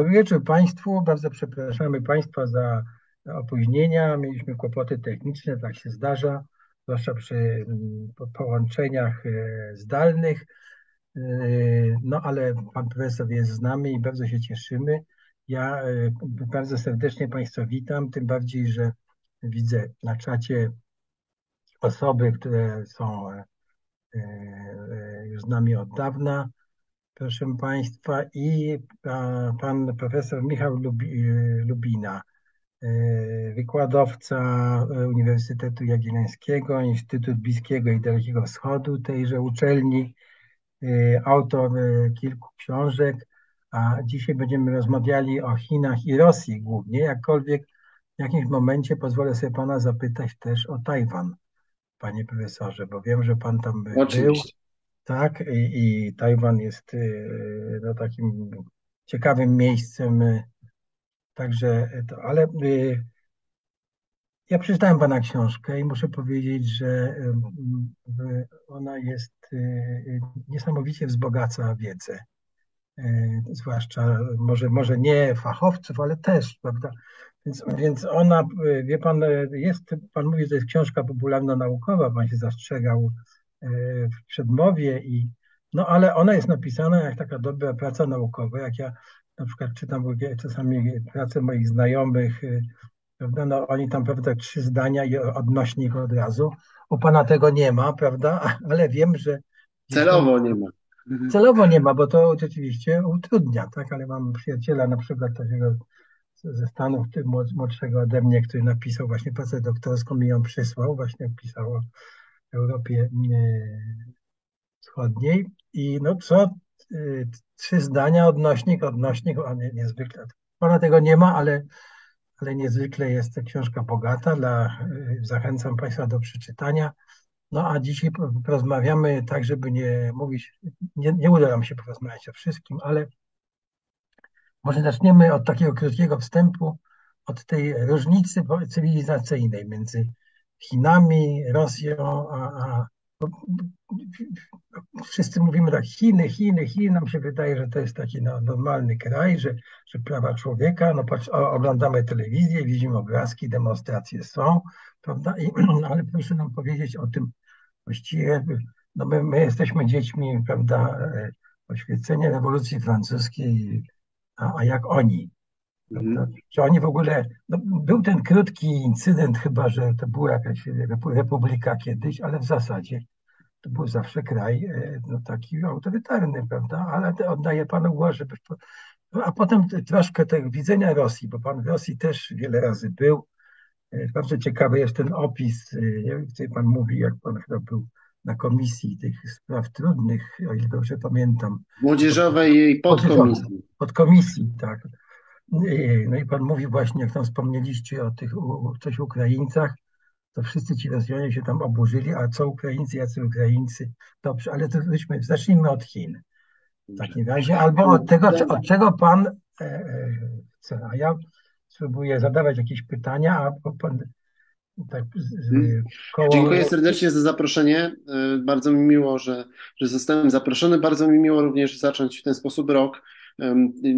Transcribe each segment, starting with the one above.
Dobry wieczór Państwu. Bardzo przepraszamy Państwa za opóźnienia. Mieliśmy kłopoty techniczne, tak się zdarza, zwłaszcza przy połączeniach zdalnych. No ale Pan Profesor jest z nami i bardzo się cieszymy. Ja bardzo serdecznie Państwa witam, tym bardziej, że widzę na czacie osoby, które są już z nami od dawna. Proszę Państwa, i pan profesor Michał Lubina, wykładowca Uniwersytetu Jagiellońskiego, Instytut Bliskiego i Dalekiego Wschodu tejże uczelni, autor kilku książek, a dzisiaj będziemy rozmawiali o Chinach i Rosji głównie, jakkolwiek w jakimś momencie pozwolę sobie Pana zapytać też o Tajwan, Panie Profesorze, bo wiem, że Pan tam był. Oczywiście. Tak, i Tajwan jest no, takim ciekawym miejscem, także to, ale ja przeczytałem Pana książkę i muszę powiedzieć, że ona jest niesamowicie wzbogaca wiedzę, zwłaszcza może nie fachowców, ale też, prawda, więc ona, wie Pan, jest, Pan mówi, że to jest książka popularno-naukowa, Pan się zastrzegał w przedmowie, i no ale ona jest napisana jak taka dobra praca naukowa, jak ja na przykład czytam czasami pracę moich znajomych, prawda, no oni tam, prawda, 3 zdania i odnośnik od razu. U Pana tego nie ma, prawda, ale wiem, że... Celowo nie ma. Celowo nie ma, bo to rzeczywiście utrudnia, tak, ale mam przyjaciela na przykład takiego ze Stanów, młodszego ode mnie, który napisał właśnie pracę doktorską, mi ją przysłał, właśnie pisało Europie Wschodniej i no co 3 zdania, odnośnik, niezwykle. Pana tego nie ma, ale niezwykle jest to książka bogata. Zachęcam Państwa do przeczytania. No a dzisiaj porozmawiamy tak, żeby nie mówić, nie uda nam się porozmawiać o wszystkim, ale może zaczniemy od takiego krótkiego wstępu, od tej różnicy cywilizacyjnej między Chinami, Rosją, wszyscy mówimy tak, Chiny, nam się wydaje, że to jest taki no, normalny kraj, że prawa człowieka, no patrz, oglądamy telewizję, widzimy obrazki, demonstracje są, prawda, ale proszę nam powiedzieć o tym właściwie, no my jesteśmy dziećmi, prawda, oświecenia rewolucji francuskiej, a jak oni? Czy oni w ogóle, no, był ten krótki incydent chyba, że to była jakaś republika kiedyś, ale w zasadzie to był zawsze kraj no, taki autorytarny, prawda, ale oddaję Panu głos, żeby... A potem troszkę tego widzenia Rosji, bo Pan w Rosji też wiele razy był. Bardzo ciekawy jest ten opis, który Pan mówi, jak Pan chyba był na komisji tych spraw trudnych, o ile dobrze pamiętam. Młodzieżowej i podkomisji. Podkomisji, tak. No i Pan mówi właśnie, jak tam wspomnieliście o tych coś Ukraińcach, to wszyscy ci Rosjanie się tam oburzyli, a co Ukraińcy, jacy Ukraińcy. Dobrze, ale to zacznijmy od Chin w takim razie, albo od tego, od czego Pan chce. A ja spróbuję zadawać jakieś pytania, a Pan tak koło... Dziękuję serdecznie za zaproszenie. Bardzo mi miło, że zostałem zaproszony. Bardzo mi miło również zacząć w ten sposób rok.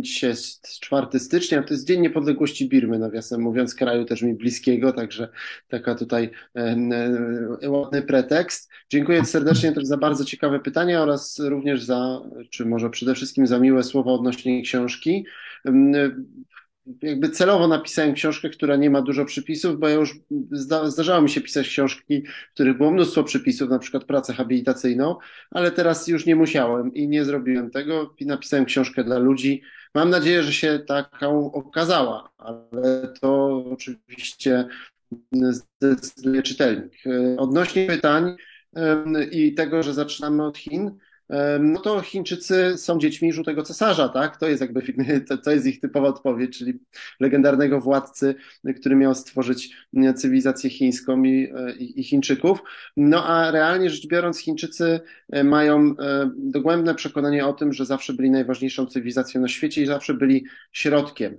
Dzisiaj jest 4 stycznia, to jest Dzień Niepodległości Birmy, nawiasem mówiąc, kraju też mi bliskiego, także taka tutaj ładny pretekst. Dziękuję serdecznie też za bardzo ciekawe pytania oraz również czy może przede wszystkim za miłe słowa odnośnie książki. Jakby celowo napisałem książkę, która nie ma dużo przypisów, bo ja już zdarzało mi się pisać książki, w których było mnóstwo przypisów, na przykład pracę habilitacyjną, ale teraz już nie musiałem i nie zrobiłem tego i napisałem książkę dla ludzi. Mam nadzieję, że się taka okazała, ale to oczywiście zdecyduje czytelnik. Odnośnie pytań i tego, że zaczynamy od Chin, no to Chińczycy są dziećmi żółtego cesarza, tak? To jest jakby to jest ich typowa odpowiedź, czyli legendarnego władcy, który miał stworzyć cywilizację chińską i Chińczyków. No a realnie rzecz biorąc, Chińczycy mają dogłębne przekonanie o tym, że zawsze byli najważniejszą cywilizacją na świecie i zawsze byli środkiem.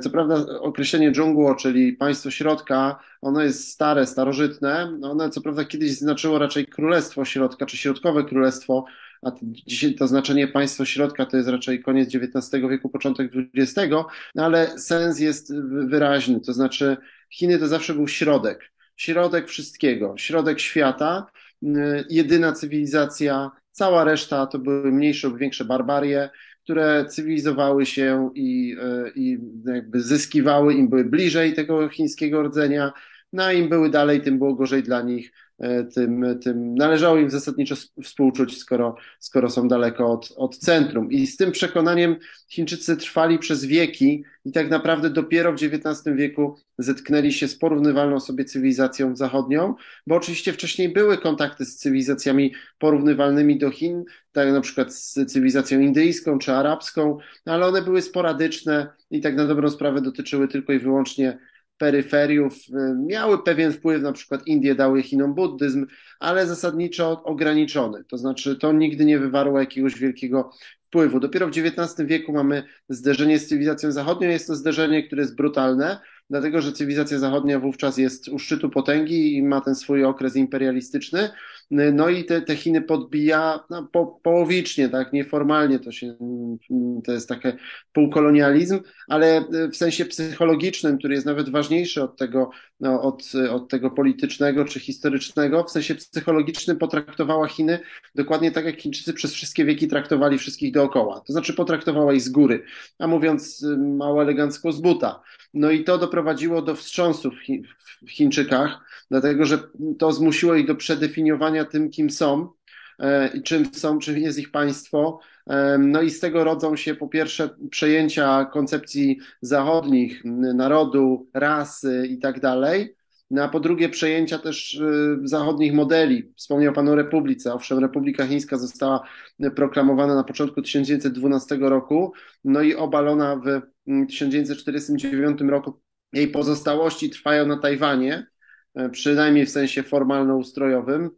Co prawda określenie dżungło, czyli państwo środka, Ono jest stare, starożytne. Ono co prawda kiedyś znaczyło raczej Królestwo Środka, czy Środkowe Królestwo, a dzisiaj to znaczenie państwo środka to jest raczej koniec XIX wieku, początek XX, ale sens jest wyraźny. To znaczy Chiny to zawsze był środek. Środek wszystkiego, środek świata, jedyna cywilizacja, cała reszta to były mniejsze lub większe barbarie, które cywilizowały się i jakby zyskiwały, im były bliżej tego chińskiego rdzenia, no a im były dalej, tym było gorzej dla nich, tym należało im zasadniczo współczuć, skoro są daleko od centrum. I z tym przekonaniem Chińczycy trwali przez wieki i tak naprawdę dopiero w XIX wieku zetknęli się z porównywalną sobie cywilizacją zachodnią, bo oczywiście wcześniej były kontakty z cywilizacjami porównywalnymi do Chin, tak na przykład z cywilizacją indyjską czy arabską, ale one były sporadyczne i tak na dobrą sprawę dotyczyły tylko i wyłącznie peryferiów, miały pewien wpływ, na przykład Indie dały Chinom buddyzm, ale zasadniczo ograniczony, to znaczy to nigdy nie wywarło jakiegoś wielkiego wpływu. Dopiero w XIX wieku mamy zderzenie z cywilizacją zachodnią, jest to zderzenie, które jest brutalne, dlatego że cywilizacja zachodnia wówczas jest u szczytu potęgi i ma ten swój okres imperialistyczny, no i te Chiny podbija no, połowicznie, tak, nieformalnie, to jest taki półkolonializm, ale w sensie psychologicznym, który jest nawet ważniejszy od tego politycznego czy historycznego, w sensie psychologicznym potraktowała Chiny dokładnie tak, jak Chińczycy przez wszystkie wieki traktowali wszystkich dookoła, to znaczy potraktowała ich z góry, a mówiąc mało elegancko z buta. No i to doprowadziło do wstrząsu w Chińczykach, dlatego że to zmusiło ich do przedefiniowania tym, kim są, czym są, czym jest ich państwo. No i z tego rodzą się po pierwsze przejęcia koncepcji zachodnich, narodu, rasy i tak dalej, no a po drugie przejęcia też zachodnich modeli. Wspomniał Pan o Republice. Owszem, Republika Chińska została proklamowana na początku 1912 roku, no i obalona w 1949 roku. Jej pozostałości trwają na Tajwanie, przynajmniej w sensie formalno-ustrojowym.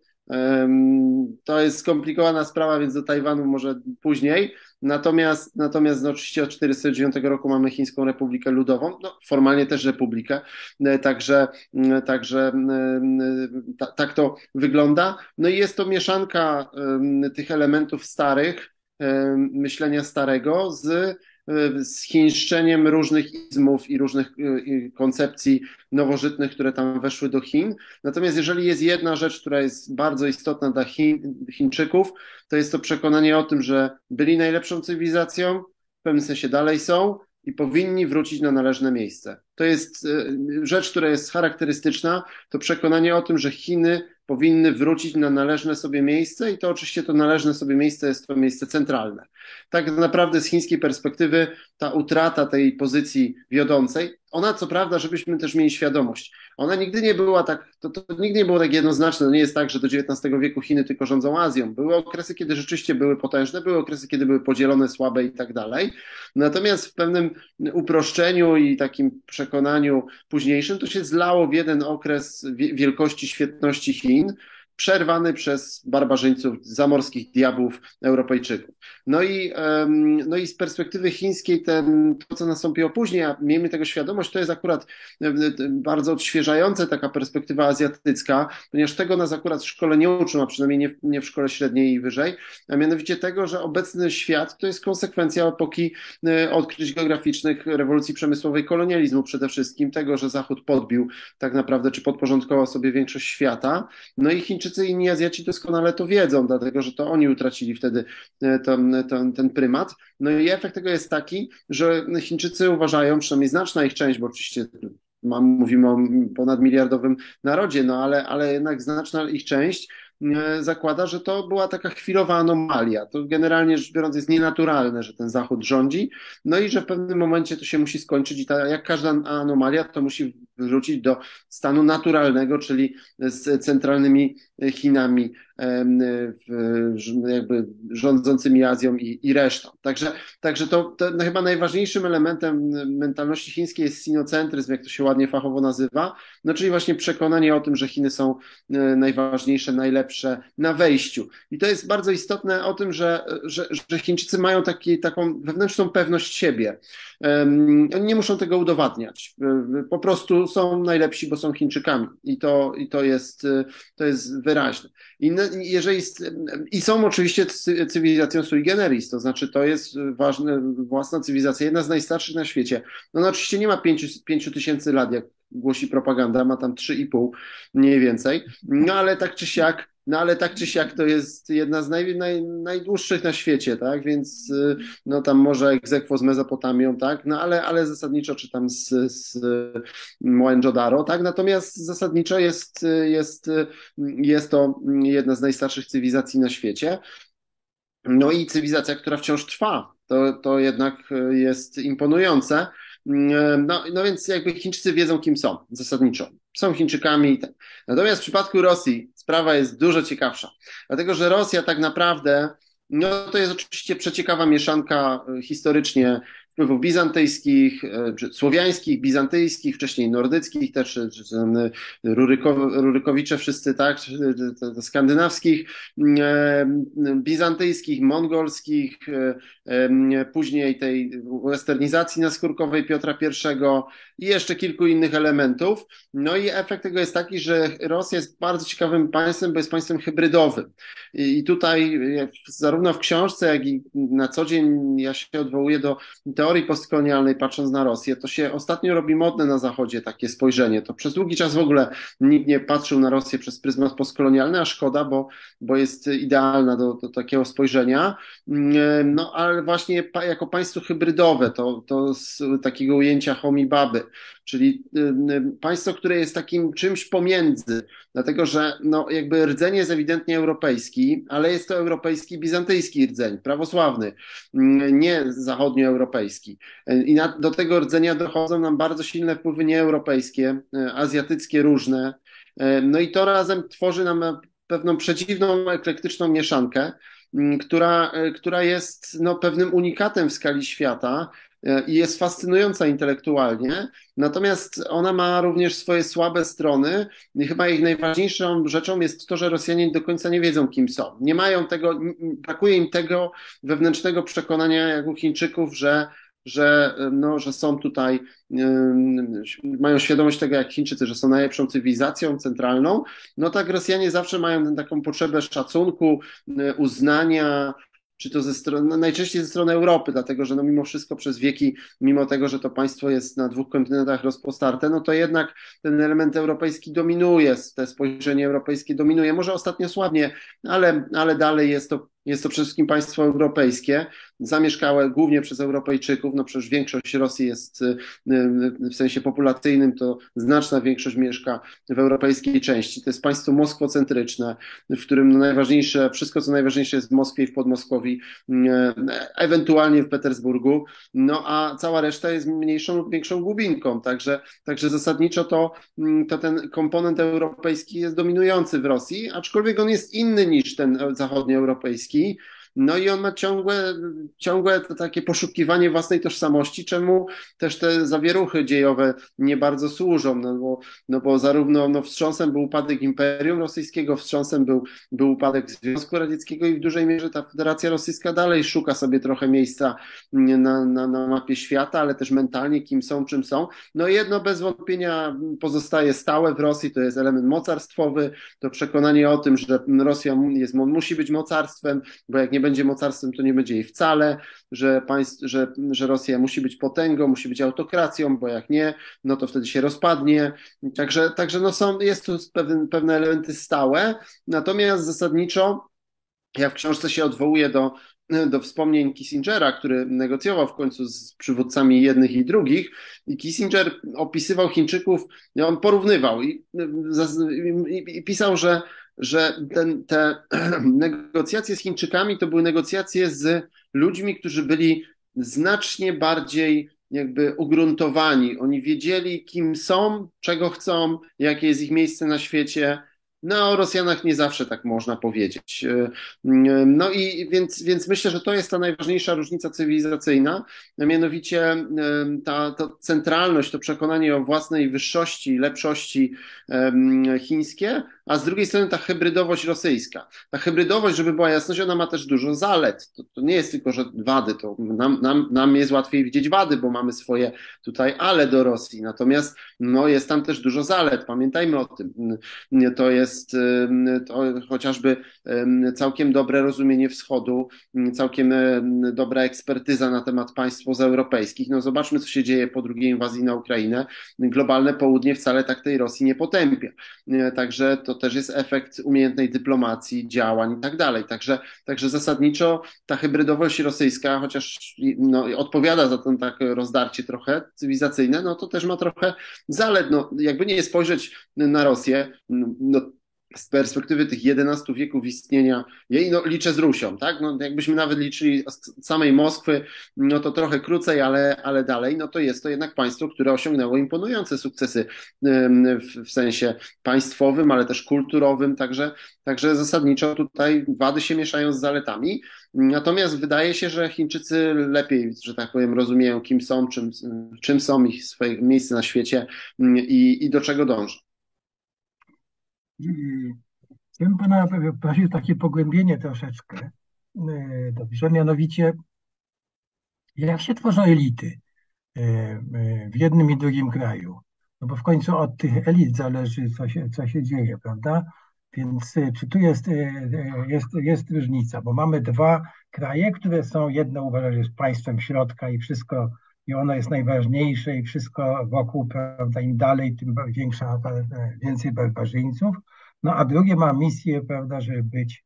To jest skomplikowana sprawa, więc do Tajwanu może później. Natomiast no, oczywiście od 1949 roku mamy Chińską Republikę Ludową, no, formalnie też republikę, tak to wygląda. No i jest to mieszanka tych elementów starych, myślenia starego z chińszczeniem różnych izmów i różnych koncepcji nowożytnych, które tam weszły do Chin. Natomiast jeżeli jest jedna rzecz, która jest bardzo istotna dla Chińczyków, to jest to przekonanie o tym, że byli najlepszą cywilizacją, w pewnym sensie dalej są i powinni wrócić na należne miejsce. To jest rzecz, która jest charakterystyczna, to przekonanie o tym, że Chiny powinny wrócić na należne sobie miejsce i to oczywiście to należne sobie miejsce jest to miejsce centralne. Tak naprawdę z chińskiej perspektywy ta utrata tej pozycji wiodącej, ona co prawda, żebyśmy też mieli świadomość, ona nigdy nie była tak, to nigdy nie było tak jednoznaczne, to nie jest tak, że do XIX wieku Chiny tylko rządzą Azją. Były okresy, kiedy rzeczywiście były potężne, były okresy, kiedy były podzielone, słabe i tak dalej. Natomiast w pewnym uproszczeniu i takim przekonaniu późniejszym to się zlało w jeden okres wielkości, świetności Chin, przerwany przez barbarzyńców, zamorskich diabłów, Europejczyków. No i z perspektywy chińskiej to, co nastąpiło później, a miejmy tego świadomość, to jest akurat bardzo odświeżająca taka perspektywa azjatycka, ponieważ tego nas akurat w szkole nie uczą, a przynajmniej nie w szkole średniej i wyżej, a mianowicie tego, że obecny świat to jest konsekwencja epoki odkryć geograficznych, rewolucji przemysłowej, kolonializmu przede wszystkim, tego, że Zachód podbił tak naprawdę, czy podporządkował sobie większość świata. No i Chińczycy i inni Azjaci doskonale to wiedzą, dlatego że to oni utracili wtedy ten prymat. No i efekt tego jest taki, że Chińczycy uważają, przynajmniej znaczna ich część, bo oczywiście mówimy o ponadmiliardowym narodzie, no ale jednak znaczna ich część zakłada, że to była taka chwilowa anomalia. To generalnie rzecz biorąc jest nienaturalne, że ten Zachód rządzi, no i że w pewnym momencie to się musi skończyć i jak każda anomalia to musi wrócić do stanu naturalnego, czyli z centralnymi Chinami jakby rządzącymi Azją i resztą. Także to no chyba najważniejszym elementem mentalności chińskiej jest sinocentryzm, jak to się ładnie fachowo nazywa, no czyli właśnie przekonanie o tym, że Chiny są najważniejsze, najlepsze, lepsze na wejściu. I to jest bardzo istotne o tym, że Chińczycy mają taką wewnętrzną pewność siebie. Oni nie muszą tego udowadniać. Po prostu są najlepsi, bo są Chińczykami. I to jest wyraźne. I są oczywiście cywilizacją sui generis, to znaczy to jest ważne, własna cywilizacja, jedna z najstarszych na świecie. Ona oczywiście nie ma 5 tysięcy lat, jak głosi propaganda, ma tam 3,5 mniej więcej, ale tak czy siak to jest jedna z najdłuższych na świecie, tak, więc no tam może ex aequo z Mezopotamią, tak, ale zasadniczo czy tam z Mohendżo-Daro, tak, natomiast zasadniczo jest to jedna z najstarszych cywilizacji na świecie, no i cywilizacja, która wciąż trwa, to jednak jest imponujące. No więc jakby Chińczycy wiedzą, kim są zasadniczo. Są Chińczykami i tak. Natomiast w przypadku Rosji sprawa jest dużo ciekawsza, dlatego że Rosja tak naprawdę, no to jest oczywiście przeciekawa mieszanka historycznie wpływów bizantyjskich, słowiańskich, bizantyjskich, wcześniej nordyckich też, Rurykowicze wszyscy, tak, skandynawskich, bizantyjskich, mongolskich, później tej westernizacji naskórkowej Piotra I i jeszcze kilku innych elementów. No i efekt tego jest taki, że Rosja jest bardzo ciekawym państwem, bo jest państwem hybrydowym. I tutaj zarówno w książce, jak i na co dzień ja się odwołuję do teorii postkolonialnej, patrząc na Rosję, to się ostatnio robi modne na Zachodzie takie spojrzenie. To przez długi czas w ogóle nikt nie patrzył na Rosję przez pryzmat postkolonialny, a szkoda, bo jest idealna do takiego spojrzenia. No ale właśnie jako państwo hybrydowe, to z takiego ujęcia Homi Baby, czyli państwo, które jest takim czymś pomiędzy, dlatego że no, jakby rdzeń jest ewidentnie europejski, ale jest to europejski, bizantyjski rdzeń, prawosławny, nie zachodnioeuropejski. I do tego rdzenia dochodzą nam bardzo silne wpływy nieeuropejskie, azjatyckie różne, no i to razem tworzy nam pewną przedziwną, eklektyczną mieszankę, która jest no, pewnym unikatem w skali świata i jest fascynująca intelektualnie, natomiast ona ma również swoje słabe strony i chyba ich najważniejszą rzeczą jest to, że Rosjanie do końca nie wiedzą, kim są. Nie mają tego, brakuje im tego wewnętrznego przekonania jak u Chińczyków, że są tutaj, mają świadomość tego jak Chińczycy, że są najlepszą cywilizacją centralną, no tak Rosjanie zawsze mają taką potrzebę szacunku, uznania, czy to najczęściej ze strony Europy, dlatego że no mimo wszystko przez wieki, mimo tego, że to państwo jest na dwóch kontynentach rozpostarte, no to jednak ten element europejski dominuje, te spojrzenie europejskie dominuje, może ostatnio słabnie, ale dalej jest to przede wszystkim państwo europejskie, zamieszkałe głównie przez Europejczyków, no przecież większość Rosji jest w sensie populacyjnym, to znaczna większość mieszka w europejskiej części. To jest państwo moskwocentryczne, w którym najważniejsze, wszystko co najważniejsze jest w Moskwie i w Podmoskwowi, ewentualnie w Petersburgu, no a cała reszta jest mniejszą lub większą głubinką, także zasadniczo to ten komponent europejski jest dominujący w Rosji, aczkolwiek on jest inny niż ten zachodnioeuropejski. No i on ma ciągłe takie poszukiwanie własnej tożsamości, czemu też te zawieruchy dziejowe nie bardzo służą, no bo zarówno wstrząsem był upadek Imperium Rosyjskiego, wstrząsem był upadek Związku Radzieckiego i w dużej mierze ta Federacja Rosyjska dalej szuka sobie trochę miejsca na mapie świata, ale też mentalnie kim są, czym są. No jedno bez wątpienia pozostaje stałe w Rosji, to jest element mocarstwowy, to przekonanie o tym, że Rosja musi być mocarstwem, bo jak nie będzie mocarstwem, to nie będzie jej wcale, że Rosja musi być potęgą, musi być autokracją, bo jak nie, no to wtedy się rozpadnie. Także jest tu pewne elementy stałe, natomiast zasadniczo ja w książce się odwołuję do wspomnień Kissingera, który negocjował w końcu z przywódcami jednych i drugich, i Kissinger opisywał Chińczyków, on porównywał i pisał, że te negocjacje z Chińczykami to były negocjacje z ludźmi, którzy byli znacznie bardziej jakby ugruntowani. Oni wiedzieli, kim są, czego chcą, jakie jest ich miejsce na świecie. No, o Rosjanach nie zawsze tak można powiedzieć. No i więc myślę, że to jest ta najważniejsza różnica cywilizacyjna, a mianowicie ta centralność, to przekonanie o własnej wyższości, lepszości chińskie, a z drugiej strony ta hybrydowość rosyjska. Ta hybrydowość, żeby była jasność, ona ma też dużo zalet. To nie jest tylko, że wady, to nam jest łatwiej widzieć wady, bo mamy swoje tutaj ale do Rosji. Natomiast no, jest tam też dużo zalet, pamiętajmy o tym. To jest chociażby całkiem dobre rozumienie Wschodu, całkiem dobra ekspertyza na temat państw pozaeuropejskich. No zobaczmy, co się dzieje po drugiej inwazji na Ukrainę. Globalne południe wcale tak tej Rosji nie potępia. Także to też jest efekt umiejętnej dyplomacji, działań i tak dalej. Także zasadniczo ta hybrydowość rosyjska, chociaż no, odpowiada za ten tak rozdarcie trochę cywilizacyjne, no to też ma trochę zalet. No, jakby nie spojrzeć na Rosję, no, z perspektywy tych 11 wieków istnienia jej, no liczę z Rusią, tak? No, jakbyśmy nawet liczyli z samej Moskwy, no to trochę krócej, ale dalej, no to jest to jednak państwo, które osiągnęło imponujące sukcesy w sensie państwowym, ale też kulturowym, także zasadniczo tutaj wady się mieszają z zaletami. Natomiast wydaje się, że Chińczycy lepiej, że tak powiem, rozumieją, kim są, czym są ich swoje miejsce na świecie i do czego dążą. Chciałem pana prosić o takie pogłębienie troszeczkę. Dobrze, mianowicie jak się tworzą elity w jednym i drugim kraju? No bo w końcu od tych elit zależy, co się dzieje, prawda? Więc czy tu jest różnica? Bo mamy dwa kraje, które są, jedno uważa, że jest państwem środka i wszystko, i ono jest najważniejsze i wszystko wokół, prawda, im dalej, tym więcej barbarzyńców. No a drugie ma misję, prawda, żeby być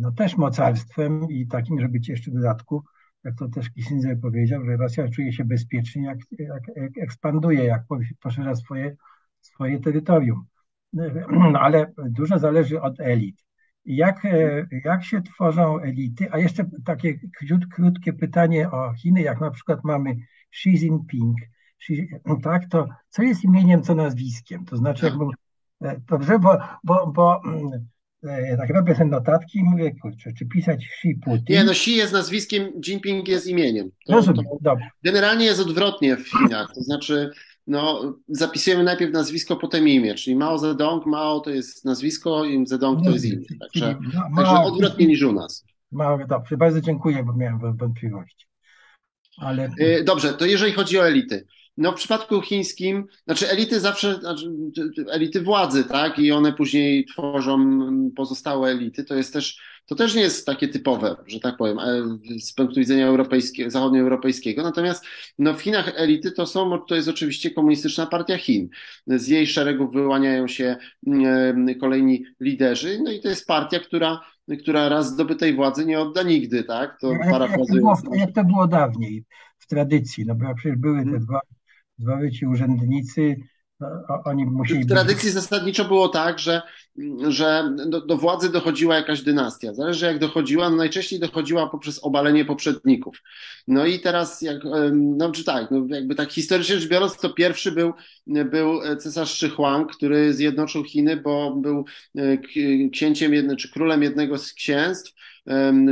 no, też mocarstwem i takim, żeby być jeszcze w dodatku, jak to też Kissinger powiedział, że Rosja czuje się bezpiecznie, jak ekspanduje, jak poszerza swoje terytorium. No, ale dużo zależy od elit. Jak się tworzą elity? A jeszcze takie krótkie pytanie o Chiny, jak na przykład mamy Xi Jinping, tak, to co jest imieniem, co nazwiskiem? To znaczy, jakbym, dobrze, bo tak robię sobie notatki i mówię, kurczę, czy pisać Xi Putin? Nie, no Xi jest nazwiskiem, Jinping jest imieniem. Dobrze. Generalnie jest odwrotnie w Chinach, to znaczy... No, zapisujemy najpierw nazwisko, potem imię, czyli Mao Zedong, Mao to jest nazwisko i Zedong to jest imię, także odwrotnie niż u nas. Mao, dobrze, bardzo dziękuję, bo miałem wątpliwości. Ale... Dobrze, to jeżeli chodzi o elity. No w przypadku chińskim, znaczy elity zawsze, elity władzy, tak, i one później tworzą pozostałe elity, to też nie jest takie typowe, że tak powiem, z punktu widzenia europejskiego, zachodnioeuropejskiego. Natomiast no, w Chinach elity to jest oczywiście Komunistyczna Partia Chin. Z jej szeregów wyłaniają się kolejni liderzy, no i to jest partia, która raz zdobytej władzy nie odda nigdy, tak? To parafrazując. Jak to było dawniej w tradycji, no bo przecież były te dwa ci urzędnicy. Oni musieli... W tradycji zasadniczo było tak, że do władzy dochodziła jakaś dynastia. Zależy jak dochodziła, no najczęściej dochodziła poprzez obalenie poprzedników. No i teraz, jakby tak historycznie rzecz biorąc, to pierwszy był cesarz Shi Huang, który zjednoczył Chiny, bo był księciem czy królem jednego z księstw,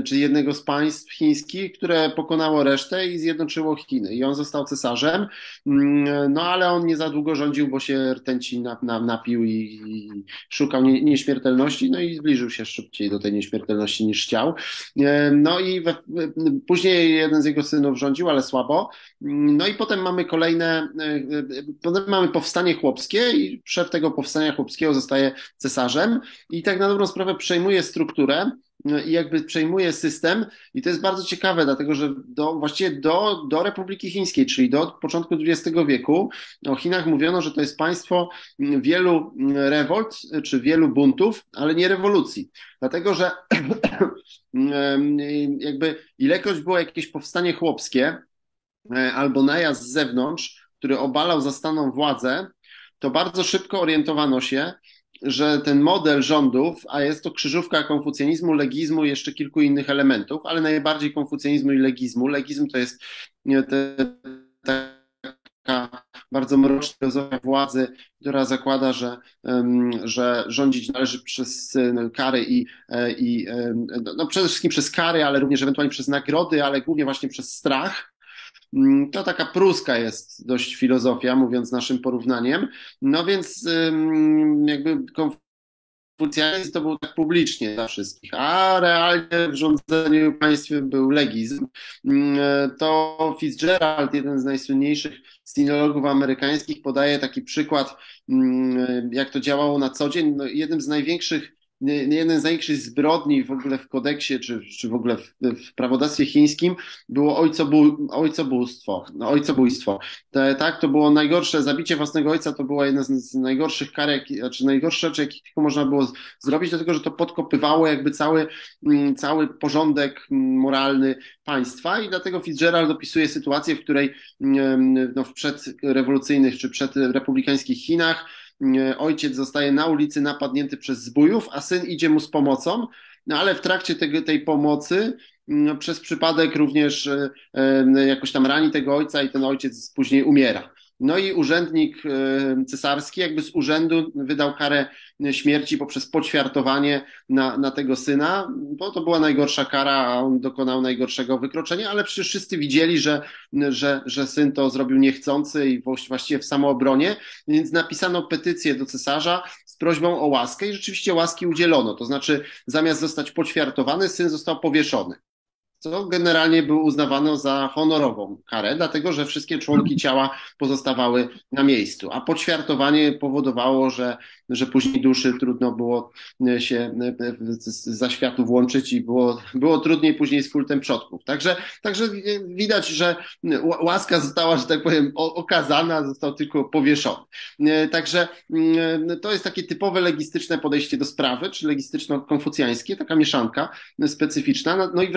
czy jednego z państw chińskich, które pokonało resztę i zjednoczyło Chiny. I on został cesarzem, no ale on nie za długo rządził, bo się rtęci napił i szukał nieśmiertelności, no i zbliżył się szybciej do tej nieśmiertelności niż chciał. No i później jeden z jego synów rządził, ale słabo. No i potem mamy powstanie chłopskie i szef tego powstania chłopskiego zostaje cesarzem i tak na dobrą sprawę przejmuje strukturę, i jakby przejmuje system i to jest bardzo ciekawe, dlatego że właściwie do Republiki Chińskiej, czyli do początku XX wieku o Chinach mówiono, że to jest państwo wielu rewolt czy wielu buntów, ale nie rewolucji. Dlatego, że jakby ilekroć było jakieś powstanie chłopskie albo najazd z zewnątrz, który obalał zastaną władzę, to bardzo szybko orientowano się, że ten model rządów, a jest to krzyżówka konfucjanizmu, legizmu i jeszcze kilku innych elementów, ale najbardziej konfucjanizmu i legizmu. Legizm to jest taka bardzo mroczna filozofia władzy, która zakłada, że rządzić należy przez kary i przede wszystkim przez kary, ale również ewentualnie przez nagrody, ale głównie właśnie przez strach. To taka pruska jest dość filozofia, mówiąc naszym porównaniem. No więc jakby Konfucjanizm to był tak publicznie dla wszystkich, a realnie w rządzeniu państwem był legizm. To Fitzgerald, jeden z najsłynniejszych sinologów amerykańskich, podaje taki przykład, jak to działało na co dzień. No, jeden z największych zbrodni w ogóle w kodeksie, czy w ogóle w prawodawstwie chińskim było ojcobójstwo. Tak, to było najgorsze, zabicie własnego ojca to była jedna z najgorszych kar, najgorsze rzeczy, jakie można było zrobić, dlatego że to podkopywało jakby cały porządek moralny państwa i dlatego Fitzgerald opisuje sytuację, w której no, w przedrewolucyjnych czy przedrepublikańskich Chinach ojciec zostaje na ulicy napadnięty przez zbójów, a syn idzie mu z pomocą, no ale w trakcie tej pomocy przez przypadek również jakoś tam rani tego ojca i ten ojciec później umiera. No i urzędnik cesarski jakby z urzędu wydał karę śmierci poprzez poćwiartowanie na tego syna, bo to była najgorsza kara, a on dokonał najgorszego wykroczenia, ale przecież wszyscy widzieli, że syn to zrobił niechcący i właściwie w samoobronie, więc napisano petycję do cesarza z prośbą o łaskę i rzeczywiście łaski udzielono, to znaczy zamiast zostać poćwiartowany, syn został powieszony. Co generalnie było uznawano za honorową karę, dlatego że wszystkie członki ciała pozostawały na miejscu, a poćwiartowanie powodowało, że później duszy trudno było się za światów włączyć i było trudniej później z kultem przodków. Także widać, że łaska została, że tak powiem, okazana, został tylko powieszony. Także to jest takie typowe legistyczne podejście do sprawy, czy legistyczno-konfucjańskie, taka mieszanka specyficzna. No i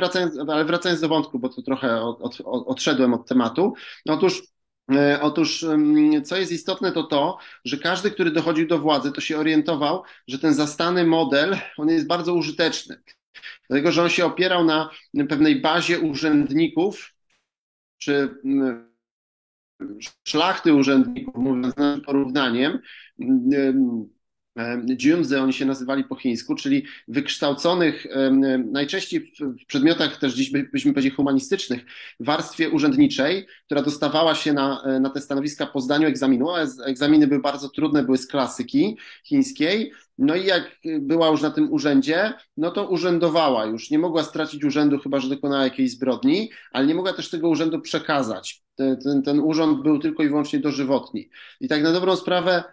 wracając do wątku, bo tu trochę odszedłem od tematu. Otóż, co jest istotne, to to, że każdy, który dochodził do władzy, to się orientował, że ten zastany model, on jest bardzo użyteczny. Dlatego, że on się opierał na pewnej bazie urzędników, czy szlachty urzędników, mówiąc porównaniem, dziumzy, oni się nazywali po chińsku, czyli wykształconych najczęściej w przedmiotach też dziś byśmy powiedzieli humanistycznych, w warstwie urzędniczej, która dostawała się na te stanowiska po zdaniu egzaminu, a egzaminy były bardzo trudne, były z klasyki chińskiej. No i jak była już na tym urzędzie, no to urzędowała już. Nie mogła stracić urzędu, chyba że dokonała jakiejś zbrodni, ale nie mogła też tego urzędu przekazać. Ten urząd był tylko i wyłącznie dożywotni. I tak na dobrą sprawę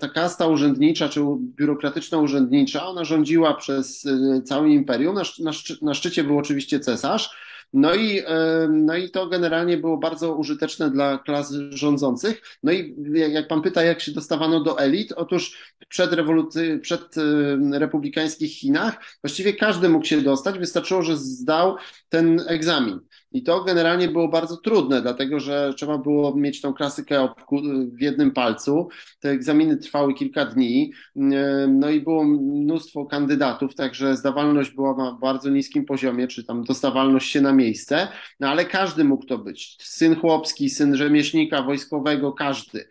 ta kasta urzędnicza, czy biurokratyczno-urzędnicza, ona rządziła przez całe imperium. Na szczycie był oczywiście cesarz. No i to generalnie było bardzo użyteczne dla klas rządzących. No i jak pan pyta, jak się dostawano do elit, otóż w przedrepublikańskich Chinach właściwie każdy mógł się dostać, wystarczyło, że zdał ten egzamin. I to generalnie było bardzo trudne, dlatego że trzeba było mieć tą klasykę w jednym palcu. Te egzaminy trwały kilka dni, no i było mnóstwo kandydatów, także zdawalność była na bardzo niskim poziomie, czy tam dostawalność się na miejsce, no ale każdy mógł to być. Syn chłopski, syn rzemieślnika, wojskowego, każdy.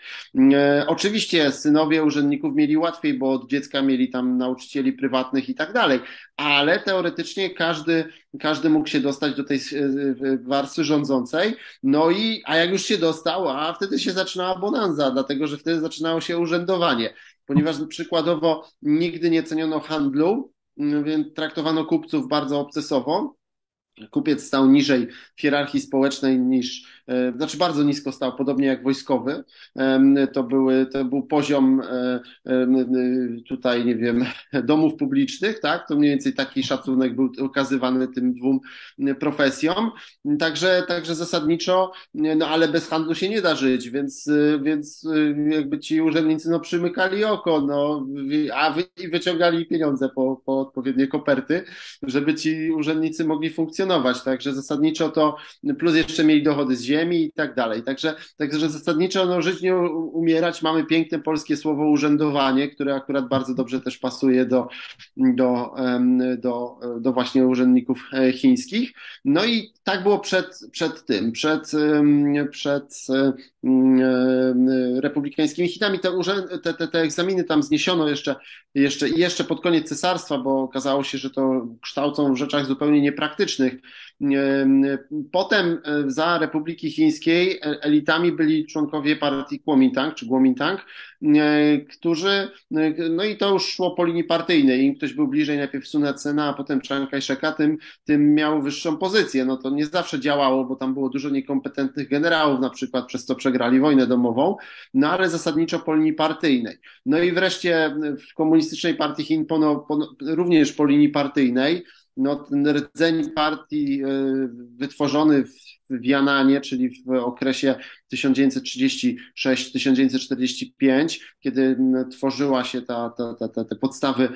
Oczywiście synowie urzędników mieli łatwiej, bo od dziecka mieli tam nauczycieli prywatnych i tak dalej, ale teoretycznie każdy mógł się dostać do tej warstwy rządzącej, no i, a jak już się dostał, a wtedy się zaczynała bonanza, dlatego że wtedy zaczynało się urzędowanie, ponieważ przykładowo nigdy nie ceniono handlu, więc traktowano kupców bardzo obcesowo. Kupiec stał niżej w hierarchii społecznej niż, znaczy bardzo nisko stał, podobnie jak wojskowy. To był poziom tutaj, nie wiem, domów publicznych, tak? To mniej więcej taki szacunek był okazywany tym dwóm profesjom. Także zasadniczo, no ale bez handlu się nie da żyć, więc jakby ci urzędnicy no przymykali oko, no, a wyciągali pieniądze po odpowiednie koperty, żeby ci urzędnicy mogli funkcjonować. Także zasadniczo to, plus jeszcze mieli dochody z ziemi i tak dalej. Także zasadniczo no, żyć nie umierać. Mamy piękne polskie słowo urzędowanie, które akurat bardzo dobrze też pasuje do właśnie urzędników chińskich. No i tak było przed republikańskimi Chinami. Te egzaminy tam zniesiono jeszcze pod koniec cesarstwa, bo okazało się, że to kształcą w rzeczach zupełnie niepraktycznych. Potem za Republiki Chińskiej elitami byli członkowie partii Kuomintang, czy Kuomintang, którzy, no i to już szło po linii partyjnej. Im ktoś był bliżej najpierw Sun Yat-sena, a potem Chiang Kai-sheka, tym miał wyższą pozycję. No to nie zawsze działało, bo tam było dużo niekompetentnych generałów na przykład, przez co przegrali wojnę domową, no ale zasadniczo po linii partyjnej. No i wreszcie w Komunistycznej Partii Chin również po linii partyjnej. No, ten rdzeń partii wytworzony w Jananie, czyli w okresie 1936-1945, kiedy tworzyła się te podstawy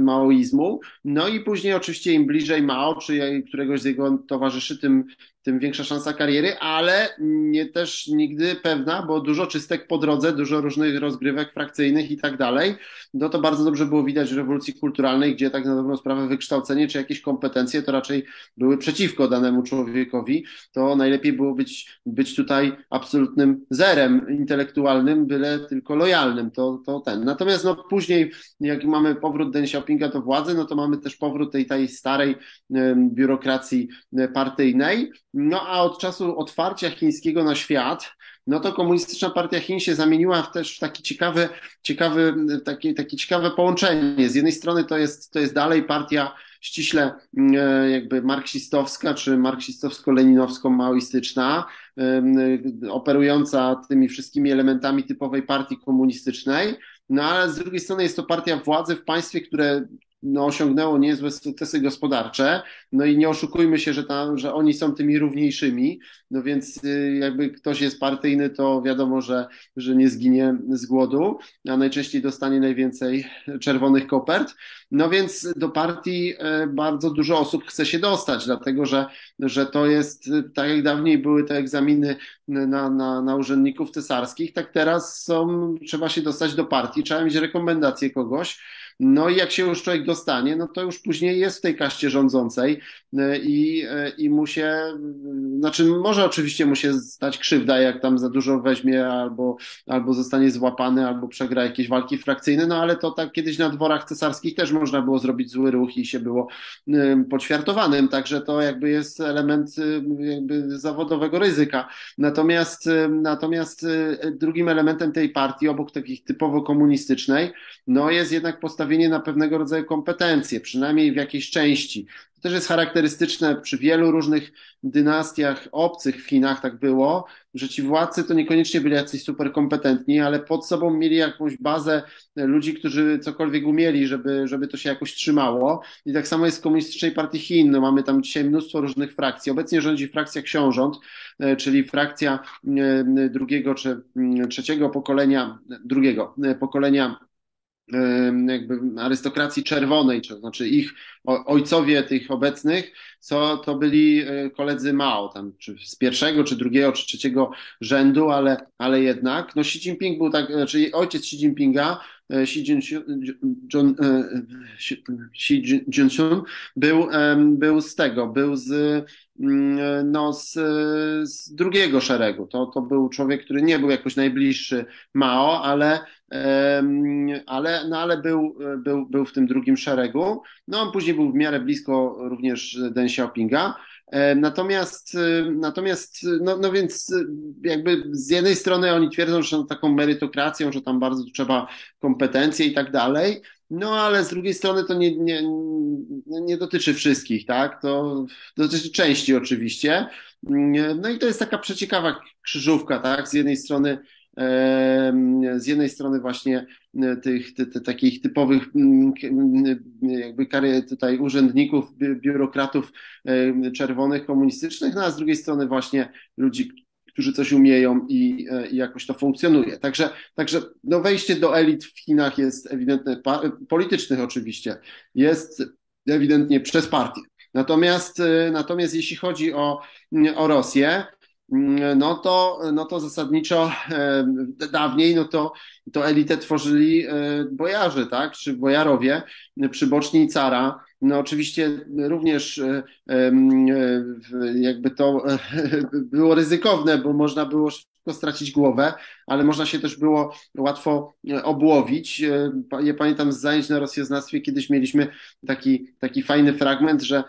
maoizmu. No i później oczywiście im bliżej Mao, czy któregoś z jego towarzyszy, tym większa szansa kariery, ale nie też nigdy pewna, bo dużo czystek po drodze, dużo różnych rozgrywek frakcyjnych i tak dalej. No to bardzo dobrze było widać w rewolucji kulturalnej, gdzie tak na dobrą sprawę wykształcenie czy jakieś kompetencje to raczej były przeciwko danemu człowiekowi. To najlepiej było być tutaj absolutnym zerem intelektualnym, byle tylko lojalnym. Natomiast no później, jak mamy powrót Deng Xiaopinga do władzy, no to mamy też powrót tej starej biurokracji partyjnej. No a od czasu otwarcia chińskiego na świat, no to Komunistyczna Partia Chin się zamieniła też w takie ciekawe połączenie. Z jednej strony to jest dalej partia ściśle jakby marksistowska czy marksistowsko-leninowsko-maoistyczna, operująca tymi wszystkimi elementami typowej partii komunistycznej, no ale z drugiej strony jest to partia władzy w państwie, które osiągnęło niezłe sukcesy gospodarcze, no i nie oszukujmy się, że oni są tymi równiejszymi, no więc jakby ktoś jest partyjny, to wiadomo, że nie zginie z głodu, a najczęściej dostanie najwięcej czerwonych kopert, no więc do partii bardzo dużo osób chce się dostać, dlatego, że to jest, tak jak dawniej były te egzaminy na urzędników cesarskich, tak teraz trzeba się dostać do partii, trzeba mieć rekomendację kogoś. No i jak się już człowiek dostanie, no to już później jest w tej kaście rządzącej i mu się, znaczy może oczywiście mu się stać krzywda, jak tam za dużo weźmie albo zostanie złapany, albo przegra jakieś walki frakcyjne, no ale to tak kiedyś na dworach cesarskich też można było zrobić zły ruch i się było poćwiartowanym, także to jakby jest element jakby zawodowego ryzyka. Natomiast drugim elementem tej partii, obok takich typowo komunistycznej, no jest jednak postawienie na pewnego rodzaju kompetencje, przynajmniej w jakiejś części. To też jest charakterystyczne przy wielu różnych dynastiach obcych w Chinach, tak było, że ci władcy to niekoniecznie byli jacyś super kompetentni, ale pod sobą mieli jakąś bazę ludzi, którzy cokolwiek umieli, żeby to się jakoś trzymało. I tak samo jest w Komunistycznej Partii Chin. No, mamy tam dzisiaj mnóstwo różnych frakcji. Obecnie rządzi frakcja książąt, czyli frakcja drugiego czy trzeciego pokolenia, drugiego pokolenia jakby arystokracji czerwonej, to znaczy ich ojcowie tych obecnych, co to byli koledzy Mao, tam czy z pierwszego, czy drugiego, czy trzeciego rzędu, ale jednak. No Xi Jinping był tak, czyli ojciec Xi Jinpinga, Xi Jinping był z tego, z drugiego szeregu. To był człowiek, który nie był jakoś najbliższy Mao, ale był w tym drugim szeregu. No on później był w miarę blisko również Deng Xiaopinga. Natomiast więc jakby z jednej strony oni twierdzą, że są taką merytokracją, że tam bardzo trzeba kompetencje i tak dalej, no ale z drugiej strony to nie dotyczy wszystkich, tak? To dotyczy części oczywiście. No i to jest taka przeciekawa krzyżówka, tak? Z jednej strony właśnie takich typowych jakby tutaj urzędników, biurokratów czerwonych, komunistycznych, no a z drugiej strony właśnie ludzi, którzy coś umieją i jakoś to funkcjonuje. Także no wejście do elit w Chinach jest ewidentne, politycznych oczywiście, jest ewidentnie przez partię. Natomiast jeśli chodzi o Rosję, no to zasadniczo dawniej to elitę tworzyli bojarze, tak, czy bojarowie, przyboczni i cara. No oczywiście również jakby to było ryzykowne, bo można było szybko stracić głowę, ale można się też było łatwo obłowić. Ja pamiętam z zajęć na rosjoznawstwie kiedyś mieliśmy taki fajny fragment, że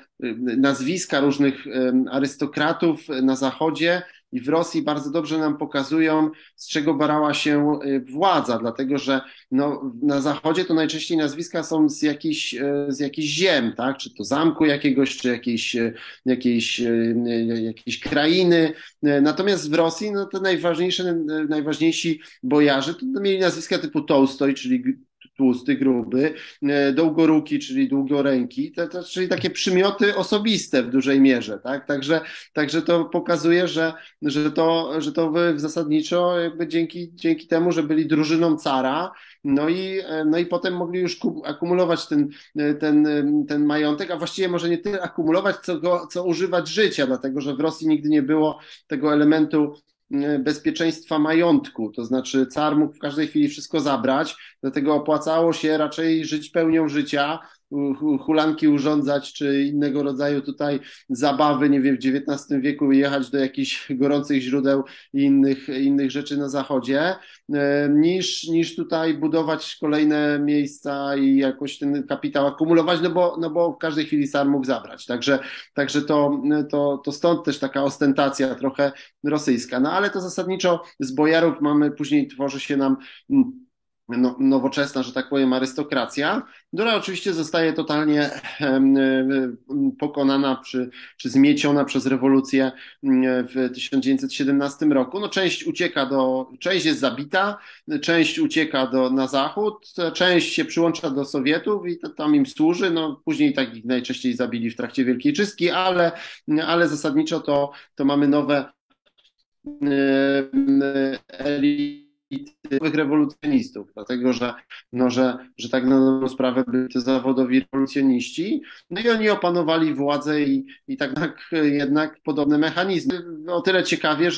nazwiska różnych arystokratów na Zachodzie i w Rosji bardzo dobrze nam pokazują, z czego barała się władza, dlatego że no, na Zachodzie to najczęściej nazwiska są z jakichś ziem, tak? Czy to zamku jakiegoś, czy jakiejś krainy. Natomiast w Rosji no, te najważniejsi bojarze to mieli nazwiska typu Tołstoj, czyli tłusty, gruby, Długoruki, czyli długoręki, czyli takie przymioty osobiste w dużej mierze, tak? Także to pokazuje, że to zasadniczo jakby dzięki temu, że byli drużyną cara, no i potem mogli już akumulować ten majątek, a właściwie może nie tyle akumulować, co używać życia, dlatego że w Rosji nigdy nie było tego elementu bezpieczeństwa majątku, to znaczy car mógł w każdej chwili wszystko zabrać, dlatego opłacało się raczej żyć pełnią życia, hulanki urządzać, czy innego rodzaju tutaj zabawy, nie wiem, w XIX wieku jechać do jakichś gorących źródeł i innych rzeczy na Zachodzie, niż tutaj budować kolejne miejsca i jakoś ten kapitał akumulować, no bo w każdej chwili sam mógł zabrać. Także to stąd też taka ostentacja trochę rosyjska. No ale to zasadniczo z bojarów mamy, później tworzy się nam nowoczesna, że tak powiem, arystokracja, która oczywiście zostaje totalnie pokonana czy zmieciona przez rewolucję w 1917 roku. No część jest zabita, część ucieka na zachód, część się przyłącza do Sowietów i tam im służy. No później takich najczęściej zabili w trakcie Wielkiej Czystki, ale zasadniczo to mamy nowe elity rewolucjonistów, dlatego że tak na dobrą sprawę byli to zawodowi rewolucjoniści, no i oni opanowali władzę i tak jednak podobne mechanizmy. O tyle ciekawie,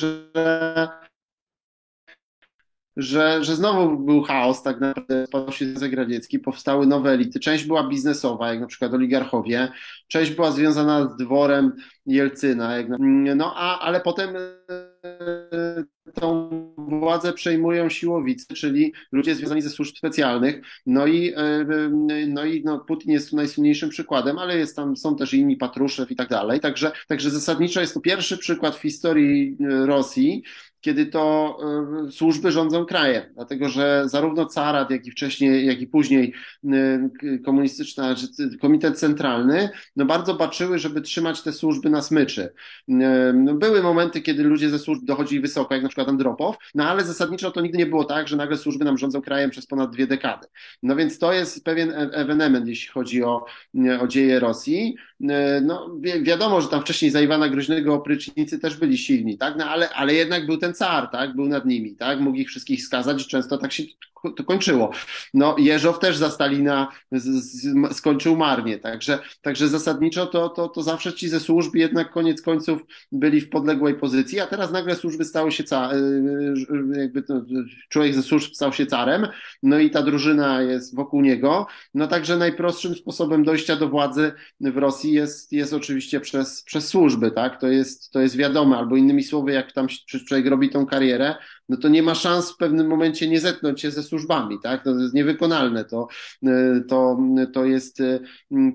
że znowu był chaos, tak naprawdę spadł się Związek Radziecki, powstały nowe elity. Część była biznesowa, jak na przykład oligarchowie, część była związana z dworem Jelcyna, ale potem tą władzę przejmują siłowicy, czyli ludzie związani ze służb specjalnych. No i Putin jest tu najsłynniejszym przykładem, ale są też inni, Patruszew i tak dalej. Także zasadniczo jest to pierwszy przykład w historii Rosji, kiedy to służby rządzą krajem, dlatego że zarówno carat, jak i później komunistyczna, komitet centralny, no bardzo baczyły, żeby trzymać te służby na smyczy. Były momenty, kiedy ludzie ze służb dochodzili wysoko, jak na przykład Andropow, no ale zasadniczo to nigdy nie było tak, że nagle służby nam rządzą krajem przez ponad 2 dekady. No więc to jest pewien ewenement, jeśli chodzi o dzieje Rosji. No wiadomo, że tam wcześniej za Iwana Groźnego oprycznicy też byli silni, tak? No ale jednak był ten car, tak, był nad nimi, tak, mógł ich wszystkich skazać, często tak się to kończyło. No Jeżow też za Stalina skończył marnie, także zasadniczo to zawsze ci ze służb jednak koniec końców byli w podległej pozycji, a teraz nagle służby stały się człowiek ze służb stał się carem, no i ta drużyna jest wokół niego, no także najprostszym sposobem dojścia do władzy w Rosji jest oczywiście przez służby, tak, to jest wiadome, albo innymi słowy, jak tam człowiek robi tą karierę, no to nie ma szans w pewnym momencie nie zetknąć się ze służbami, tak? To jest niewykonalne,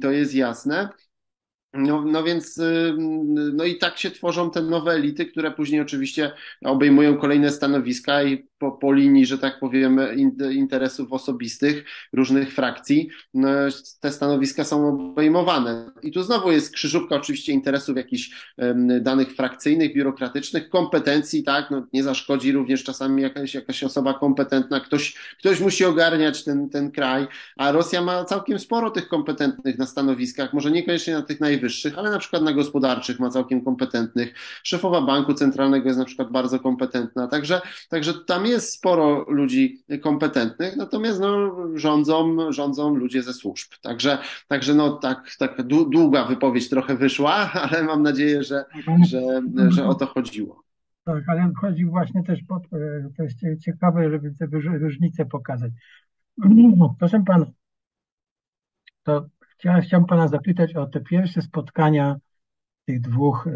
to jest jasne. No więc i tak się tworzą te nowe elity, które później oczywiście obejmują kolejne stanowiska i po linii, że tak powiem, interesów osobistych różnych frakcji, no, te stanowiska są obejmowane. I tu znowu jest krzyżówka oczywiście interesów jakichś danych frakcyjnych, biurokratycznych, kompetencji, tak, no, nie zaszkodzi również czasami jakaś osoba kompetentna, ktoś musi ogarniać ten kraj, a Rosja ma całkiem sporo tych kompetentnych na stanowiskach, może niekoniecznie na tych najwyższych, ale na przykład na gospodarczych ma całkiem kompetentnych. Szefowa banku centralnego jest na przykład bardzo kompetentna, także tam jest sporo ludzi kompetentnych, natomiast no, rządzą ludzie ze służb. Także długa wypowiedź trochę wyszła, ale mam nadzieję, że o to chodziło. Tak, ale chodzi właśnie też pod, to jest ciekawe, żeby te różnice pokazać. Proszę pana, to chciałem pana zapytać o te pierwsze spotkania tych dwóch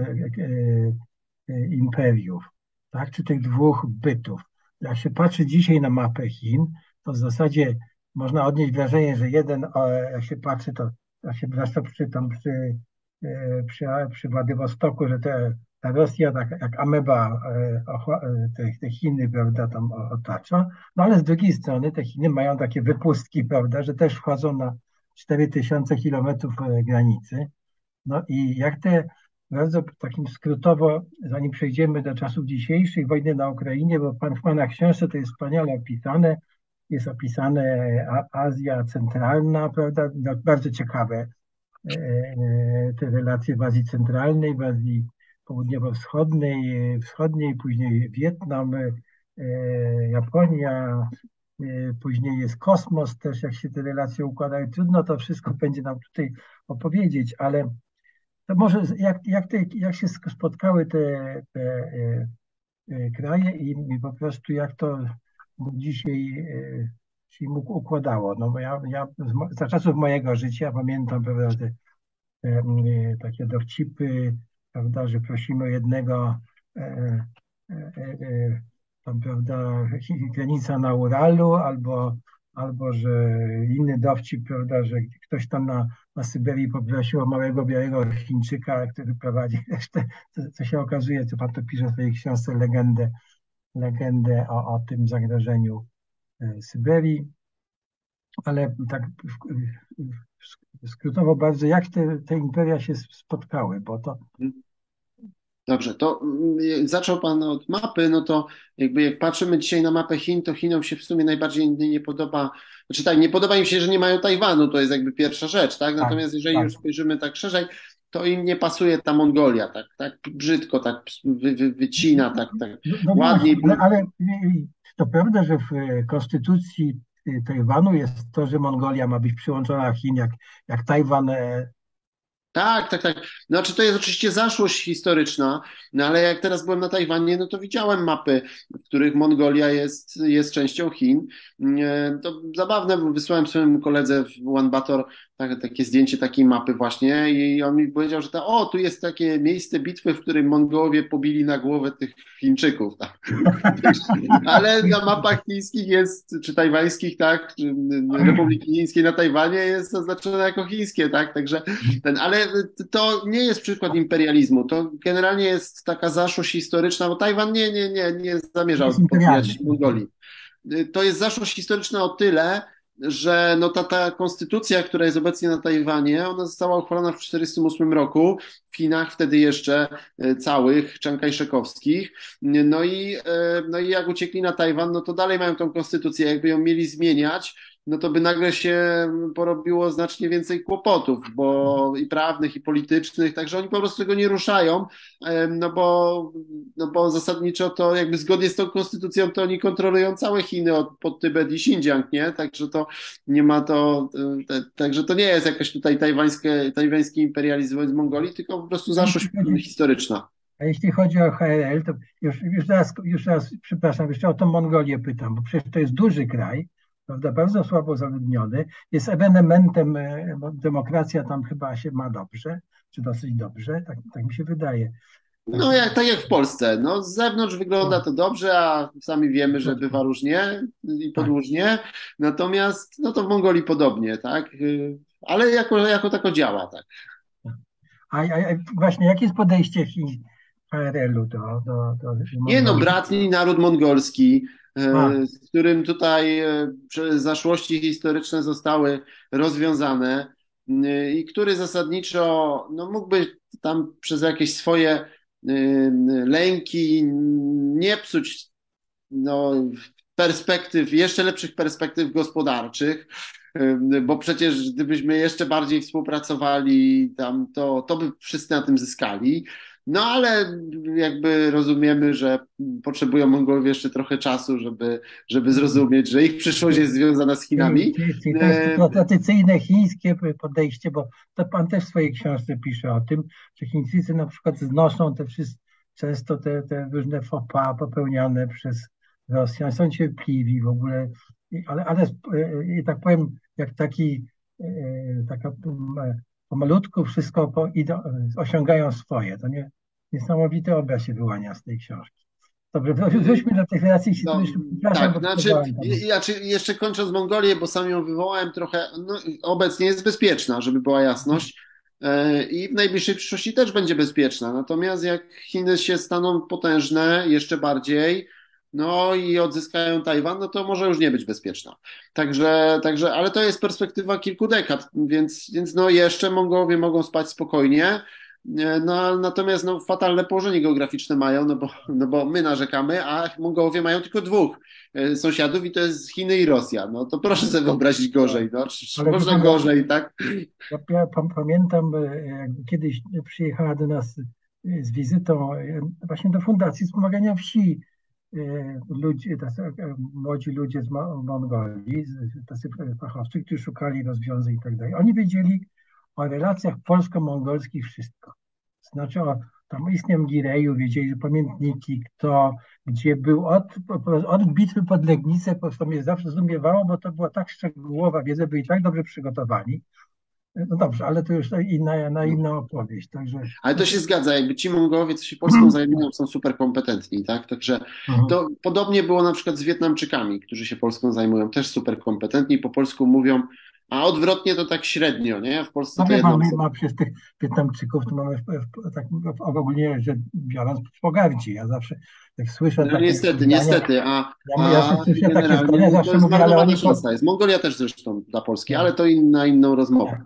imperiów, tak, czy tych dwóch bytów. Jak się patrzy dzisiaj na mapę Chin, to w zasadzie można odnieść wrażenie, że jeden, jak się patrzy, to jak się zwłaszcza przy Władywostoku, że ta Rosja tak jak ameba te Chiny, prawda, tam otacza. No ale z drugiej strony te Chiny mają takie wypustki, prawda, że też wchodzą na 4000 kilometrów granicy. No i jak te, bardzo takim skrótowo, zanim przejdziemy do czasów dzisiejszych, wojny na Ukrainie, bo pan w pana książce to jest wspaniale opisane, jest opisane Azja Centralna, prawda, no, bardzo ciekawe te relacje w Azji Centralnej, w Azji Południowo-Wschodniej, później Wietnam, Japonia, później jest kosmos też, jak się te relacje układają. Trudno to wszystko będzie nam tutaj opowiedzieć, ale to może jak się spotkały te kraje i po prostu jak to dzisiaj się układało. No bo ja za czasów mojego życia pamiętam pewne takie dowcipy, prawda, że prosimy jednego tam, prawda, granica na Uralu, albo że inny dowcip, prawda, że ktoś tam na Syberii poprosił o małego białego Chińczyka, który prowadzi resztę, co się okazuje, co pan to pisze w swojej książce, legendę o tym zagrożeniu Syberii. Ale tak skrótowo bardzo, jak te imperia się spotkały, bo to... Dobrze, to zaczął pan od mapy, no to jakby jak patrzymy dzisiaj na mapę Chin, to Chinom się w sumie najbardziej nie podoba, znaczy tak, nie podoba im się, że nie mają Tajwanu, to jest jakby pierwsza rzecz, tak? Natomiast jeżeli już spojrzymy tak szerzej, to im nie pasuje ta Mongolia, tak brzydko, tak wycina, tak no ładniej. Ale to prawda, że w konstytucji Tajwanu jest to, że Mongolia ma być przyłączona do Chin, jak Tajwan... Tak. Znaczy to jest oczywiście zaszłość historyczna, no ale jak teraz byłem na Tajwanie, no to widziałem mapy, w których Mongolia jest częścią Chin. To zabawne, bo wysłałem swojemu koledze w Ulaanbaatar takie zdjęcie takiej mapy właśnie i on mi powiedział, że tu jest takie miejsce bitwy, w którym Mongołowie pobili na głowę tych Chińczyków. Tak? Ale na mapach chińskich jest, czy tajwańskich, tak, czy Republiki Chińskiej na Tajwanie jest oznaczone jako chińskie, tak, także ale to nie jest przykład imperializmu, to generalnie jest taka zaszłość historyczna, bo Tajwan nie zamierzał podbijać Mongolii. To jest zaszłość historyczna o tyle, że no ta konstytucja, która jest obecnie na Tajwanie, ona została uchwalona w 1948 roku w Chinach, wtedy jeszcze całych, Chiang Kai-shekowskich. No i jak uciekli na Tajwan, no to dalej mają tą konstytucję, jakby ją mieli zmieniać, no to by nagle się porobiło znacznie więcej kłopotów, bo i prawnych, i politycznych, także oni po prostu tego nie ruszają, no bo zasadniczo to jakby zgodnie z tą konstytucją to oni kontrolują całe Chiny pod Tybet i Xinjiang, nie? Także to nie ma to, także to nie jest jakaś tutaj tajwański imperializm wobec Mongolii, tylko po prostu zaszłość historyczna. A jeśli chodzi o HRL, to już raz, przepraszam, jeszcze o tą Mongolię pytam, bo przecież to jest duży kraj, prawda, bardzo słabo zaludniony, jest ewenementem, bo demokracja tam chyba się ma dobrze, czy dosyć dobrze, tak mi się wydaje. No tak jak w Polsce, no z zewnątrz wygląda to dobrze, a sami wiemy, że bywa różnie i podłużnie, natomiast no to w Mongolii podobnie, tak, ale jako tako działa, tak. A właśnie jakie jest podejście PRL-u do Nie no, bratni naród mongolski, z którym tutaj zaszłości historyczne zostały rozwiązane i który zasadniczo no, mógłby tam przez jakieś swoje lęki nie psuć jeszcze lepszych perspektyw gospodarczych, bo przecież gdybyśmy jeszcze bardziej współpracowali tam, to by wszyscy na tym zyskali. No ale jakby rozumiemy, że potrzebują Mongołów jeszcze trochę czasu, żeby zrozumieć, że ich przyszłość jest związana z Chinami. To jest to tradycyjne chińskie podejście, bo to pan też w swojej książce pisze o tym, że Chińczycy na przykład znoszą te wszystkie często te różne faux pas popełniane przez Rosjan są cierpliwi w ogóle, ale i tak powiem, jak taka pomalutku wszystko osiągają swoje. To nie, niesamowity obraz się wyłania z tej książki. Dobrze, wróćmy do tych relacji. Jeszcze kończąc Mongolię, bo sam ją wywołałem trochę, obecnie jest bezpieczna, żeby była jasność. I w najbliższej przyszłości też będzie bezpieczna. Natomiast jak Chiny się staną potężne jeszcze bardziej, no i odzyskają Tajwan, no to może już nie być bezpieczna. Także ale to jest perspektywa kilku dekad, więc no jeszcze Mongołowie mogą spać spokojnie. No, natomiast no, fatalne położenie geograficzne mają, no bo my narzekamy, a Mongołowie mają tylko dwóch sąsiadów i to jest Chiny i Rosja. No to proszę sobie wyobrazić gorzej, no. Można gorzej, tak? Ja pamiętam, jak kiedyś przyjechała do nas z wizytą właśnie do Fundacji Wspomagania Wsi młodzi ludzie z Mongolii, tacy fachowcy, którzy szukali rozwiązań i tak dalej. Oni wiedzieli o relacjach polsko-mongolskich wszystko. Znaczy o tam istnieniu Gireju, wiedzieli, że pamiętniki, kto, gdzie był, od bitwy pod Legnicę, to mnie zawsze zdumiewało, bo to była tak szczegółowa wiedza, byli tak dobrze przygotowani. No dobrze, ale to już na inną opowieść. Także... Ale to się zgadza, jakby ci Mongołowie, co się Polską zajmują, są super kompetentni, tak? Także to podobnie było na przykład z Wietnamczykami, którzy się Polską zajmują, też super kompetentni, po polsku mówią, a odwrotnie to tak średnio, nie? W Polsce to jedno... Mamy przez tych Wietnamczyków, to mamy tak ogólnie, że biorąc pogardzi. Ja zawsze jak słyszę... No niestety, jest Mongolia też zresztą dla Polski, ale to na inną rozmowę.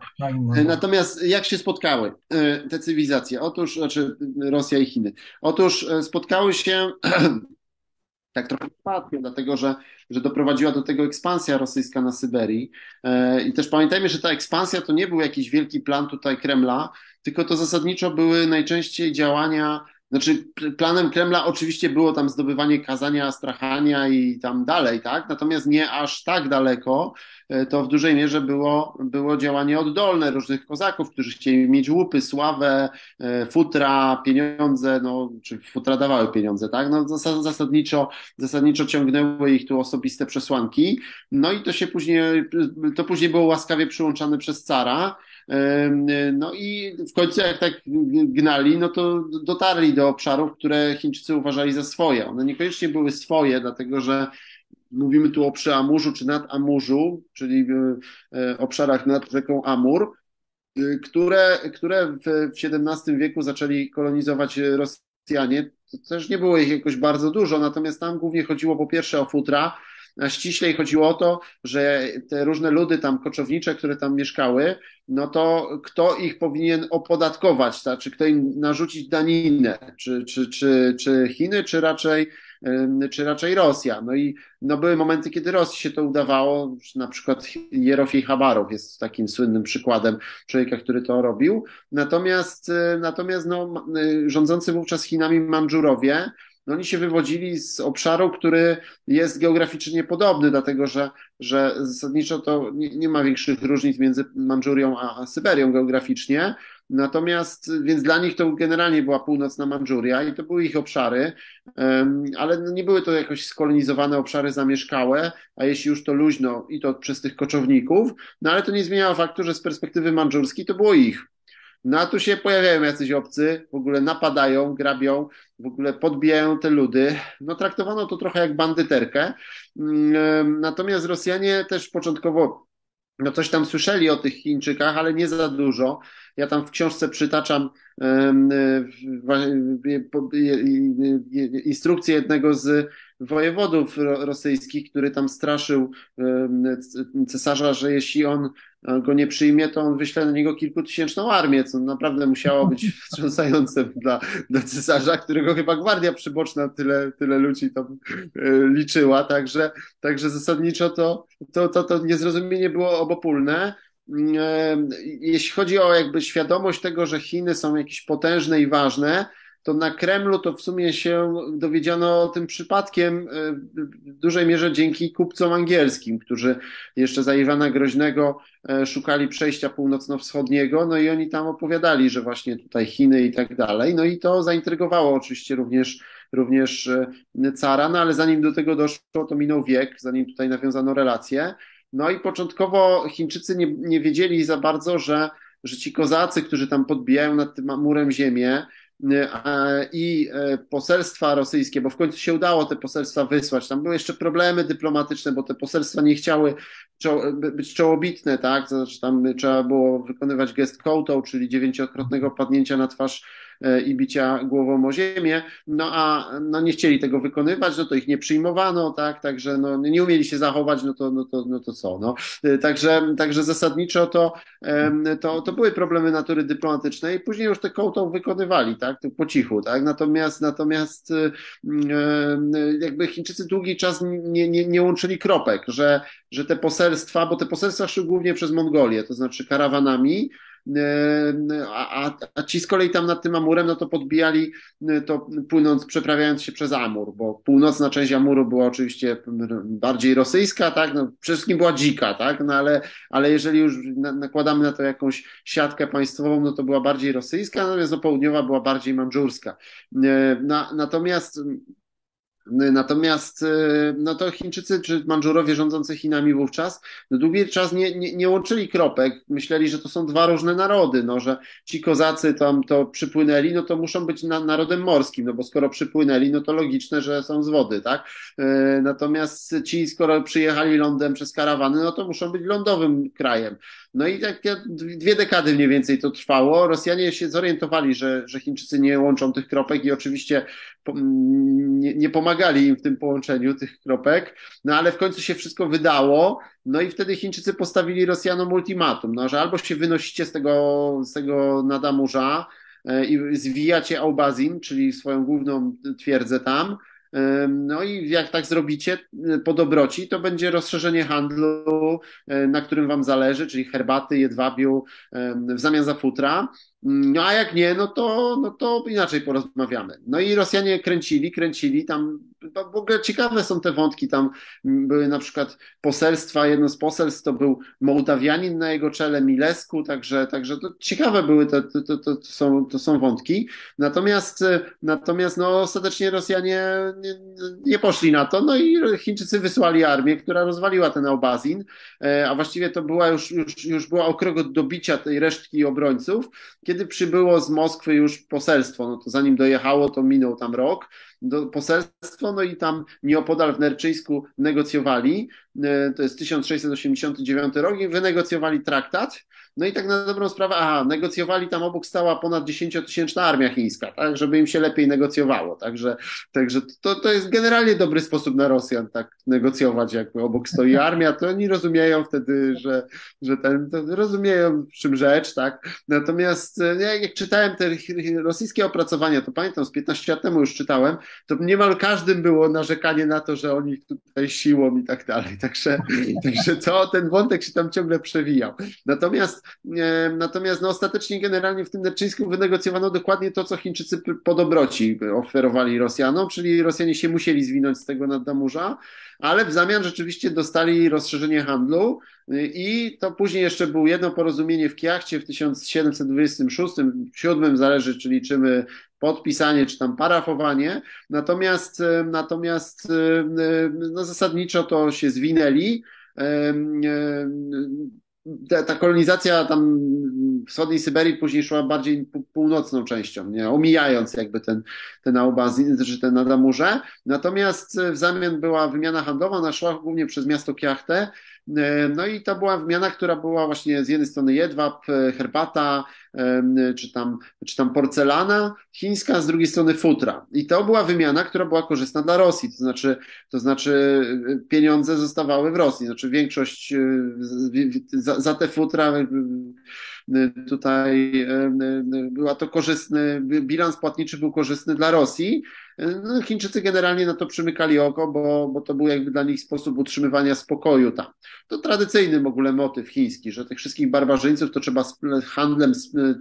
Natomiast jak się spotkały te cywilizacje? Otóż, znaczy Rosja i Chiny. Otóż spotkały się... Tak trochę przypadkiem, dlatego że doprowadziła do tego ekspansja rosyjska na Syberii. I też pamiętajmy, że ta ekspansja to nie był jakiś wielki plan tutaj Kremla, tylko to zasadniczo były najczęściej działania, znaczy planem Kremla oczywiście było tam zdobywanie Kazania, Astrachania i tam dalej, tak? Natomiast nie aż tak daleko, to w dużej mierze było działanie oddolne różnych kozaków, którzy chcieli mieć łupy, sławę, futra, pieniądze, no czy futra dawały pieniądze, tak? No zasadniczo ciągnęły ich tu osobiste przesłanki. No i to później było łaskawie przyłączane przez cara. No i w końcu jak tak gnali, no to dotarli do obszarów, które Chińczycy uważali za swoje. One niekoniecznie były swoje, dlatego że mówimy tu o Przyamurzu czy Nadamurzu, czyli obszarach nad rzeką Amur, które w XVII wieku zaczęli kolonizować Rosjanie. To też nie było ich jakoś bardzo dużo, natomiast tam głównie chodziło po pierwsze o futra, a ściślej chodziło o to, że te różne ludy tam koczownicze, które tam mieszkały, no to kto ich powinien opodatkować, tak? Czy kto im narzucić daninę, czy Chiny, czy raczej Rosja. No i no były momenty, kiedy Rosji się to udawało, na przykład Jerofiej Chabarow jest takim słynnym przykładem człowieka, który to robił. Natomiast no, rządzący wówczas Chinami Mandżurowie, no oni się wywodzili z obszaru, który jest geograficznie podobny, dlatego że zasadniczo to nie ma większych różnic między Mandżurią a Syberią geograficznie. Natomiast, więc dla nich to generalnie była północna Mandżuria i to były ich obszary, ale nie były to jakoś skolonizowane obszary zamieszkałe, a jeśli już to luźno i to przez tych koczowników, no ale to nie zmieniało faktu, że z perspektywy mandżurskiej to było ich. No a tu się pojawiają jacyś obcy, w ogóle napadają, grabią, w ogóle podbijają te ludy. No traktowano to trochę jak bandyterkę. Natomiast Rosjanie też początkowo no coś tam słyszeli o tych Chińczykach, ale nie za dużo. Ja tam w książce przytaczam instrukcję jednego z wojewodów rosyjskich, który tam straszył cesarza, że jeśli on go nie przyjmie, to on wyśle na niego kilkutysięczną armię, co naprawdę musiało być wstrząsające dla cesarza, którego chyba gwardia przyboczna tyle ludzi tam liczyła, także zasadniczo to niezrozumienie było obopólne. Jeśli chodzi o jakby świadomość tego, że Chiny są jakieś potężne i ważne, to na Kremlu to w sumie się dowiedziano o tym przypadkiem w dużej mierze dzięki kupcom angielskim, którzy jeszcze za Iwana Groźnego szukali przejścia północno-wschodniego, no i oni tam opowiadali, że właśnie tutaj Chiny i tak dalej, no i to zaintrygowało oczywiście również cara, no ale zanim do tego doszło, to minął wiek, zanim tutaj nawiązano relacje, no i początkowo Chińczycy nie wiedzieli za bardzo, że ci kozacy, którzy tam podbijają nad tym murem ziemię, i poselstwa rosyjskie, bo w końcu się udało te poselstwa wysłać. Tam były jeszcze problemy dyplomatyczne, bo te poselstwa nie chciały być czołobitne, tak? To znaczy tam trzeba było wykonywać gest kołtą, czyli 9-krotnego padnięcia na twarz i bicia głową o ziemię, no a no nie chcieli tego wykonywać, no to ich nie przyjmowano, tak, także no, nie umieli się zachować, no to co, no. Także zasadniczo to były problemy natury dyplomatycznej i później już te kołtą wykonywali, tak, po cichu, tak, natomiast jakby Chińczycy długi czas nie łączyli kropek, że te poselstwa, bo te poselstwa szły głównie przez Mongolię, to znaczy karawanami, a ci z kolei tam nad tym Amurem, no to podbijali to przeprawiając się przez Amur, bo północna część Amuru była oczywiście bardziej rosyjska, tak, no, przede wszystkim była dzika, tak, no ale jeżeli już nakładamy na to jakąś siatkę państwową, no to była bardziej rosyjska, natomiast południowa była bardziej mandżurska. Natomiast no to Chińczycy czy Mandżurowie rządzący Chinami wówczas długi czas nie łączyli kropek, myśleli, że to są dwa różne narody, no że ci kozacy tam to przypłynęli, no to muszą być narodem morskim, no bo skoro przypłynęli, no to logiczne, że są z wody, tak? Natomiast ci, skoro przyjechali lądem przez karawany, no to muszą być lądowym krajem. No i tak 2 dekady mniej więcej to trwało. Rosjanie się zorientowali, że Chińczycy nie łączą tych kropek i oczywiście nie pomagali im w tym połączeniu tych kropek, no ale w końcu się wszystko wydało, no i wtedy Chińczycy postawili Rosjanom ultimatum, no że albo się wynosicie z tego nadamurza i zwijacie Aubazin, czyli swoją główną twierdzę tam, no i jak tak zrobicie po dobroci, to będzie rozszerzenie handlu, na którym wam zależy, czyli herbaty, jedwabiu w zamian za futra. No a jak nie, no to inaczej porozmawiamy. No i Rosjanie kręcili tam, w ogóle ciekawe są te wątki, tam były na przykład poselstwa, jedno z poselstw to był Mołdawianin na jego czele, Milesku, także to ciekawe były, to są wątki. Natomiast no ostatecznie Rosjanie nie poszli na to, no i Chińczycy wysłali armię, która rozwaliła ten Aubazin, a właściwie to była już była o krok od dobicia tej resztki obrońców, kiedy przybyło z Moskwy już poselstwo, no to zanim dojechało, to minął tam rok, poselstwo, no i tam nieopodal w Nerczyńsku negocjowali, to jest 1689 rok i wynegocjowali traktat, no i tak na dobrą sprawę, negocjowali, tam obok stała ponad 10-tysięczna armia chińska, tak, żeby im się lepiej negocjowało, także to jest generalnie dobry sposób na Rosjan, tak, negocjować, jakby obok stoi armia, to oni rozumieją wtedy, że rozumieją, w czym rzecz, tak, natomiast jak czytałem te rosyjskie opracowania, to pamiętam, z 15 lat temu już czytałem, to niemal każdym było narzekanie na to, że oni tutaj siłą i tak dalej, także to ten wątek się tam ciągle przewijał, natomiast no ostatecznie generalnie w tym Nerczyńsku wynegocjowano dokładnie to, co Chińczycy po dobroci oferowali Rosjanom, czyli Rosjanie się musieli zwinąć z tego nadmorza, ale w zamian rzeczywiście dostali rozszerzenie handlu i to później jeszcze było jedno porozumienie w Kiachcie w 1726-7, zależy, czy liczymy podpisanie, czy tam parafowanie, natomiast no zasadniczo to się zwinęli. Ta kolonizacja tam wschodniej Syberii później szła bardziej północną częścią, nie? Omijając jakby ten Aubazin, czy ten nadamurze. Natomiast w zamian była wymiana handlowa, ona szła głównie przez miasto Kiachtę. No i to była wymiana, która była właśnie z jednej strony jedwab, herbata, czy tam porcelana chińska, z drugiej strony futra. I to była wymiana, która była korzystna dla Rosji, to znaczy pieniądze zostawały w Rosji, znaczy większość za te futra tutaj była to korzystny, bilans płatniczy był korzystny dla Rosji. No, Chińczycy generalnie na to przymykali oko, bo to był jakby dla nich sposób utrzymywania spokoju tam. To tradycyjny w ogóle motyw chiński, że tych wszystkich barbarzyńców to trzeba z handlem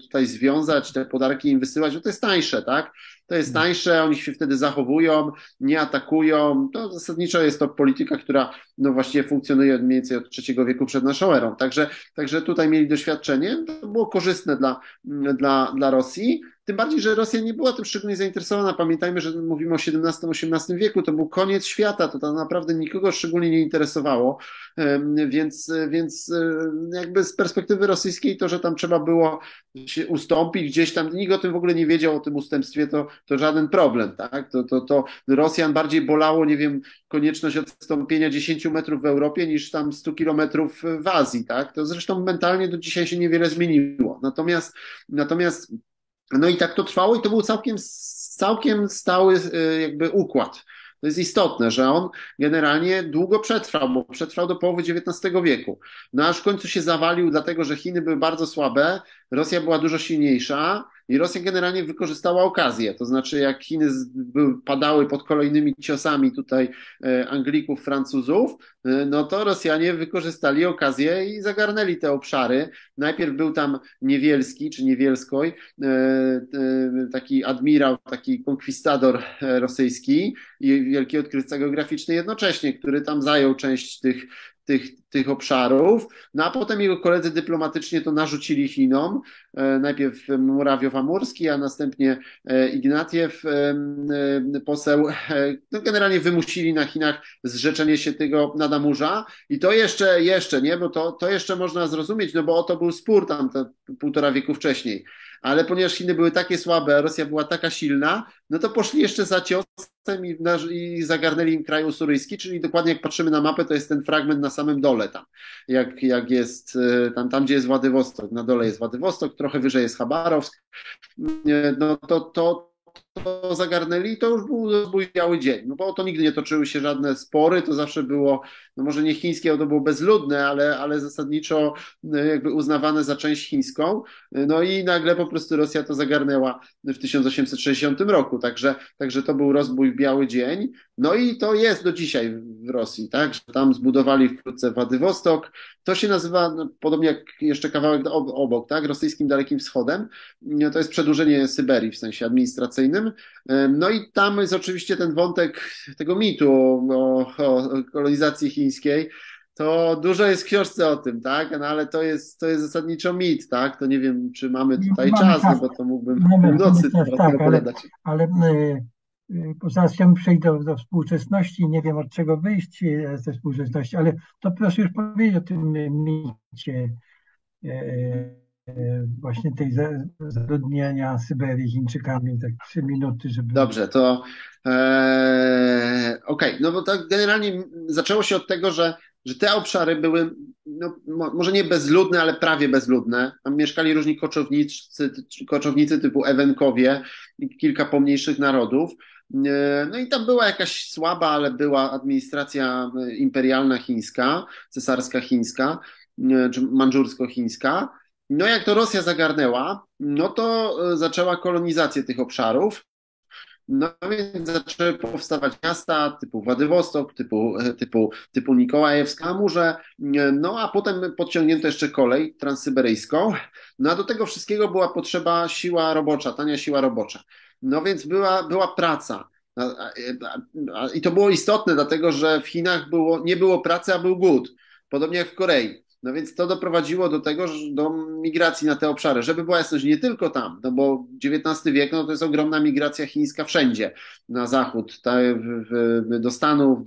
tutaj związać, te podarki im wysyłać, bo to jest tańsze, tak? to jest tańsze, oni się wtedy zachowują, nie atakują. To zasadniczo jest to polityka, która no właśnie funkcjonuje mniej więcej od III wieku przed naszą erą. Także tutaj mieli doświadczenie, to było korzystne dla Rosji. Tym bardziej, że Rosja nie była tym szczególnie zainteresowana. Pamiętajmy, że mówimy o XVII-XVIII wieku, to był koniec świata, to tam naprawdę nikogo szczególnie nie interesowało, więc jakby z perspektywy rosyjskiej to, że tam trzeba było się ustąpić gdzieś tam, nikt o tym w ogóle nie wiedział, o tym ustępstwie, to żaden problem, tak? To Rosjan bardziej bolało, nie wiem, konieczność odstąpienia 10 metrów w Europie niż tam 100 kilometrów w Azji, tak? To zresztą mentalnie do dzisiaj się niewiele zmieniło. Natomiast no i tak to trwało i to był całkiem stały jakby układ. To jest istotne, że on generalnie długo przetrwał, bo przetrwał do połowy XIX wieku. No aż w końcu się zawalił, dlatego że Chiny były bardzo słabe, Rosja była dużo silniejsza i Rosja generalnie wykorzystała okazję. To znaczy jak Chiny padały pod kolejnymi ciosami tutaj Anglików, Francuzów, no to Rosjanie wykorzystali okazję i zagarnęli te obszary. Najpierw był tam Niewielski, czy Niewielskoj, taki admirał, taki konkwistador rosyjski i wielki odkrywca geograficzny jednocześnie, który tam zajął część tych obszarów, no a potem jego koledzy dyplomatycznie to narzucili Chinom, najpierw Murawiow-Amurski, a następnie Ignatiew, poseł, no generalnie wymusili na Chinach zrzeczenie się tego nadamurza i to jeszcze nie, bo to jeszcze można zrozumieć, no bo o to był spór tam te 1,5 wieku wcześniej, ale ponieważ Chiny były takie słabe, a Rosja była taka silna, no to poszli jeszcze za ciosem i zagarnęli im kraj usuryjski, czyli dokładnie jak patrzymy na mapę, to jest ten fragment na samym dole tam, jak jest tam gdzie jest Władywostok, na dole jest Władywostok, trochę wyżej jest Chabarowsk, no to zagarnęli i to już był biały dzień, no bo to nigdy nie toczyły się żadne spory, to zawsze było, no może nie chińskie, to było bezludne, ale zasadniczo jakby uznawane za część chińską, no i nagle po prostu Rosja to zagarnęła w 1860 roku, także to był rozbój biały dzień, no i to jest do dzisiaj w Rosji, tak, że tam zbudowali wkrótce Władywostok, to się nazywa, no, podobnie jak jeszcze kawałek obok, tak, rosyjskim Dalekim Wschodem, to jest przedłużenie Syberii w sensie administracyjnym. No i tam jest oczywiście ten wątek tego mitu o kolonizacji chińskiej. To dużo jest w książce o tym, tak? No ale to jest zasadniczo mit, tak? To nie wiem, czy mamy tutaj czas, no bo to mógłbym północy opowiadać. Zaraz chciałbym przejść do współczesności, nie wiem od czego wyjść ze współczesności, ale to proszę już powiedzieć o tym micie właśnie tej zaludniania Syberii Chińczykami, tak 3 minuty, żeby... Dobrze, to okej, no bo tak generalnie zaczęło się od tego, że te obszary były, no, może nie bezludne, ale prawie bezludne. Tam mieszkali różni koczownicy typu Ewenkowie i kilka pomniejszych narodów. No i tam była jakaś słaba, ale była administracja imperialna chińska, cesarska chińska, czy mandżursko-chińska. No jak to Rosja zagarnęła, no to zaczęła kolonizację tych obszarów, no więc zaczęły powstawać miasta typu Władywostok, typu Nikołajewska na Murze, no a potem podciągnięto jeszcze kolej transsyberyjską, no a do tego wszystkiego była potrzeba siła robocza, tania siła robocza, no więc była praca. I to było istotne, dlatego że w Chinach nie było pracy, a był głód, podobnie jak w Korei. No więc to doprowadziło do tego, do migracji na te obszary. Żeby była jasność, nie tylko tam, no bo XIX wiek, no to jest ogromna migracja chińska wszędzie, na zachód, do Stanów,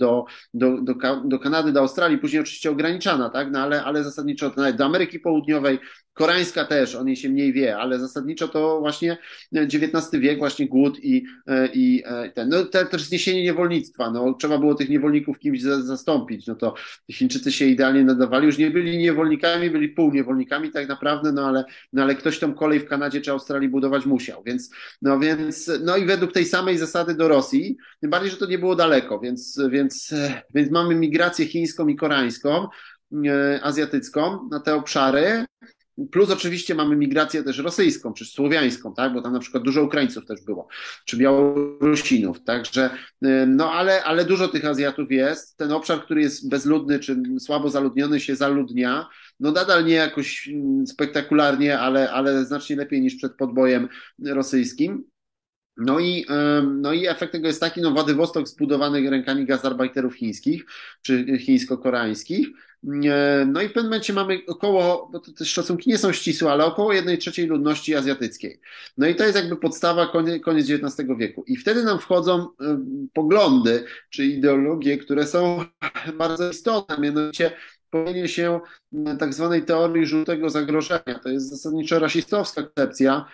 do Kanady, do Australii, później oczywiście ograniczana, tak? No ale zasadniczo nawet do Ameryki Południowej, koreańska też, o niej się mniej wie, ale zasadniczo to właśnie XIX wiek, właśnie głód i też zniesienie niewolnictwa. No, trzeba było tych niewolników kimś zastąpić. No to Chińczycy się idealnie nadawali, już nie byli niewolnikami, byli półniewolnikami tak naprawdę, no ale ktoś tą kolej w Kanadzie czy Australii budować musiał. No i według tej samej zasady do Rosji, tym bardziej, że to nie było daleko, więc mamy migrację chińską i koreańską, azjatycką na te obszary. Plus oczywiście mamy migrację też rosyjską, czy słowiańską, tak, bo tam na przykład dużo Ukraińców też było, czy Białorusinów, także, no ale dużo tych Azjatów jest, ten obszar, który jest bezludny, czy słabo zaludniony się zaludnia, no nadal nie jakoś spektakularnie, ale znacznie lepiej niż przed podbojem rosyjskim. No i efekt tego jest taki, Władywostok zbudowany rękami gazarbajterów chińskich, czy chińsko-koreańskich. No i w pewnym momencie mamy około, bo te szacunki nie są ścisłe, ale około 1/3 ludności azjatyckiej. No i to jest jakby podstawa, koniec XIX wieku. I wtedy nam wchodzą poglądy, czy ideologie, które są bardzo istotne, mianowicie pojawienie się tak zwanej teorii żółtego zagrożenia. To jest zasadniczo rasistowska koncepcja,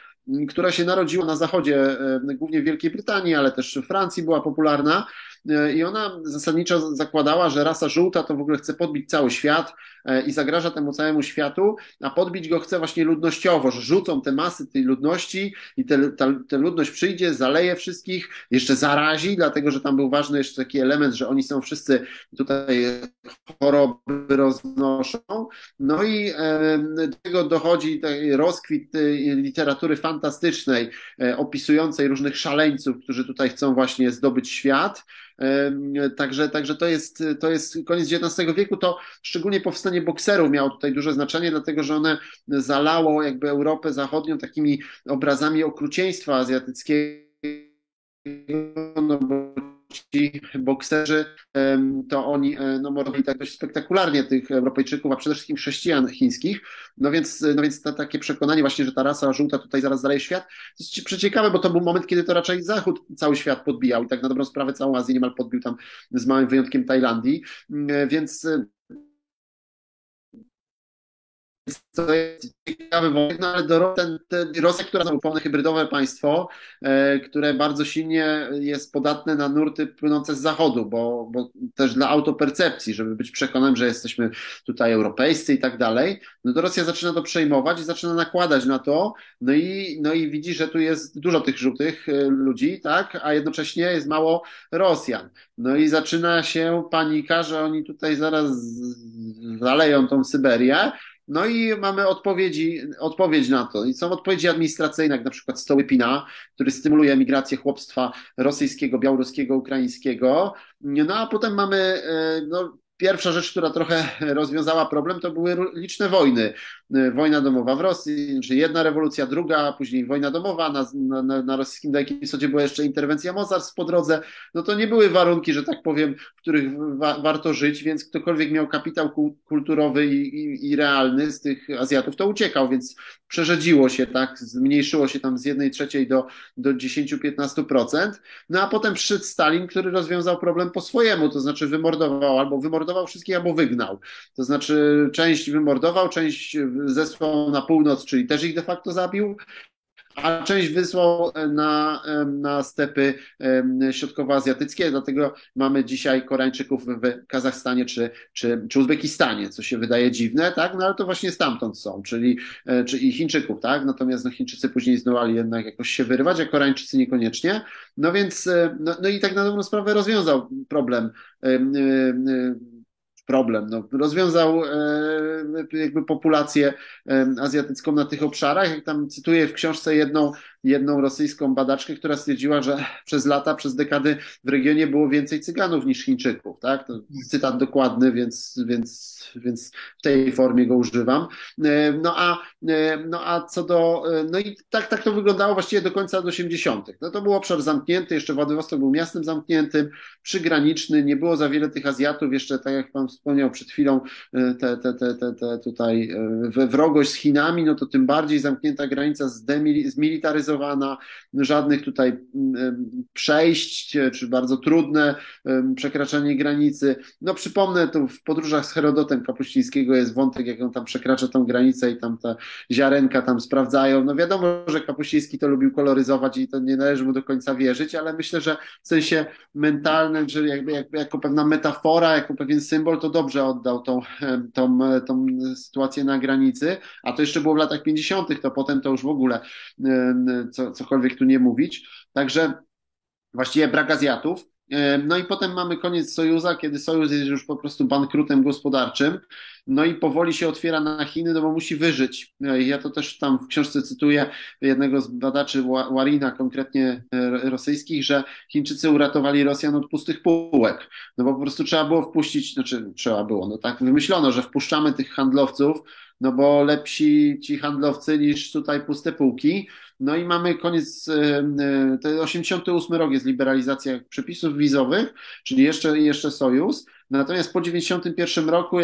która się narodziła na Zachodzie, głównie w Wielkiej Brytanii, ale też w Francji była popularna i ona zasadniczo zakładała, że rasa żółta to w ogóle chce podbić cały świat i zagraża temu całemu światu, a podbić go chce właśnie ludnościowo, że rzucą te masy tej ludności i ta ludność przyjdzie, zaleje wszystkich, jeszcze zarazi, dlatego że tam był ważny jeszcze taki element, że oni są wszyscy tutaj choroby roznoszą. No i do tego dochodzi rozkwit literatury fantastycznej, opisującej różnych szaleńców, którzy tutaj chcą właśnie zdobyć świat. Także to jest koniec XIX wieku, to szczególnie powstanie bokserów miało tutaj duże znaczenie, dlatego że one zalało jakby Europę Zachodnią takimi obrazami okrucieństwa azjatyckiego, no bo ci bokserzy, to oni mordowali tak dość spektakularnie tych Europejczyków, a przede wszystkim chrześcijan chińskich. No więc takie przekonanie właśnie, że ta rasa żółta tutaj zaraz zaleje świat, to jest przeciekawe, bo to był moment, kiedy to raczej Zachód cały świat podbijał i tak na dobrą sprawę całą Azję niemal podbił, tam z małym wyjątkiem Tajlandii, więc to jest ciekawy wątek, no ale Rosja, która to pełne hybrydowe państwo, które bardzo silnie jest podatne na nurty płynące z zachodu, bo też dla autopercepcji, żeby być przekonanym, że jesteśmy tutaj europejscy i tak dalej, no to Rosja zaczyna to przejmować i zaczyna nakładać na to, no i widzi, że tu jest dużo tych żółtych ludzi, tak, a jednocześnie jest mało Rosjan. No i zaczyna się panika, że oni tutaj zaraz zaleją tą Syberię. No i mamy odpowiedź na to. I są odpowiedzi administracyjne, jak na przykład Stołypina, który stymuluje emigrację chłopstwa rosyjskiego, białoruskiego, ukraińskiego. No a potem mamy, pierwsza rzecz, która trochę rozwiązała problem, to były liczne wojny. Wojna domowa w Rosji, czyli jedna rewolucja, druga, później wojna domowa, na rosyjskim Dalekim Wschodzie była jeszcze interwencja mocarstw po drodze. No to nie były warunki, że tak powiem, w których warto żyć, więc ktokolwiek miał kapitał kulturowy i realny z tych Azjatów, to uciekał, więc przerzedziło się, tak, zmniejszyło się tam z 1/3 do 10-15%. No a potem przyszedł Stalin, który rozwiązał problem po swojemu, to znaczy wymordował wszystkich, albo wygnał. To znaczy część wymordował, część zesłał na północ, czyli też ich de facto zabił, a część wysłał na stepy środkowoazjatyckie, dlatego mamy dzisiaj Koreańczyków w Kazachstanie czy Uzbekistanie, co się wydaje dziwne, tak? No ale to właśnie stamtąd są, czy i Chińczyków, tak? Natomiast Chińczycy później zdołali jednak jakoś się wyrywać, a Koreańczycy niekoniecznie. No więc, i tak na dobrą sprawę rozwiązał problem. Rozwiązał jakby populację azjatycką na tych obszarach. Jak tam cytuję w książce jedną rosyjską badaczkę, która stwierdziła, że przez dekady w regionie było więcej Cyganów niż Chińczyków, tak? To cytat dokładny, więc w tej formie go używam. No a co do... No i tak to wyglądało właściwie do końca lat 80. No to był obszar zamknięty, jeszcze Władywostok był miastem zamkniętym, przygraniczny, nie było za wiele tych Azjatów, jeszcze tak jak pan wspomniał przed chwilą, tutaj wrogość z Chinami, no to tym bardziej zamknięta granica, zmilitaryzowana, żadnych tutaj przejść, czy bardzo trudne przekraczanie granicy. No przypomnę, to w Podróżach z Herodotem Kapuścińskiego jest wątek, jak on tam przekracza tą granicę i tam te ziarenka tam sprawdzają. No wiadomo, że Kapuściński to lubił koloryzować i to nie należy mu do końca wierzyć, ale myślę, że w sensie mentalnym, że jako pewna metafora, jako pewien symbol, to dobrze oddał tą sytuację na granicy, a to jeszcze było w latach 50., to potem to już w ogóle cokolwiek tu nie mówić. Także właściwie brak Azjatów. No i potem mamy koniec Sojuza, kiedy Sojuz jest już po prostu bankrutem gospodarczym. No i powoli się otwiera na Chiny, bo musi wyżyć. Ja to też tam w książce cytuję jednego z badaczy, Warina, konkretnie rosyjskich, że Chińczycy uratowali Rosjan od pustych półek. No bo po prostu trzeba było wpuścić, wymyślono, że wpuszczamy tych handlowców, no bo lepsi ci handlowcy niż tutaj puste półki. No i mamy koniec, to 88 rok jest liberalizacja przepisów wizowych, czyli jeszcze Sojusz. Natomiast po 91 roku,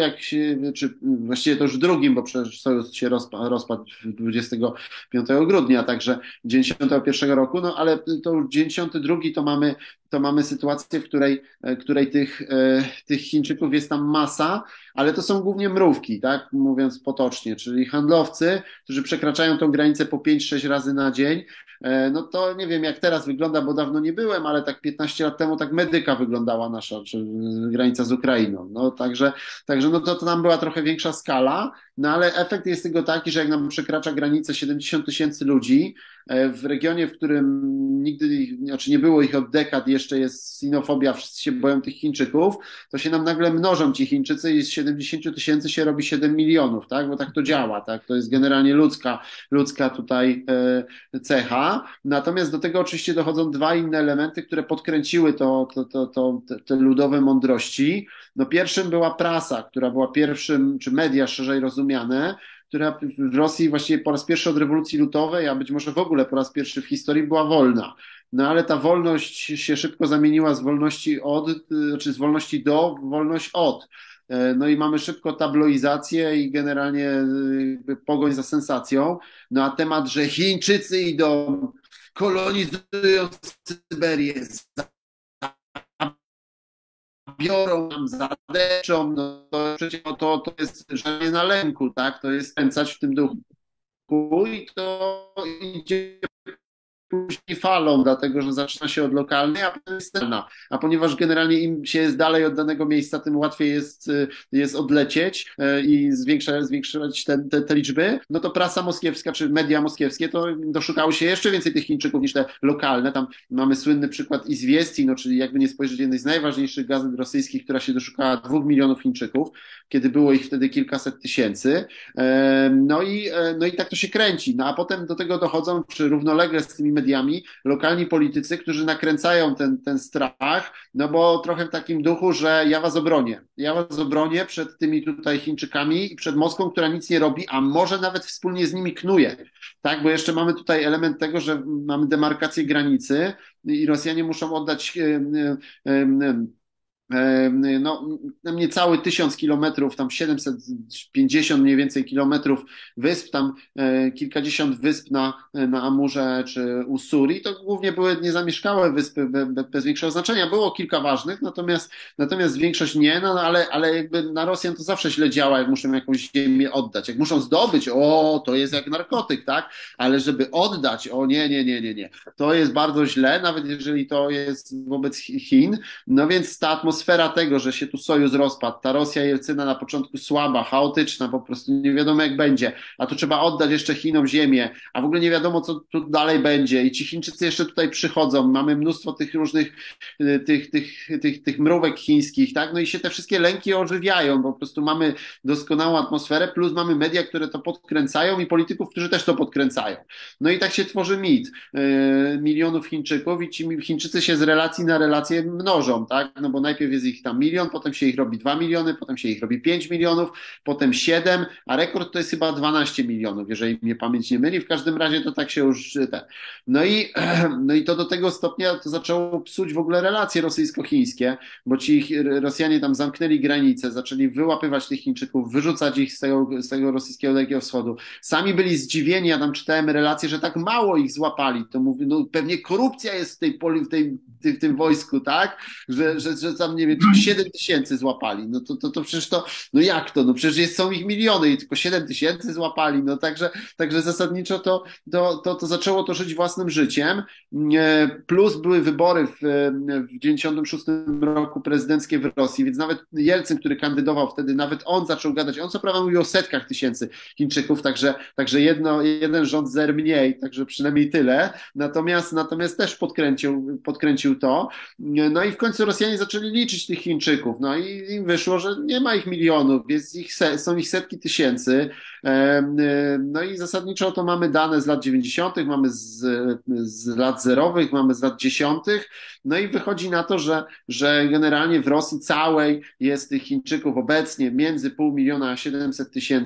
czy właściwie to już w drugim, bo przecież Sojusz się rozpadł 25 grudnia, także 91 roku, no ale to już 92 to mamy sytuację, w której tych Chińczyków jest tam masa, ale to są głównie mrówki, tak mówiąc potocznie, czyli handlowcy, którzy przekraczają tą granicę po 5-6 razy na dzień. No to nie wiem, jak teraz wygląda, bo dawno nie byłem, ale tak 15 lat temu tak Medyka wyglądała nasza, czy granica z Ukrainą. No także no to nam była trochę większa skala, no ale efekt jest tego taki, że jak nam przekracza granicę 70 tysięcy ludzi w regionie, w którym nigdy, znaczy nie było ich od dekad, jeszcze jest sinofobia, wszyscy się boją tych Chińczyków, to się nam nagle mnożą ci Chińczycy i z 70 tysięcy się robi 7 milionów, tak? Bo tak to działa, tak? To jest generalnie ludzka tutaj cecha. Natomiast do tego oczywiście dochodzą dwa inne elementy, które podkręciły te ludowe mądrości. No pierwszym była prasa, która była pierwszym, czy media szerzej rozumiane, która w Rosji właściwie po raz pierwszy od rewolucji lutowej, a być może w ogóle po raz pierwszy w historii była wolna. No ale ta wolność się szybko zamieniła z wolności czy z wolności do, w wolność od. No i mamy szybko tabloizację i generalnie pogoń za sensacją. No a temat, że Chińczycy idą, kolonizują Syberię, biorą nam, zadeczą, no to przecież to jest żenie na lęku, tak? To jest kręcać w tym duchu i to idzie później falą, dlatego że zaczyna się od lokalnej, a potem jest lokalna. A ponieważ generalnie im się jest dalej od danego miejsca, tym łatwiej jest odlecieć i zwiększać te liczby, no to prasa moskiewska, czy media moskiewskie, to doszukały się jeszcze więcej tych Chińczyków niż te lokalne. Tam mamy słynny przykład Izwiestii, no czyli jakby nie spojrzeć, jednej z najważniejszych gazet rosyjskich, która się doszukała 2 milionów Chińczyków, kiedy było ich wtedy kilkaset tysięcy. No i tak to się kręci. No a potem do tego dochodzą, czy równolegle z tymi mediami, lokalni politycy, którzy nakręcają ten strach, no bo trochę w takim duchu, że ja was obronię przed tymi tutaj Chińczykami i przed Moskwą, która nic nie robi, a może nawet wspólnie z nimi knuje, tak, bo jeszcze mamy tutaj element tego, że mamy demarkację granicy i Rosjanie muszą oddać no niecały 1000 kilometrów, tam 750 mniej więcej kilometrów wysp, tam kilkadziesiąt wysp na Amurze czy Ussuri, to głównie były niezamieszkałe wyspy bez większego znaczenia, było kilka ważnych, natomiast większość nie, no ale jakby na Rosjan to zawsze źle działa, jak muszą jakąś ziemię oddać, jak muszą zdobyć, o, to jest jak narkotyk, tak, ale żeby oddać, o nie, to jest bardzo źle, nawet jeżeli to jest wobec Chin, no więc ta atmosfera tego, że się tu Sojusz rozpadł, ta Rosja Jelcyna na początku słaba, chaotyczna, po prostu nie wiadomo jak będzie, a tu trzeba oddać jeszcze Chinom ziemię, a w ogóle nie wiadomo co tu dalej będzie i ci Chińczycy jeszcze tutaj przychodzą, mamy mnóstwo tych różnych tych mrówek chińskich, tak, no i się te wszystkie lęki ożywiają, bo po prostu mamy doskonałą atmosferę, plus mamy media, które to podkręcają i polityków, którzy też to podkręcają. No i tak się tworzy mit milionów Chińczyków i ci Chińczycy się z relacji na relacje mnożą, tak, no bo najpierw jest ich tam 1 milion, potem się ich robi 2 miliony, potem się ich robi 5 milionów, potem 7, a rekord to jest chyba 12 milionów, jeżeli mnie pamięć nie myli. W każdym razie to tak się już... No i to do tego stopnia to zaczęło psuć w ogóle relacje rosyjsko-chińskie, bo ci Rosjanie tam zamknęli granice, zaczęli wyłapywać tych Chińczyków, wyrzucać ich z tego rosyjskiego Dalekiego Wschodu. Sami byli zdziwieni, ja tam czytałem relacje, że tak mało ich złapali. To mówię, no pewnie korupcja jest w tym wojsku, tak? Że tam, nie wiem, 7 tysięcy złapali, no to przecież to, no jak to, no przecież są ich miliony i tylko 7 tysięcy złapali, no także zasadniczo to zaczęło to żyć własnym życiem, plus były wybory w 96 roku prezydenckie w Rosji, więc nawet Jelcyn, który kandydował wtedy, nawet on zaczął gadać, on co prawda mówił o setkach tysięcy Chińczyków, także jeden rząd zer mniej, także przynajmniej tyle, natomiast też podkręcił to, no i w końcu Rosjanie zaczęli liczyć policzyć tych Chińczyków. No i im wyszło, że nie ma ich milionów, jest ich są ich setki tysięcy. No i zasadniczo to mamy dane z lat 90., mamy z lat zerowych, mamy z lat 10. No i wychodzi na to, że generalnie w Rosji całej jest tych Chińczyków obecnie między 500 000 a 700 000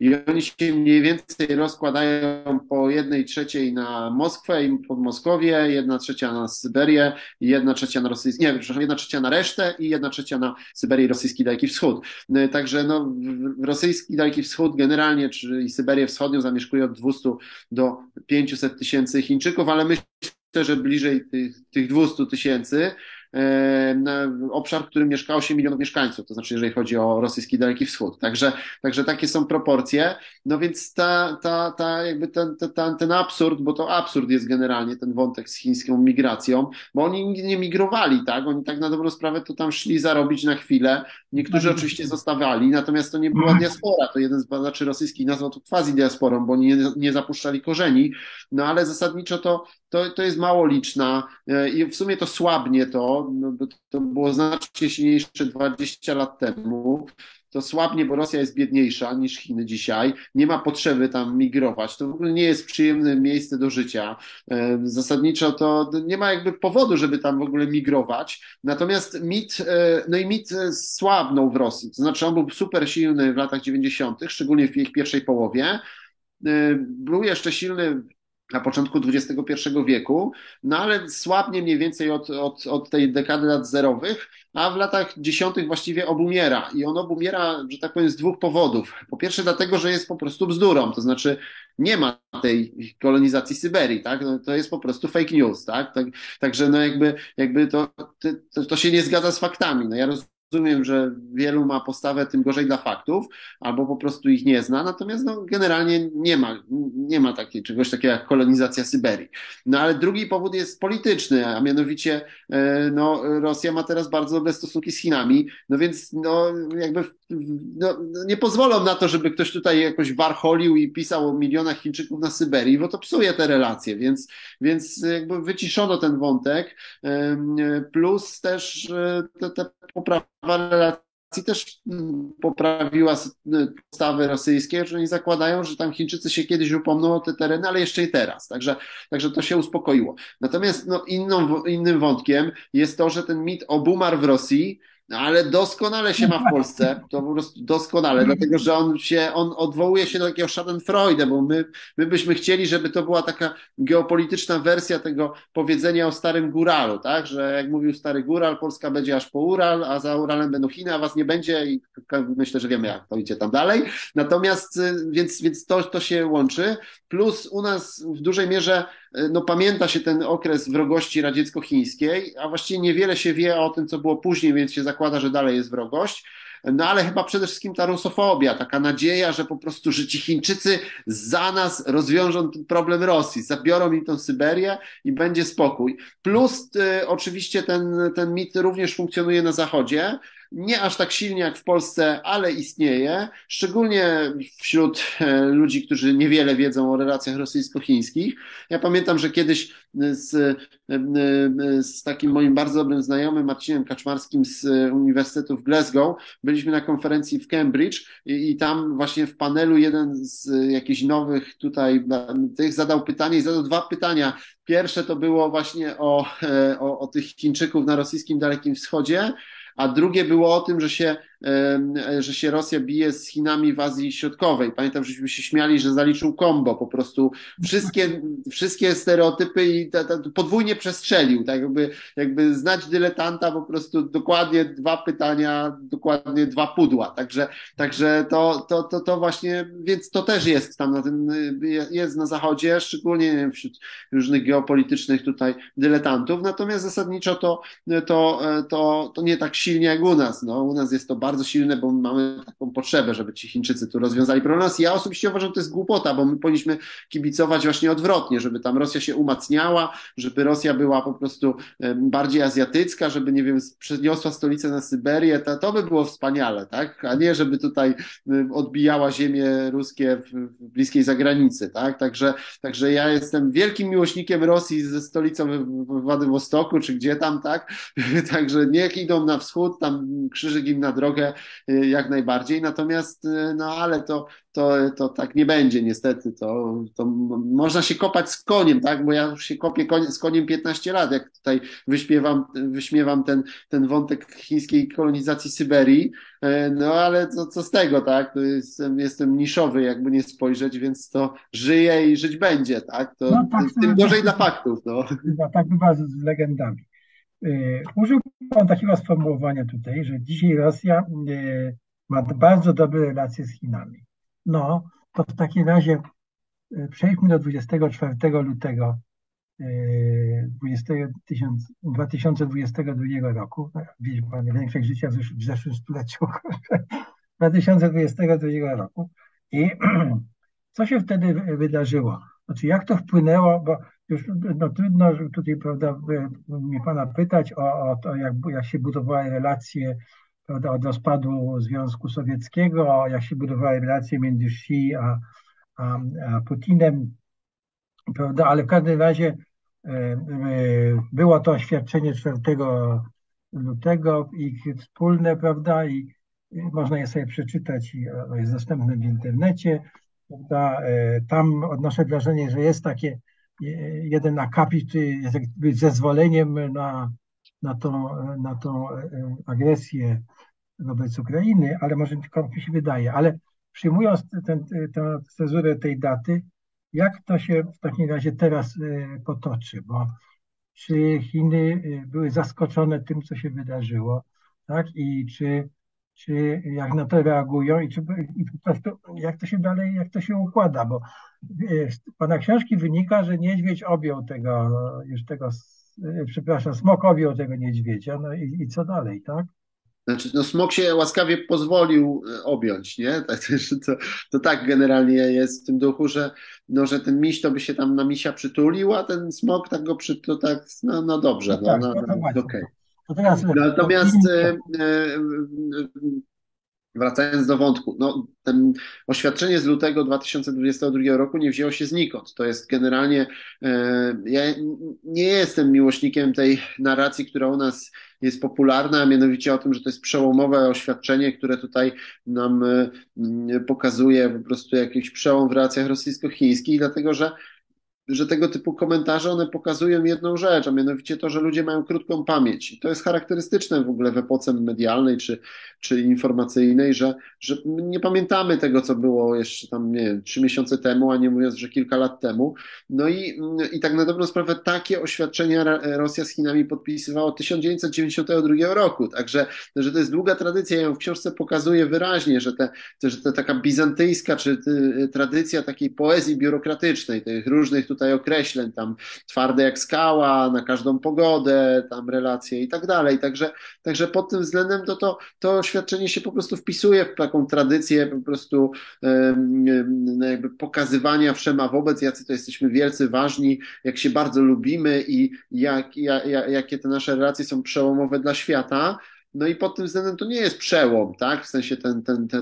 i oni się mniej więcej rozkładają po 1/3 na Moskwę i Podmoskowie, 1/3 na Syberię, 1/3 na rosyjski, nie, przepraszam, 1/3 na resztę i 1/3 na Syberię i rosyjski Daleki Wschód. Także no, rosyjski Daleki Wschód generalnie, czyli Syberię Wschodnią zamieszkuje od 200 do 500 000 Chińczyków, ale myślę, że bliżej tych 200 000. Na obszar, w którym mieszka 8 milionów mieszkańców, to znaczy jeżeli chodzi o rosyjski Daleki Wschód. Także takie są proporcje. No więc ten absurd, bo to absurd jest generalnie ten wątek z chińską migracją, bo oni nigdy nie migrowali, tak? Oni tak na dobrą sprawę to tam szli zarobić na chwilę. Niektórzy oczywiście zostawali, natomiast to nie była diaspora. To jeden z badaczy rosyjskich nazwał to quasi-diasporą, bo oni nie zapuszczali korzeni. No ale zasadniczo to jest mało liczna i w sumie to słabnie to było znacznie silniejsze 20 lat temu. To słabnie, bo Rosja jest biedniejsza niż Chiny dzisiaj, nie ma potrzeby tam migrować, to w ogóle nie jest przyjemne miejsce do życia, zasadniczo to nie ma jakby powodu, żeby tam w ogóle migrować, natomiast mit słabnął w Rosji, to znaczy on był super silny w latach 90., szczególnie w ich pierwszej połowie, był jeszcze silny na początku XXI wieku, no ale słabnie mniej więcej od tej dekady lat zerowych, a w latach 10. właściwie obumiera. I on obumiera, że tak powiem, z dwóch powodów. Po pierwsze dlatego, że jest po prostu bzdurą, to znaczy nie ma tej kolonizacji Syberii, tak? No, to jest po prostu fake news, tak? Także no jakby to się nie zgadza z faktami. No ja rozumiem, że wielu ma postawę tym gorzej dla faktów, albo po prostu ich nie zna, natomiast no, generalnie nie ma czegoś takiego jak kolonizacja Syberii. No ale drugi powód jest polityczny, a mianowicie no, Rosja ma teraz bardzo dobre stosunki z Chinami, no więc no, jakby nie pozwolą na to, żeby ktoś tutaj jakoś warcholił i pisał o milionach Chińczyków na Syberii, bo to psuje te relacje, więc jakby wyciszono ten wątek, plus też te poprawy relacji też poprawiła postawy rosyjskie, że oni zakładają, że tam Chińczycy się kiedyś upomną o te tereny, ale jeszcze i teraz. Także to się uspokoiło. Natomiast no, innym wątkiem jest to, że ten mit obumarł w Rosji, ale doskonale się ma w Polsce, to po prostu doskonale, dlatego że on odwołuje się do takiego Schadenfreude, bo my byśmy chcieli, żeby to była taka geopolityczna wersja tego powiedzenia o starym góralu, tak, że jak mówił stary góral, Polska będzie aż po Ural, a za Uralem będą Chiny, a was nie będzie i myślę, że wiemy jak to idzie tam dalej, natomiast więc to się łączy, plus u nas w dużej mierze no pamięta się ten okres wrogości radziecko-chińskiej, a właściwie niewiele się wie o tym, co było później, więc się zakłada, że dalej jest wrogość. No ale chyba przede wszystkim ta rusofobia, taka nadzieja, że po prostu, że ci Chińczycy za nas rozwiążą ten problem Rosji, zabiorą im tą Syberię i będzie spokój. Plus oczywiście ten mit również funkcjonuje na Zachodzie, nie aż tak silnie jak w Polsce, ale istnieje, szczególnie wśród ludzi, którzy niewiele wiedzą o relacjach rosyjsko-chińskich. Ja pamiętam, że kiedyś z takim moim bardzo dobrym znajomym Marcinem Kaczmarskim z Uniwersytetu w Glasgow byliśmy na konferencji w Cambridge i tam właśnie w panelu jeden z jakichś nowych tutaj tych zadał dwa pytania. Pierwsze to było właśnie o tych Chińczyków na rosyjskim Dalekim Wschodzie, a drugie było o tym, że się Rosja bije z Chinami w Azji Środkowej. Pamiętam, żeśmy się śmiali, że zaliczył kombo, po prostu wszystkie stereotypy i podwójnie przestrzelił, tak jakby znać dyletanta, po prostu dokładnie dwa pytania, dokładnie dwa pudła. Także to właśnie, więc to też jest tam jest na Zachodzie, szczególnie nie wiem, wśród różnych geopolitycznych tutaj dyletantów, natomiast zasadniczo to nie tak silnie jak u nas. No, u nas jest to bardzo bardzo silne, bo mamy taką potrzebę, żeby ci Chińczycy tu rozwiązali problem. Ja osobiście uważam, że to jest głupota, bo my powinniśmy kibicować właśnie odwrotnie, żeby tam Rosja się umacniała, żeby Rosja była po prostu bardziej azjatycka, żeby, nie wiem, przeniosła stolicę na Syberię, to by było wspaniale, tak? A nie, żeby tutaj odbijała ziemię ruskie w bliskiej zagranicy, tak? Także ja jestem wielkim miłośnikiem Rosji ze stolicą w Władywostoku, czy gdzie tam, tak? Także niech idą na wschód, tam krzyżyk im na drogę jak najbardziej, natomiast no ale to tak nie będzie niestety, to można się kopać z koniem, tak, bo ja już się kopię z koniem 15 lat, jak tutaj wyśmiewam ten wątek chińskiej kolonizacji Syberii, no ale co z tego, tak, jestem niszowy, jakby nie spojrzeć, więc to żyje i żyć będzie, tak, to no, tak, tym gorzej dla faktów. No. Tak bywa z legendami. Użył pan takiego sformułowania tutaj, że dzisiaj Rosja ma bardzo dobre relacje z Chinami. No, to w takim razie przejdźmy do 24 lutego 2022 roku. Widział pan większość życia w zeszłym stuleciu 2022 roku. I co się wtedy wydarzyło? Znaczy, jak to wpłynęło, bo już no, trudno tutaj, prawda, mnie pana pytać o to, jak się budowały relacje, prawda, od rozpadu Związku Sowieckiego, jak się budowały relacje między Xi a Putinem, prawda, ale w każdym razie było to oświadczenie 4 lutego i wspólne, prawda, i można je sobie przeczytać, jest dostępne w internecie, prawda. Tam odnoszę wrażenie, że jest takie jeden akapit, jest jakby zezwoleniem na tą agresję wobec Ukrainy, ale może tylko mi się wydaje, ale przyjmując tę cezurę tej daty, jak to się w takim razie teraz potoczy, bo czy Chiny były zaskoczone tym, co się wydarzyło, tak, i czy jak na to reagują i po prostu jak to się dalej, jak to się układa, bo z pana książki wynika, że niedźwiedź objął smok objął tego niedźwiedzia, no i co dalej, tak? Znaczy, no smok się łaskawie pozwolił objąć, nie? To tak generalnie jest w tym duchu, że ten miś to by się tam na misia przytulił, a ten smok tak go przytulił, tak, no dobrze, no, tak, no okej. Okay. Natomiast wracając do wątku, no, ten oświadczenie z lutego 2022 roku nie wzięło się znikąd. To jest generalnie, ja nie jestem miłośnikiem tej narracji, która u nas jest popularna, a mianowicie o tym, że to jest przełomowe oświadczenie, które tutaj nam pokazuje po prostu jakiś przełom w relacjach rosyjsko-chińskich, dlatego że tego typu komentarze, one pokazują jedną rzecz, a mianowicie to, że ludzie mają krótką pamięć. I to jest charakterystyczne w ogóle w epoce medialnej czy informacyjnej, że nie pamiętamy tego, co było jeszcze tam, nie wiem, 3 miesiące temu, a nie mówiąc, że kilka lat temu. No i tak na dobrą sprawę takie oświadczenia Rosja z Chinami podpisywała od 1992 roku. Także że to jest długa tradycja. Ja ją w książce pokazuję wyraźnie, że ta taka bizantyjska tradycja takiej poezji biurokratycznej, tych różnych tutaj określeń, tam twarde jak skała, na każdą pogodę, tam relacje i tak dalej. Także pod tym względem to oświadczenie się po prostu wpisuje w taką tradycję po prostu jakby pokazywania wszema wobec, jacy to jesteśmy wielcy, ważni, jak się bardzo lubimy i jakie te nasze relacje są przełomowe dla świata. No i pod tym względem to nie jest przełom, tak? W sensie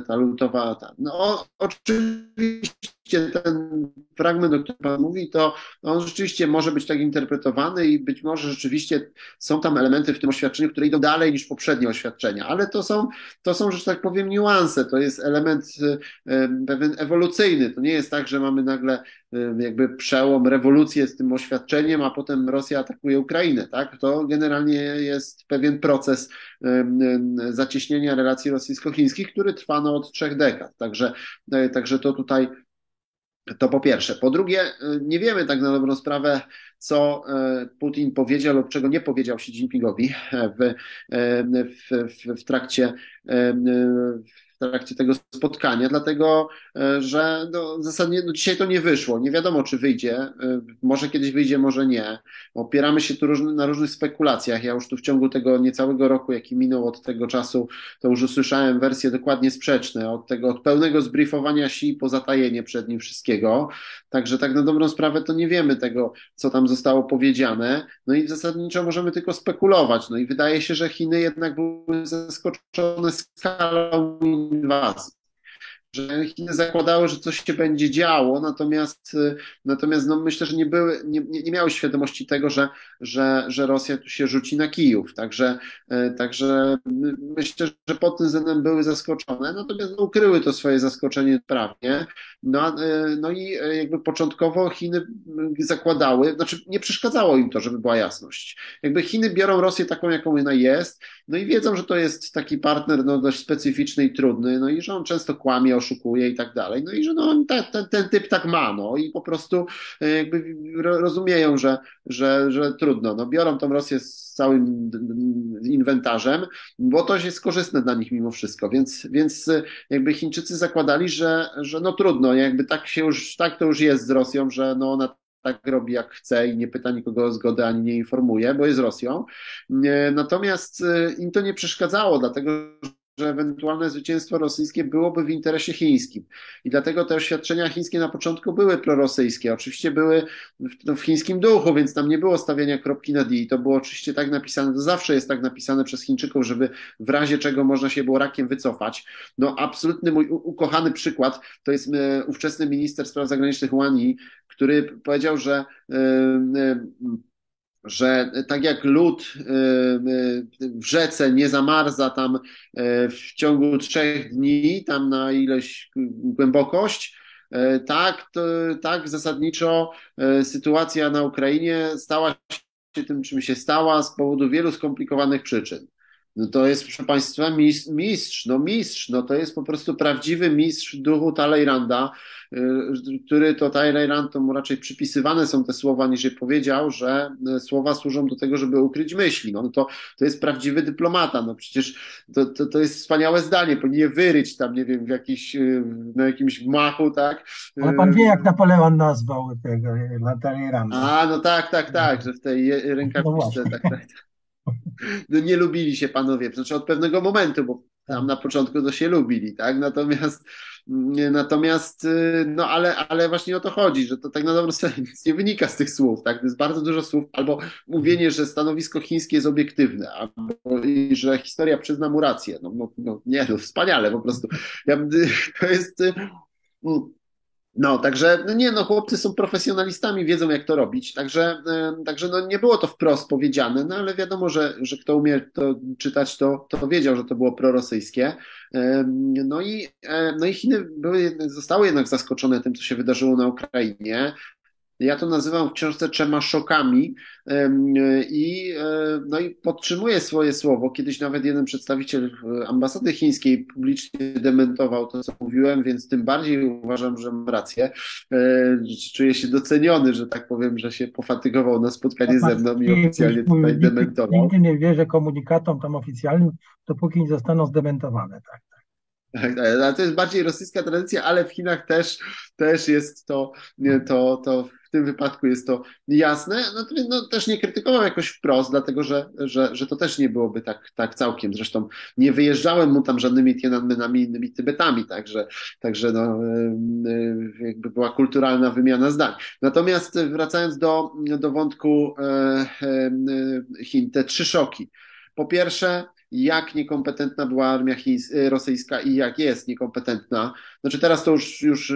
ta lutowa... No oczywiście ten fragment, o którym pan mówi, to on rzeczywiście może być tak interpretowany i być może rzeczywiście są tam elementy w tym oświadczeniu, które idą dalej niż poprzednie oświadczenia, ale to są, że tak powiem, niuanse. To jest element pewien ewolucyjny. To nie jest tak, że mamy nagle jakby przełom, rewolucję z tym oświadczeniem, a potem Rosja atakuje Ukrainę, tak? To generalnie jest pewien proces zacieśnienia relacji rosyjsko-chińskich, który trwa od 3 dekad. Także to tutaj to po pierwsze. Po drugie, nie wiemy tak na dobrą sprawę, co Putin powiedział lub czego nie powiedział Xi Jinpingowi w trakcie tego spotkania, dlatego że zasadniczo dzisiaj to nie wyszło. Nie wiadomo, czy wyjdzie. Może kiedyś wyjdzie, może nie. Opieramy się tu na różnych spekulacjach. Ja już tu w ciągu tego niecałego roku, jaki minął od tego czasu, to już usłyszałem wersje dokładnie sprzeczne. Od pełnego zbriefowania Xi po zatajenie przed nim wszystkiego. Także tak na dobrą sprawę to nie wiemy tego, co tam zostało powiedziane. No i zasadniczo możemy tylko spekulować. No i wydaje się, że Chiny jednak były zaskoczone skalą inwazji, że Chiny zakładały, że coś się będzie działo, natomiast no myślę, że nie miały świadomości tego, że Rosja tu się rzuci na Kijów, także myślę, że pod tym względem były zaskoczone, natomiast ukryły to swoje zaskoczenie prawnie, no i jakby początkowo Chiny zakładały, znaczy nie przeszkadzało im to, żeby była jasność. Jakby Chiny biorą Rosję taką, jaką ona jest, no i wiedzą, że to jest taki partner dość specyficzny i trudny, no i że on często kłamie, oszukuje i tak dalej, no i że ten typ tak ma, no i po prostu jakby rozumieją, że trudno, no biorą tą Rosję z całym inwentarzem, bo to jest korzystne dla nich mimo wszystko, więc jakby Chińczycy zakładali, że no trudno, jakby tak to już jest z Rosją, że no ona tak robi jak chce i nie pyta nikogo o zgodę, ani nie informuje, bo jest Rosją. Natomiast im to nie przeszkadzało, dlatego że ewentualne zwycięstwo rosyjskie byłoby w interesie chińskim. I dlatego te oświadczenia chińskie na początku były prorosyjskie. Oczywiście były w chińskim duchu, więc tam nie było stawiania kropki na D. To było oczywiście tak napisane, to zawsze jest tak napisane przez Chińczyków, żeby w razie czego można się było rakiem wycofać. No absolutny mój ukochany przykład to jest ówczesny minister spraw zagranicznych Wang Yi, który powiedział, że tak jak lód w rzece nie zamarza tam w ciągu 3 dni, tam na ileś głębokość, tak zasadniczo sytuacja na Ukrainie stała się tym, czym się stała z powodu wielu skomplikowanych przyczyn. No to jest, proszę Państwa, mistrz, to jest po prostu prawdziwy mistrz duchu Talleyranda, który to Talleyrand, to mu raczej przypisywane są te słowa, niż je powiedział, że słowa służą do tego, żeby ukryć myśli. No to jest prawdziwy dyplomata, no przecież to jest wspaniałe zdanie, powinien wyryć tam, nie wiem, na jakimś machu, tak? Ale pan wie, jak Napoleon nazwał tego Talleyranda. A, no tak, że w tej rękawiczce, no tak. No nie lubili się panowie, znaczy od pewnego momentu, bo tam na początku to się lubili, tak? Natomiast no ale właśnie o to chodzi, że to tak na dobrą sprawę nic nie wynika z tych słów, tak? To jest bardzo dużo słów, albo mówienie, że stanowisko chińskie jest obiektywne, albo że historia przyzna mu rację. No, wspaniale po prostu. To jest... No, także, chłopcy są profesjonalistami, wiedzą jak to robić, także no nie było to wprost powiedziane, no ale wiadomo, że kto umie to czytać, to wiedział, że to było prorosyjskie. No i Chiny zostały jednak zaskoczone tym, co się wydarzyło na Ukrainie. Ja to nazywam w książce 3 szokami i podtrzymuję swoje słowo. Kiedyś nawet jeden przedstawiciel ambasady chińskiej publicznie dementował to, co mówiłem, więc tym bardziej uważam, że mam rację. Czuję się doceniony, że tak powiem, że się pofatygował na spotkanie ze mną i oficjalnie tutaj dementował. Nigdy nie wierzę komunikatom tam oficjalnym, dopóki nie zostaną zdementowane, tak. Tak, to jest bardziej rosyjska tradycja, ale w Chinach też jest to w tym wypadku jest to jasne. No, też nie krytykował jakoś wprost, dlatego że to też nie byłoby tak całkiem. Zresztą nie wyjeżdżałem mu tam żadnymi Tiananmenami, innymi Tybetami, także no, jakby była kulturalna wymiana zdań. Natomiast wracając do wątku Chin, te 3 szoki. Po pierwsze, jak niekompetentna była armia rosyjska i jak jest niekompetentna. Znaczy teraz to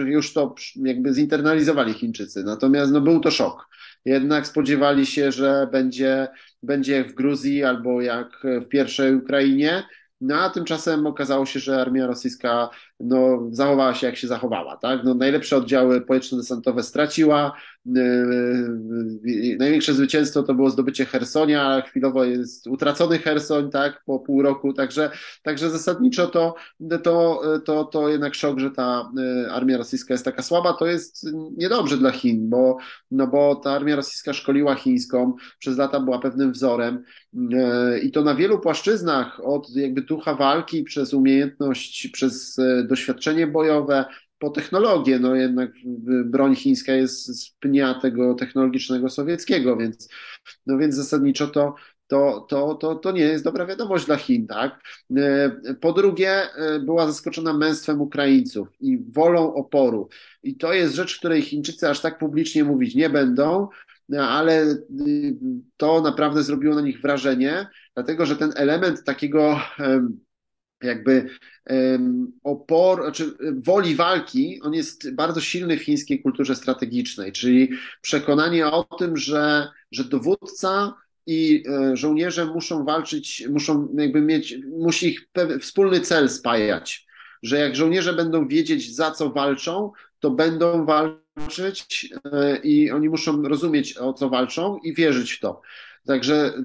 już to jakby zinternalizowali Chińczycy, natomiast no był to szok. Jednak spodziewali się, że będzie jak w Gruzji albo jak w pierwszej Ukrainie, no a tymczasem okazało się, że armia rosyjska no, zachowała się jak się zachowała, tak? No, najlepsze oddziały powietrzno-desantowe straciła, największe zwycięstwo to było zdobycie Chersonia, a chwilowo jest utracony Chersoń, tak, po pół roku, także zasadniczo to jednak szok, że ta armia rosyjska jest taka słaba, to jest niedobrze dla Chin, bo ta armia rosyjska szkoliła chińską, przez lata była pewnym wzorem i to na wielu płaszczyznach, od jakby ducha walki, przez umiejętność, przez doświadczenie bojowe, po technologię, no jednak broń chińska jest z pnia tego technologicznego sowieckiego, więc zasadniczo to nie jest dobra wiadomość dla Chin, tak? Po drugie, była zaskoczona męstwem Ukraińców i wolą oporu. I to jest rzecz, której Chińczycy aż tak publicznie mówić nie będą, ale to naprawdę zrobiło na nich wrażenie, dlatego że ten element takiego jakby opór, czy woli walki, on jest bardzo silny w chińskiej kulturze strategicznej, czyli przekonanie o tym, że dowódca i żołnierze muszą walczyć, musi ich wspólny cel spajać, że jak żołnierze będą wiedzieć, za co walczą, to będą walczyć i oni muszą rozumieć, o co walczą i wierzyć w to.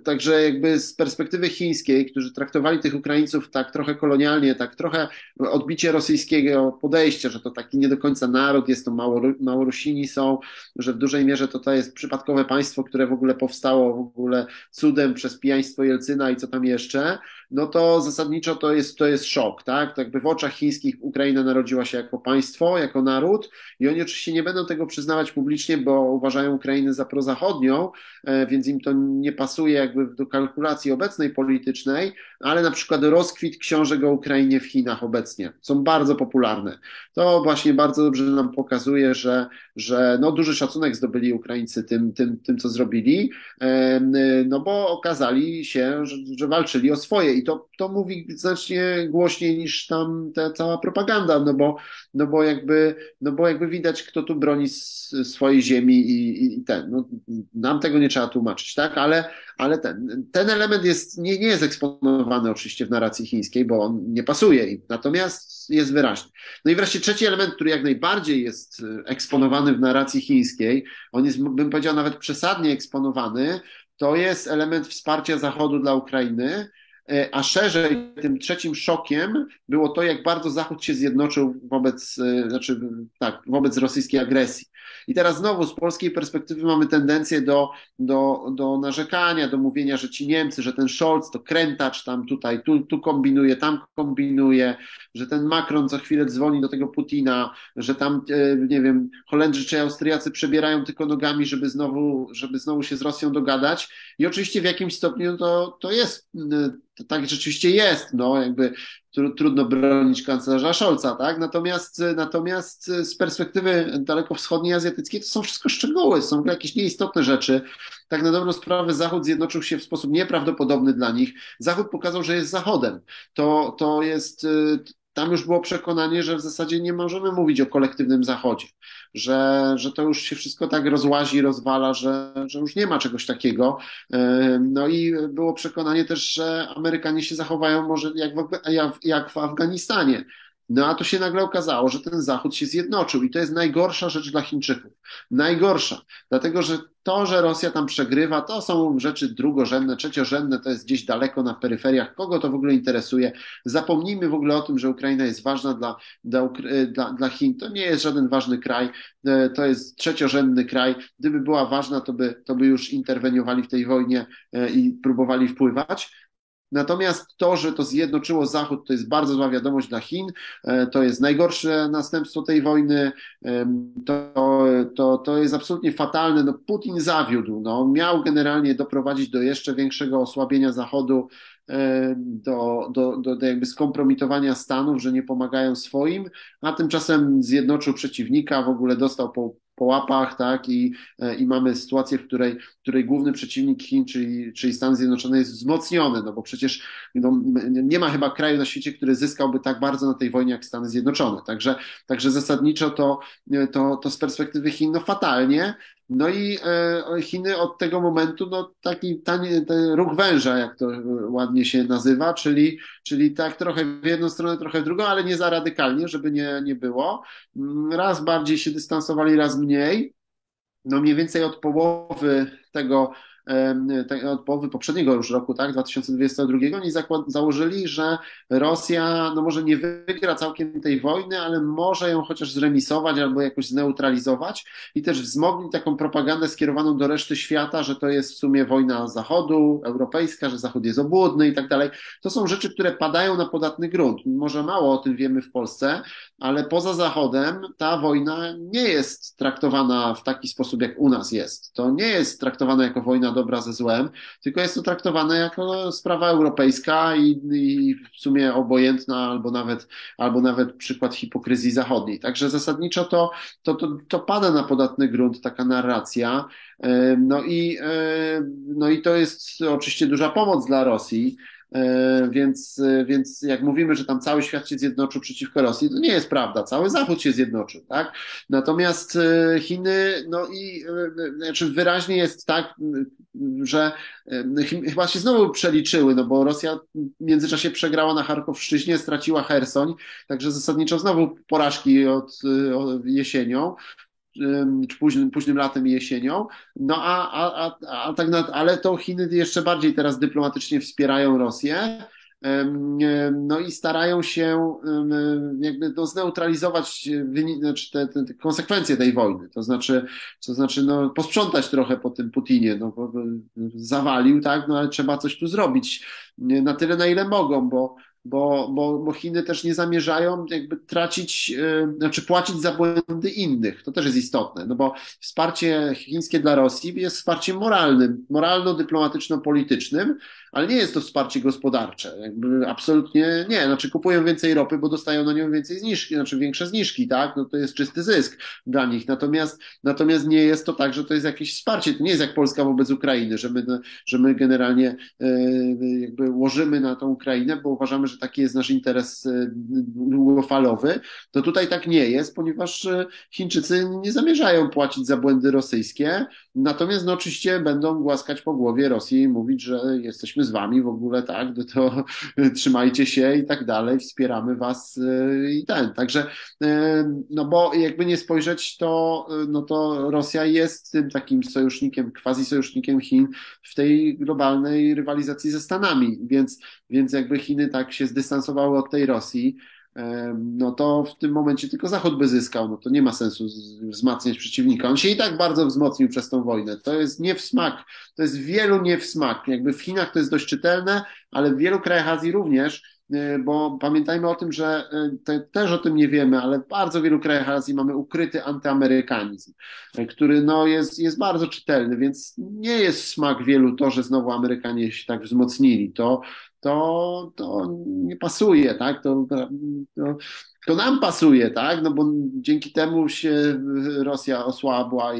Także jakby z perspektywy chińskiej, którzy traktowali tych Ukraińców tak trochę kolonialnie, tak trochę odbicie rosyjskiego podejścia, że to taki nie do końca naród, jest to Małorusini są, że w dużej mierze to jest przypadkowe państwo, które w ogóle powstało cudem przez pijaństwo Jelcyna i co tam jeszcze, no to zasadniczo to jest szok, tak? Jakby w oczach chińskich Ukraina narodziła się jako państwo, jako naród i oni oczywiście nie będą tego przyznawać publicznie, bo uważają Ukrainę za prozachodnią, więc im to nie pasuje jakby do kalkulacji obecnej politycznej, ale na przykład rozkwit książek o Ukrainie w Chinach obecnie są bardzo popularne. To właśnie bardzo dobrze nam pokazuje, że no duży szacunek zdobyli Ukraińcy tym co zrobili, no bo okazali się, że walczyli o swoje i to mówi znacznie głośniej niż tam ta cała propaganda, no bo jakby widać, kto tu broni swojej ziemi nam tego nie trzeba tłumaczyć, tak, ale ten element nie jest eksponowany oczywiście w narracji chińskiej, bo on nie pasuje im, natomiast jest wyraźny. No i wreszcie trzeci element, który jak najbardziej jest eksponowany w narracji chińskiej, on jest, bym powiedział, nawet przesadnie eksponowany, to jest element wsparcia Zachodu dla Ukrainy, a szerzej tym trzecim szokiem było to, jak bardzo Zachód się zjednoczył wobec rosyjskiej agresji. I teraz znowu z polskiej perspektywy mamy tendencję do narzekania, do mówienia, że ci Niemcy, że ten Scholz to krętacz tam tutaj, tu kombinuje, tam kombinuje, że ten Macron co chwilę dzwoni do tego Putina, że tam, nie wiem, Holendrzy czy Austriacy przebierają tylko nogami, żeby znowu się z Rosją dogadać. I oczywiście w jakimś stopniu to jest, tak rzeczywiście jest, no jakby trudno bronić kanclerza Scholza, tak? Natomiast z perspektywy dalekowschodniej, azjatyckiej to są wszystko szczegóły, są jakieś nieistotne rzeczy. Tak na dobrą sprawę Zachód zjednoczył się w sposób nieprawdopodobny dla nich. Zachód pokazał, że jest Zachodem. To jest... Tam już było przekonanie, że w zasadzie nie możemy mówić o kolektywnym Zachodzie, że to już się wszystko tak rozłazi, rozwala, że już nie ma czegoś takiego. No i było przekonanie też, że Amerykanie się zachowają może jak w Afganistanie. No a to się nagle okazało, że ten Zachód się zjednoczył i to jest najgorsza rzecz dla Chińczyków. Najgorsza, dlatego że to, że Rosja tam przegrywa, to są rzeczy drugorzędne, trzeciorzędne, to jest gdzieś daleko na peryferiach. Kogo to w ogóle interesuje? Zapomnijmy w ogóle o tym, że Ukraina jest ważna dla Chin. To nie jest żaden ważny kraj, to jest trzeciorzędny kraj. Gdyby była ważna, to by już interweniowali w tej wojnie i próbowali wpływać. Natomiast to, że to zjednoczyło Zachód, to jest bardzo zła wiadomość dla Chin, to jest najgorsze następstwo tej wojny, to jest absolutnie fatalne. No, Putin zawiódł, no, miał generalnie doprowadzić do jeszcze większego osłabienia Zachodu, do jakby skompromitowania Stanów, że nie pomagają swoim, a tymczasem zjednoczył przeciwnika, w ogóle dostał po łapach, tak, i mamy sytuację, w której główny przeciwnik Chin, czyli Stan Zjednoczony, jest wzmocniony, no bo przecież nie ma chyba kraju na świecie, który zyskałby tak bardzo na tej wojnie jak Stany Zjednoczone. Także zasadniczo to z perspektywy Chin fatalnie. No i Chiny od tego momentu, no taki ruch węża, jak to ładnie się nazywa, czyli tak trochę w jedną stronę, trochę w drugą, ale nie za radykalnie, żeby nie było. Raz bardziej się dystansowali, raz mniej. no mniej więcej od połowy tego, od połowy poprzedniego już roku, tak, 2022, oni założyli, że Rosja no może nie wygra całkiem tej wojny, ale może ją chociaż zremisować albo jakoś zneutralizować i też wzmogli taką propagandę skierowaną do reszty świata, że to jest w sumie wojna Zachodu, europejska, że Zachód jest obłudny i tak dalej. To są rzeczy, które padają na podatny grunt. Może mało o tym wiemy w Polsce, ale poza Zachodem ta wojna nie jest traktowana w taki sposób, jak u nas jest. To nie jest traktowana jako wojna dobra ze złem, tylko jest to traktowane jako sprawa europejska i w sumie obojętna albo nawet przykład hipokryzji zachodniej. Także zasadniczo to pada na podatny grunt taka narracja. No i to jest oczywiście duża pomoc dla Rosji. Więc jak mówimy, że tam cały świat się zjednoczył przeciwko Rosji, to nie jest prawda. Cały Zachód się zjednoczył, tak? Natomiast Chiny, no i znaczy wyraźnie jest tak, że chyba się znowu przeliczyły, no bo Rosja w międzyczasie przegrała na Charkowszczyźnie, straciła Chersoń, także zasadniczo znowu porażki od jesienią. Czy późnym latem i jesienią. No a tak ale to Chiny jeszcze bardziej teraz dyplomatycznie wspierają Rosję. No i starają się jakby to zneutralizować te konsekwencje tej wojny. To znaczy no, posprzątać trochę po tym Putinie. No, bo zawalił, tak, no ale trzeba coś tu zrobić na tyle, na ile mogą, bo Chiny też nie zamierzają jakby tracić, znaczy płacić za błędy innych. To też jest istotne, no bo wsparcie chińskie dla Rosji jest wsparciem moralnym, moralno-dyplomatyczno-politycznym, ale nie jest to wsparcie gospodarcze. Jakby absolutnie nie. Znaczy kupują więcej ropy, bo dostają na nią więcej zniżki, znaczy większe zniżki, tak? No to jest czysty zysk dla nich. Natomiast nie jest to tak, że to jest jakieś wsparcie. To nie jest jak Polska wobec Ukrainy, że my generalnie jakby łożymy na tą Ukrainę, bo uważamy, że taki jest nasz interes długofalowy. To tutaj tak nie jest, ponieważ Chińczycy nie zamierzają płacić za błędy rosyjskie, natomiast no oczywiście będą głaskać po głowie Rosji i mówić, że jesteśmy z wami w ogóle, tak, to trzymajcie się i tak dalej, wspieramy was i ten. Także, no bo jakby nie spojrzeć, to Rosja jest tym takim sojusznikiem, quasi-sojusznikiem Chin w tej globalnej rywalizacji ze Stanami, więc jakby Chiny tak się zdystansowały od tej Rosji, no to w tym momencie tylko Zachód by zyskał, no to nie ma sensu wzmacniać przeciwnika. On się i tak bardzo wzmocnił przez tą wojnę. To jest nie w smak, to jest wielu nie w smak. Jakby w Chinach to jest dość czytelne, ale w wielu krajach Azji również, bo pamiętajmy o tym, że też o tym nie wiemy, ale w bardzo wielu krajach Azji mamy ukryty antyamerykanizm, który no jest bardzo czytelny, więc nie jest smak wielu to, że znowu Amerykanie się tak wzmocnili. To nie pasuje, tak? To nam pasuje, tak? No bo dzięki temu się Rosja osłabła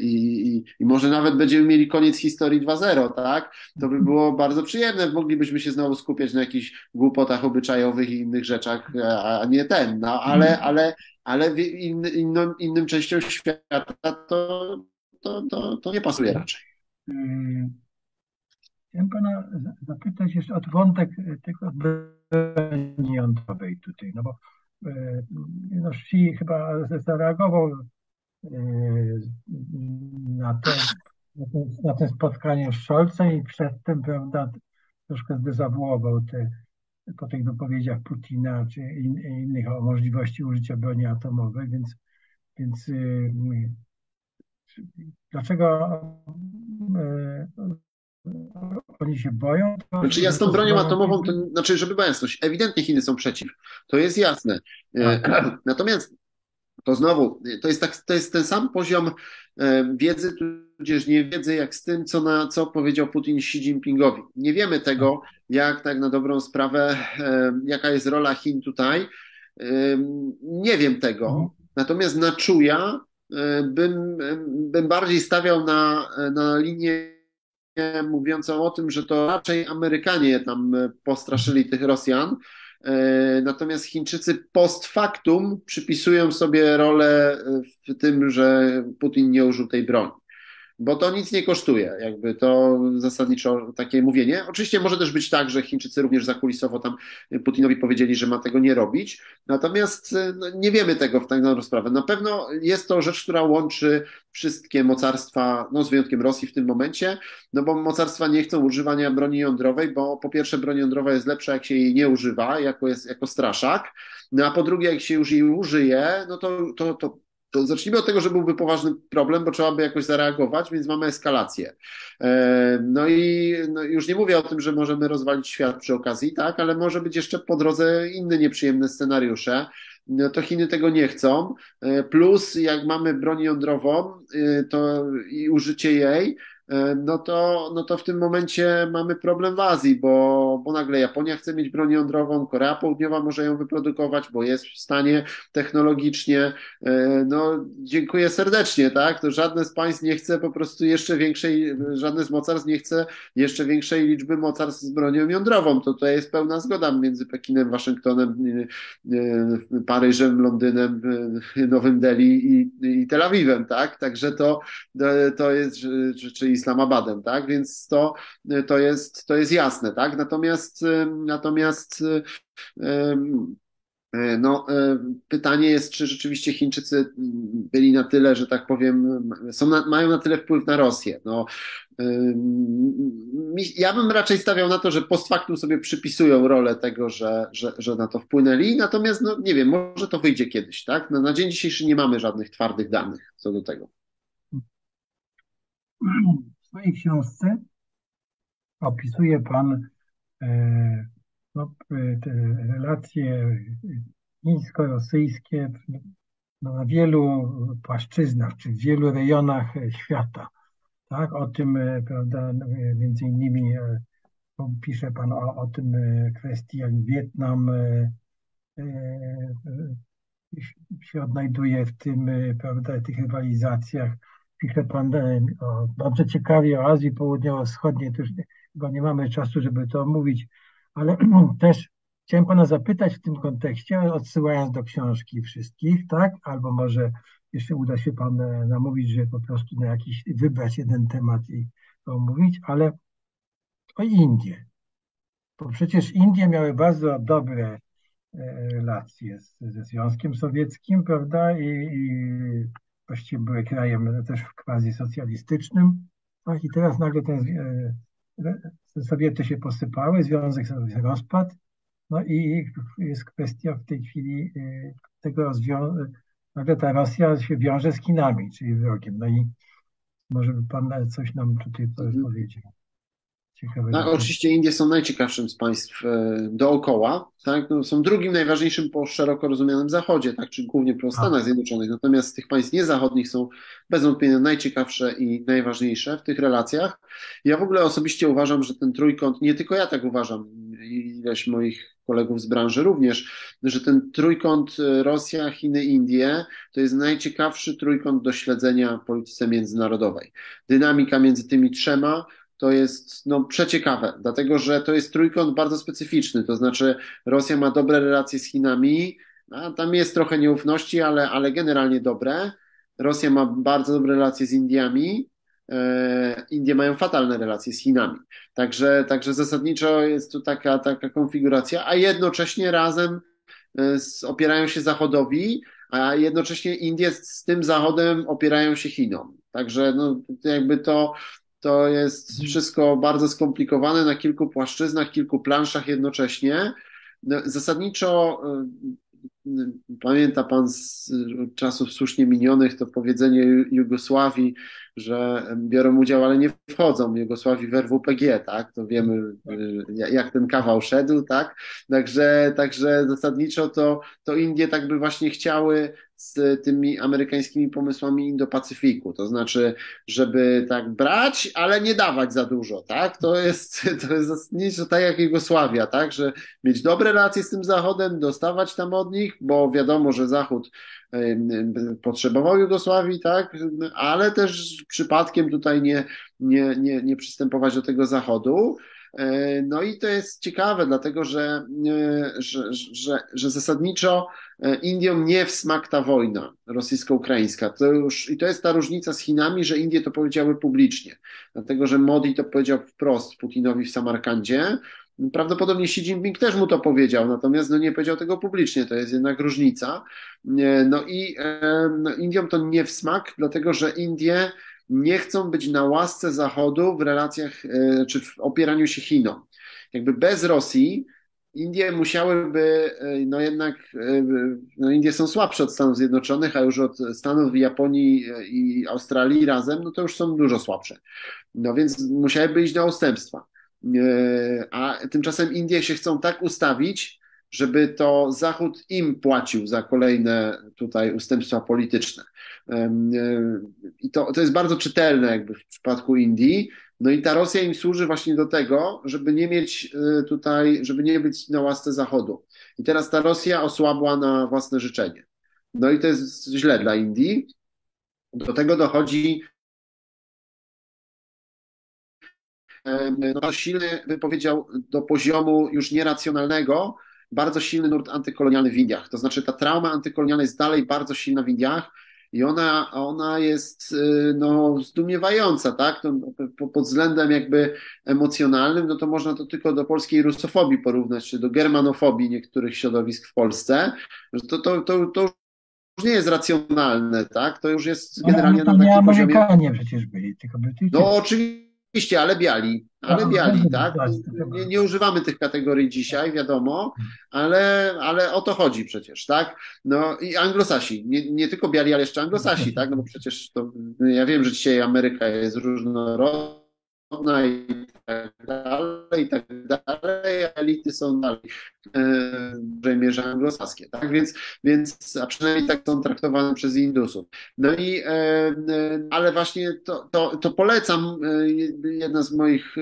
i może nawet będziemy mieli koniec historii 2.0, tak? To by było bardzo przyjemne, moglibyśmy się znowu skupiać na jakichś głupotach obyczajowych i innych rzeczach, a nie ten, no ale innym częściom świata to nie pasuje raczej. Chciałem pana zapytać jeszcze o wątek tego broni jądrowej tutaj, no bo Xi chyba zareagował na to spotkanie z Scholzem i przedtem, prawda, troszkę zdezawuował po tych wypowiedziach Putina czy innych o możliwości użycia broni atomowej, więc dlaczego oni się boją? Znaczy ja z tą bronią atomową, to znaczy, żeby jasność, ewidentnie Chiny są przeciw. To jest jasne. Natomiast to znowu, to jest ten sam poziom wiedzy, tudzież niewiedzy, jak z tym, co powiedział Putin Xi Jinpingowi. Nie wiemy tego, jak tak na dobrą sprawę, jaka jest rola Chin tutaj. Nie wiem tego. Natomiast na czuja bym bardziej stawiał na linię mówiącą o tym, że to raczej Amerykanie tam postraszyli tych Rosjan, natomiast Chińczycy post factum przypisują sobie rolę w tym, że Putin nie użył tej broni. bo to nic nie kosztuje, jakby to zasadniczo takie mówienie. Oczywiście może też być tak, że Chińczycy również zakulisowo tam Putinowi powiedzieli, że ma tego nie robić, natomiast nie wiemy tego w tak na rozprawę. Na pewno jest to rzecz, która łączy wszystkie mocarstwa, no z wyjątkiem Rosji w tym momencie, no bo mocarstwa nie chcą używania broni jądrowej, bo po pierwsze broń jądrowa jest lepsza, jak się jej nie używa, jako straszak, no a po drugie, jak się już jej użyje, no to zacznijmy od tego, że byłby poważny problem, bo trzeba by jakoś zareagować, więc mamy eskalację. No i już nie mówię o tym, że możemy rozwalić świat przy okazji, tak, ale może być jeszcze po drodze inne nieprzyjemne scenariusze. No to Chiny tego nie chcą. Plus jak mamy broń jądrową to i użycie jej, no to w tym momencie mamy problem w Azji, bo nagle Japonia chce mieć broń jądrową, Korea Południowa może ją wyprodukować, bo jest w stanie technologicznie. No, dziękuję serdecznie, tak? To żadne z państw nie chce po prostu żadne z mocarstw nie chce jeszcze większej liczby mocarstw z bronią jądrową. To tutaj jest pełna zgoda między Pekinem, Waszyngtonem, Paryżem, Londynem, Nowym Delhi i Tel Awiwem, tak? Także to jest, czyli Islamabadem, tak? Więc to jest jasne, tak? Natomiast no, pytanie jest, czy rzeczywiście Chińczycy byli na tyle, że tak powiem, mają na tyle wpływ na Rosję. No, ja bym raczej stawiał na to, że post factum sobie przypisują rolę tego, że na to wpłynęli, natomiast no, nie wiem, może to wyjdzie kiedyś, tak? No, na dzień dzisiejszy nie mamy żadnych twardych danych co do tego. W swojej książce opisuje Pan relacje chińsko-rosyjskie na wielu płaszczyznach, czy w wielu rejonach świata. Tak? O tym, prawda, między innymi pisze Pan o tym kwestii, jak Wietnam się odnajduje w tym, prawda, tych rywalizacjach. Pisze Pan bardzo ciekawie o Azji Południowo-Wschodniej, to już chyba nie mamy czasu, żeby to omówić, ale też chciałem Pana zapytać w tym kontekście, odsyłając do książki wszystkich, tak? Albo może jeszcze uda się Pan namówić, że po prostu na jakiś wybrać jeden temat i to omówić, ale o Indie. Bo przecież Indie miały bardzo dobre relacje ze Związkiem Sowieckim, prawda? I właściwie były krajem też quasi socjalistycznym, tak? I teraz nagle Sowiety się posypały, Związek Sowiecki rozpadł, no i jest kwestia w tej chwili tego, nagle ta Rosja się wiąże z Chinami, czyli wrogiem. No i może by Pan coś nam tutaj powiedział. Tak, oczywiście Indie są najciekawszym z państw dookoła, tak? No, są drugim najważniejszym po szeroko rozumianym Zachodzie, tak? Czyli głównie po Stanach Zjednoczonych. Natomiast z tych państw niezachodnich są bez wątpienia najciekawsze i najważniejsze w tych relacjach. Ja w ogóle osobiście uważam, że ten trójkąt, nie tylko ja tak uważam, ileś moich kolegów z branży również, że ten trójkąt Rosja, Chiny, Indie to jest najciekawszy trójkąt do śledzenia w polityce międzynarodowej. Dynamika między tymi trzema to jest no, przeciekawe, dlatego że to jest trójkąt bardzo specyficzny, to znaczy Rosja ma dobre relacje z Chinami, a tam jest trochę nieufności, ale generalnie dobre. Rosja ma bardzo dobre relacje z Indiami, Indie mają fatalne relacje z Chinami. Także zasadniczo jest tu taka konfiguracja, a jednocześnie razem opierają się Zachodowi, a jednocześnie Indie z tym Zachodem opierają się Chinom. Także no, jakby to jest wszystko bardzo skomplikowane na kilku płaszczyznach, kilku planszach jednocześnie. Zasadniczo pamięta Pan z czasów słusznie minionych to powiedzenie Jugosławii, że biorą udział, ale nie wchodzą Jugosławii w RWPG, tak? To wiemy, jak ten kawał szedł, tak? Także zasadniczo to Indie tak by właśnie chciały z tymi amerykańskimi pomysłami Indo-Pacyfiku, to znaczy, żeby tak brać, ale nie dawać za dużo, tak? To jest zasadniczo tak jak Jugosławia, tak? Że mieć dobre relacje z tym Zachodem, dostawać tam od nich, bo wiadomo, że Zachód potrzebował Jugosławii, tak? Ale też przypadkiem tutaj nie przystępować do tego Zachodu. No i to jest ciekawe, dlatego że zasadniczo Indiom nie w smak ta wojna rosyjsko-ukraińska. I to jest ta różnica z Chinami, że Indie to powiedziały publicznie, dlatego że Modi to powiedział wprost Putinowi w Samarkandzie. Prawdopodobnie Xi Jinping też mu to powiedział, natomiast no nie powiedział tego publicznie, to jest jednak różnica. No i Indiom to nie w smak, dlatego że Indie nie chcą być na łasce Zachodu w relacjach czy w opieraniu się Chinom. Jakby bez Rosji Indie musiałyby, no jednak Indie są słabsze od Stanów Zjednoczonych, a już od Stanów, Japonii i Australii razem, no to już są dużo słabsze. No więc musiałyby iść na ustępstwa. A tymczasem Indie się chcą tak ustawić, żeby to Zachód im płacił za kolejne tutaj ustępstwa polityczne. I to jest bardzo czytelne jakby w przypadku Indii. No i ta Rosja im służy właśnie do tego, żeby nie mieć tutaj, żeby nie być na łasce Zachodu. I teraz ta Rosja osłabła na własne życzenie. No i to jest źle dla Indii. Do tego dochodzi bardzo silny, bym powiedział, do poziomu już nieracjonalnego, bardzo silny nurt antykolonialny w Indiach. To znaczy ta trauma antykolonialna jest dalej bardzo silna w Indiach i ona jest no, zdumiewająca, tak? No, pod względem jakby emocjonalnym, no to można to tylko do polskiej rusofobii porównać, czy do germanofobii niektórych środowisk w Polsce. To już nie jest racjonalne, tak? To już jest generalnie na takim poziomie... Amerykanie przecież byli, tylko Brytyjczycy. No oczywiście. Oczywiście, ale biali, tak? Nie używamy tych kategorii dzisiaj, wiadomo, ale o to chodzi przecież, tak? No i Anglosasi, nie tylko biali, ale jeszcze Anglosasi, tak? No bo przecież to, ja wiem, że dzisiaj Ameryka jest różnorodna i tak dalej, a elity są dalej w dużej mierze anglosaskie, tak? Więc, a przynajmniej tak są traktowane przez Indusów. No i, ale właśnie to polecam, jedna z moich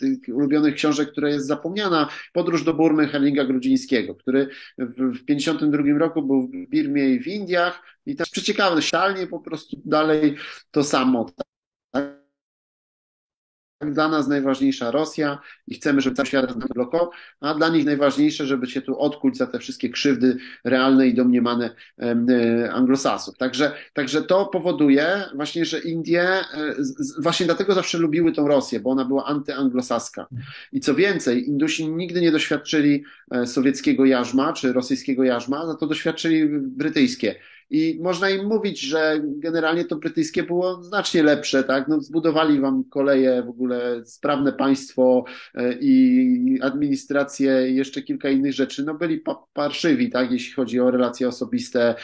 tych ulubionych książek, która jest zapomniana, Podróż do Burmy Henninga Grudzińskiego, który w 1952 roku był w Birmie i w Indiach i też przeciekawe, szalnie po prostu dalej to samo, tak? Dla nas najważniejsza Rosja i chcemy, żeby cały świat nas blokował, a dla nich najważniejsze, żeby się tu odkuć za te wszystkie krzywdy realne i domniemane Anglosasów. Także to powoduje właśnie, że Indie właśnie dlatego zawsze lubiły tą Rosję, bo ona była antyanglosaska. I co więcej, Indusi nigdy nie doświadczyli sowieckiego jarzma czy rosyjskiego jarzma, za to doświadczyli brytyjskie. I można im mówić, że generalnie to brytyjskie było znacznie lepsze, tak? No, zbudowali wam koleje, w ogóle sprawne państwo i administrację i jeszcze kilka innych rzeczy. No, byli parszywi, tak? Jeśli chodzi o relacje osobiste,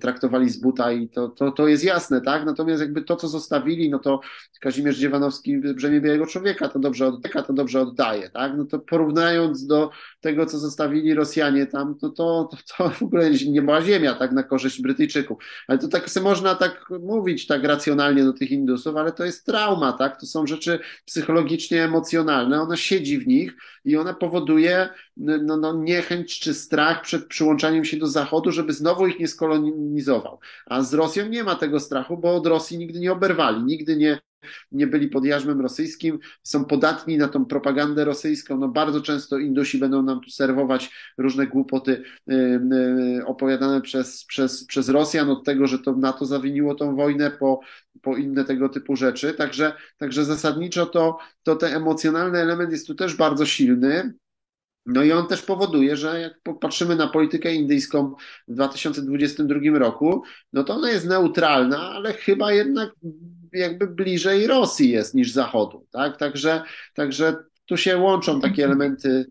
traktowali z buta i to jest jasne, tak? Natomiast jakby to, co zostawili, no to Kazimierz Dziewanowski w Brzemię Białego Człowieka to dobrze oddaje, tak? No to porównając do tego, co zostawili Rosjanie tam, to w ogóle nie była ziemia, tak? Na korzyść Brytyjczyków. Ale to tak można tak mówić tak racjonalnie do tych Indusów, ale to jest trauma, tak? To są rzeczy psychologicznie emocjonalne, ona siedzi w nich i ona powoduje niechęć czy strach przed przyłączaniem się do Zachodu, żeby znowu ich nie skolonizował. A z Rosją nie ma tego strachu, bo od Rosji nigdy nie oberwali, nigdy nie byli pod jarzmem rosyjskim, są podatni na tą propagandę rosyjską. No bardzo często Indusi będą nam tu serwować różne głupoty opowiadane przez Rosjan od tego, że to NATO zawiniło tą wojnę po inne tego typu rzeczy. Także zasadniczo to ten emocjonalny element jest tu też bardzo silny. No i on też powoduje, że jak popatrzymy na politykę indyjską w 2022 roku, no to ona jest neutralna, ale chyba jednak jakby bliżej Rosji jest niż Zachodu, tak? Także tu się łączą takie elementy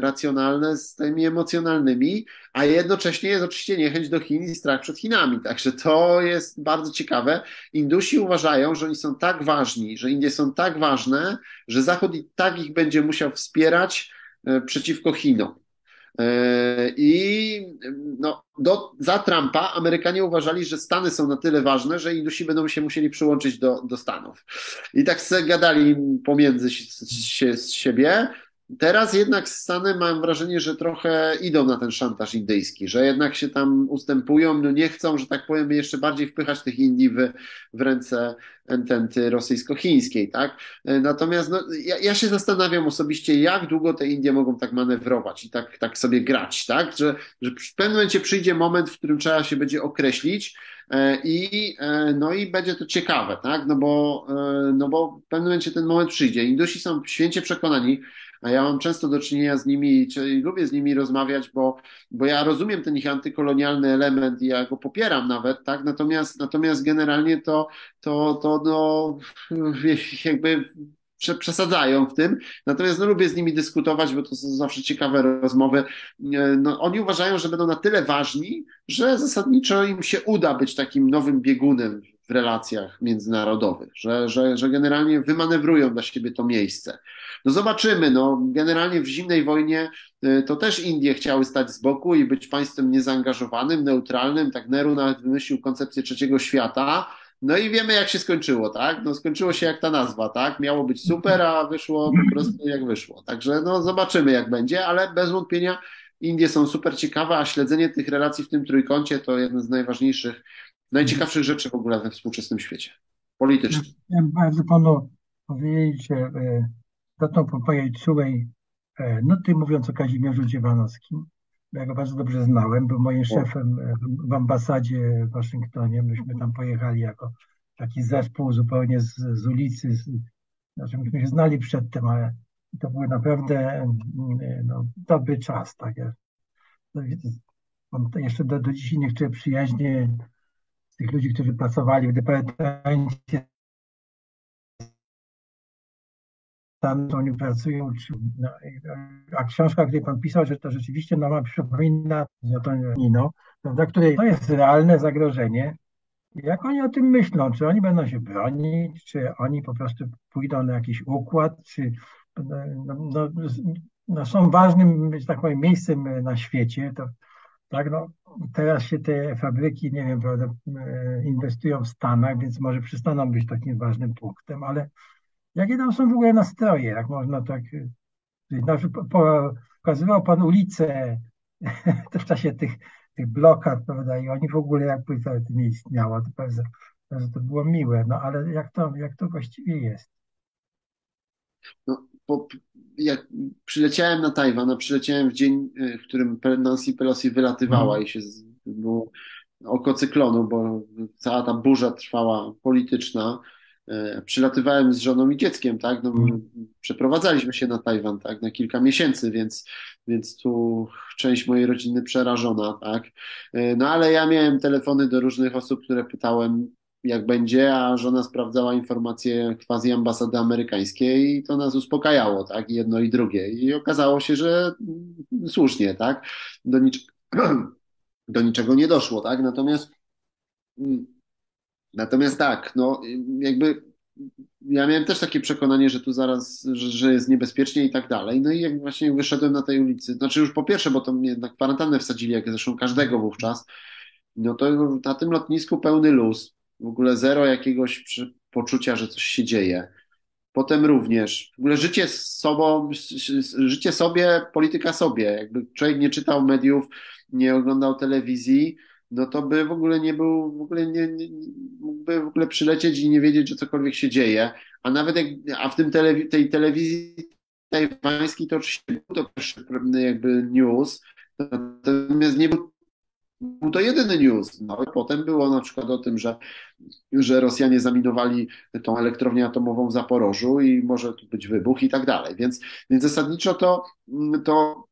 racjonalne z tymi emocjonalnymi, a jednocześnie jest oczywiście niechęć do Chin i strach przed Chinami. Także to jest bardzo ciekawe. Indusi uważają, że oni są tak ważni, że Indie są tak ważne, że Zachód i tak ich będzie musiał wspierać przeciwko Chinom. I no, za Trumpa Amerykanie uważali, że Stany są na tyle ważne, że Indusi będą się musieli przyłączyć do Stanów. I tak se gadali pomiędzy siebie. Teraz jednak Stany, mam wrażenie, że trochę idą na ten szantaż indyjski, że jednak się tam ustępują, no nie chcą, że tak powiem, jeszcze bardziej wpychać tych Indii w ręce ententy rosyjsko-chińskiej, tak? Natomiast no, ja się zastanawiam osobiście, jak długo te Indie mogą tak manewrować i tak sobie grać, tak? Że w pewnym momencie przyjdzie moment, w którym trzeba się będzie określić i będzie to ciekawe, tak? No bo w pewnym momencie ten moment przyjdzie. Indusi są święcie przekonani, a ja mam często do czynienia z nimi, czyli lubię z nimi rozmawiać, bo ja rozumiem ten ich antykolonialny element i ja go popieram nawet, tak? Natomiast generalnie jakby przesadzają w tym, natomiast no, lubię z nimi dyskutować, bo to są zawsze ciekawe rozmowy. No, oni uważają, że będą na tyle ważni, że zasadniczo im się uda być takim nowym biegunem w relacjach międzynarodowych, że generalnie wymanewrują dla siebie to miejsce. No zobaczymy, no generalnie w zimnej wojnie to też Indie chciały stać z boku i być państwem niezaangażowanym, neutralnym, tak Nehru nawet wymyślił koncepcję trzeciego świata, no i wiemy jak się skończyło, tak? No skończyło się jak ta nazwa, tak? Miało być super, a wyszło po prostu jak wyszło. Także no zobaczymy jak będzie, ale bez wątpienia Indie są super ciekawe, a śledzenie tych relacji w tym trójkącie to jeden z najważniejszych, najciekawszych rzeczy w ogóle we współczesnym świecie politycznym. Chciałem bardzo panu powiedzieć, że dotąd Pompeja i Czułej, no ty mówiąc o Kazimierzu Dziewanowskim, ja go bardzo dobrze znałem, był moim szefem w ambasadzie w Waszyngtonie. Myśmy tam pojechali jako taki zespół zupełnie z ulicy. Znaczy myśmy się znali przedtem, ale to był naprawdę no, dobry czas. Tak? On jeszcze do dzisiaj niektóre przyjaźnie z tych ludzi, którzy pracowali w departamencie tam, to oni pracują. No, a książka, o której pan pisał, że to rzeczywiście no, przypomina Nino, prawda, której to jest realne zagrożenie. Jak oni o tym myślą? Czy oni będą się bronić? Czy oni po prostu pójdą na jakiś układ? Czy są ważnym, że tak powiem, miejscem na świecie. To, tak, no, teraz się te fabryki, nie wiem, prawda, inwestują w Stanach, więc może przestaną być takim ważnym punktem, ale jakie tam są w ogóle nastroje, jak można tak... Pokazywał pan ulicę w czasie tych blokad, prawda, i oni w ogóle jakby to nie istniało, to było miłe, no ale jak to właściwie jest? No, jak przyleciałem na Tajwan, przyleciałem w dzień, w którym Nancy Pelosi wylatywała i się było oko cyklonu, bo cała ta burza trwała polityczna. Przylatywałem z żoną i dzieckiem, tak? No, przeprowadzaliśmy się na Tajwan, tak? Na kilka miesięcy, więc tu część mojej rodziny przerażona, tak? No ale ja miałem telefony do różnych osób, które pytałem, jak będzie, a żona sprawdzała informacje quasi ambasady amerykańskiej i to nas uspokajało, tak? Jedno i drugie. I okazało się, że słusznie, tak? Do niczego nie doszło, tak? Natomiast tak, no jakby ja miałem też takie przekonanie, że tu zaraz, że jest niebezpiecznie i tak dalej. No i jak właśnie wyszedłem na tej ulicy, znaczy już po pierwsze, bo to mnie na kwarantannę wsadzili, jak zresztą każdego wówczas, no to na tym lotnisku pełny luz, w ogóle zero jakiegoś poczucia, że coś się dzieje. Potem również w ogóle życie z sobą, życie sobie, polityka sobie. Jakby człowiek nie czytał mediów, nie oglądał telewizji, no to by w ogóle nie był, w ogóle nie mógłby w ogóle przylecieć i nie wiedzieć, że cokolwiek się dzieje, a nawet w tym tej telewizji tajwańskiej to oczywiście był to pierwszy jakby news, natomiast nie był to jedyny news. No, potem było na przykład o tym, że Rosjanie zaminowali tą elektrownię atomową w Zaporożu i może tu być wybuch i tak dalej, więc zasadniczo to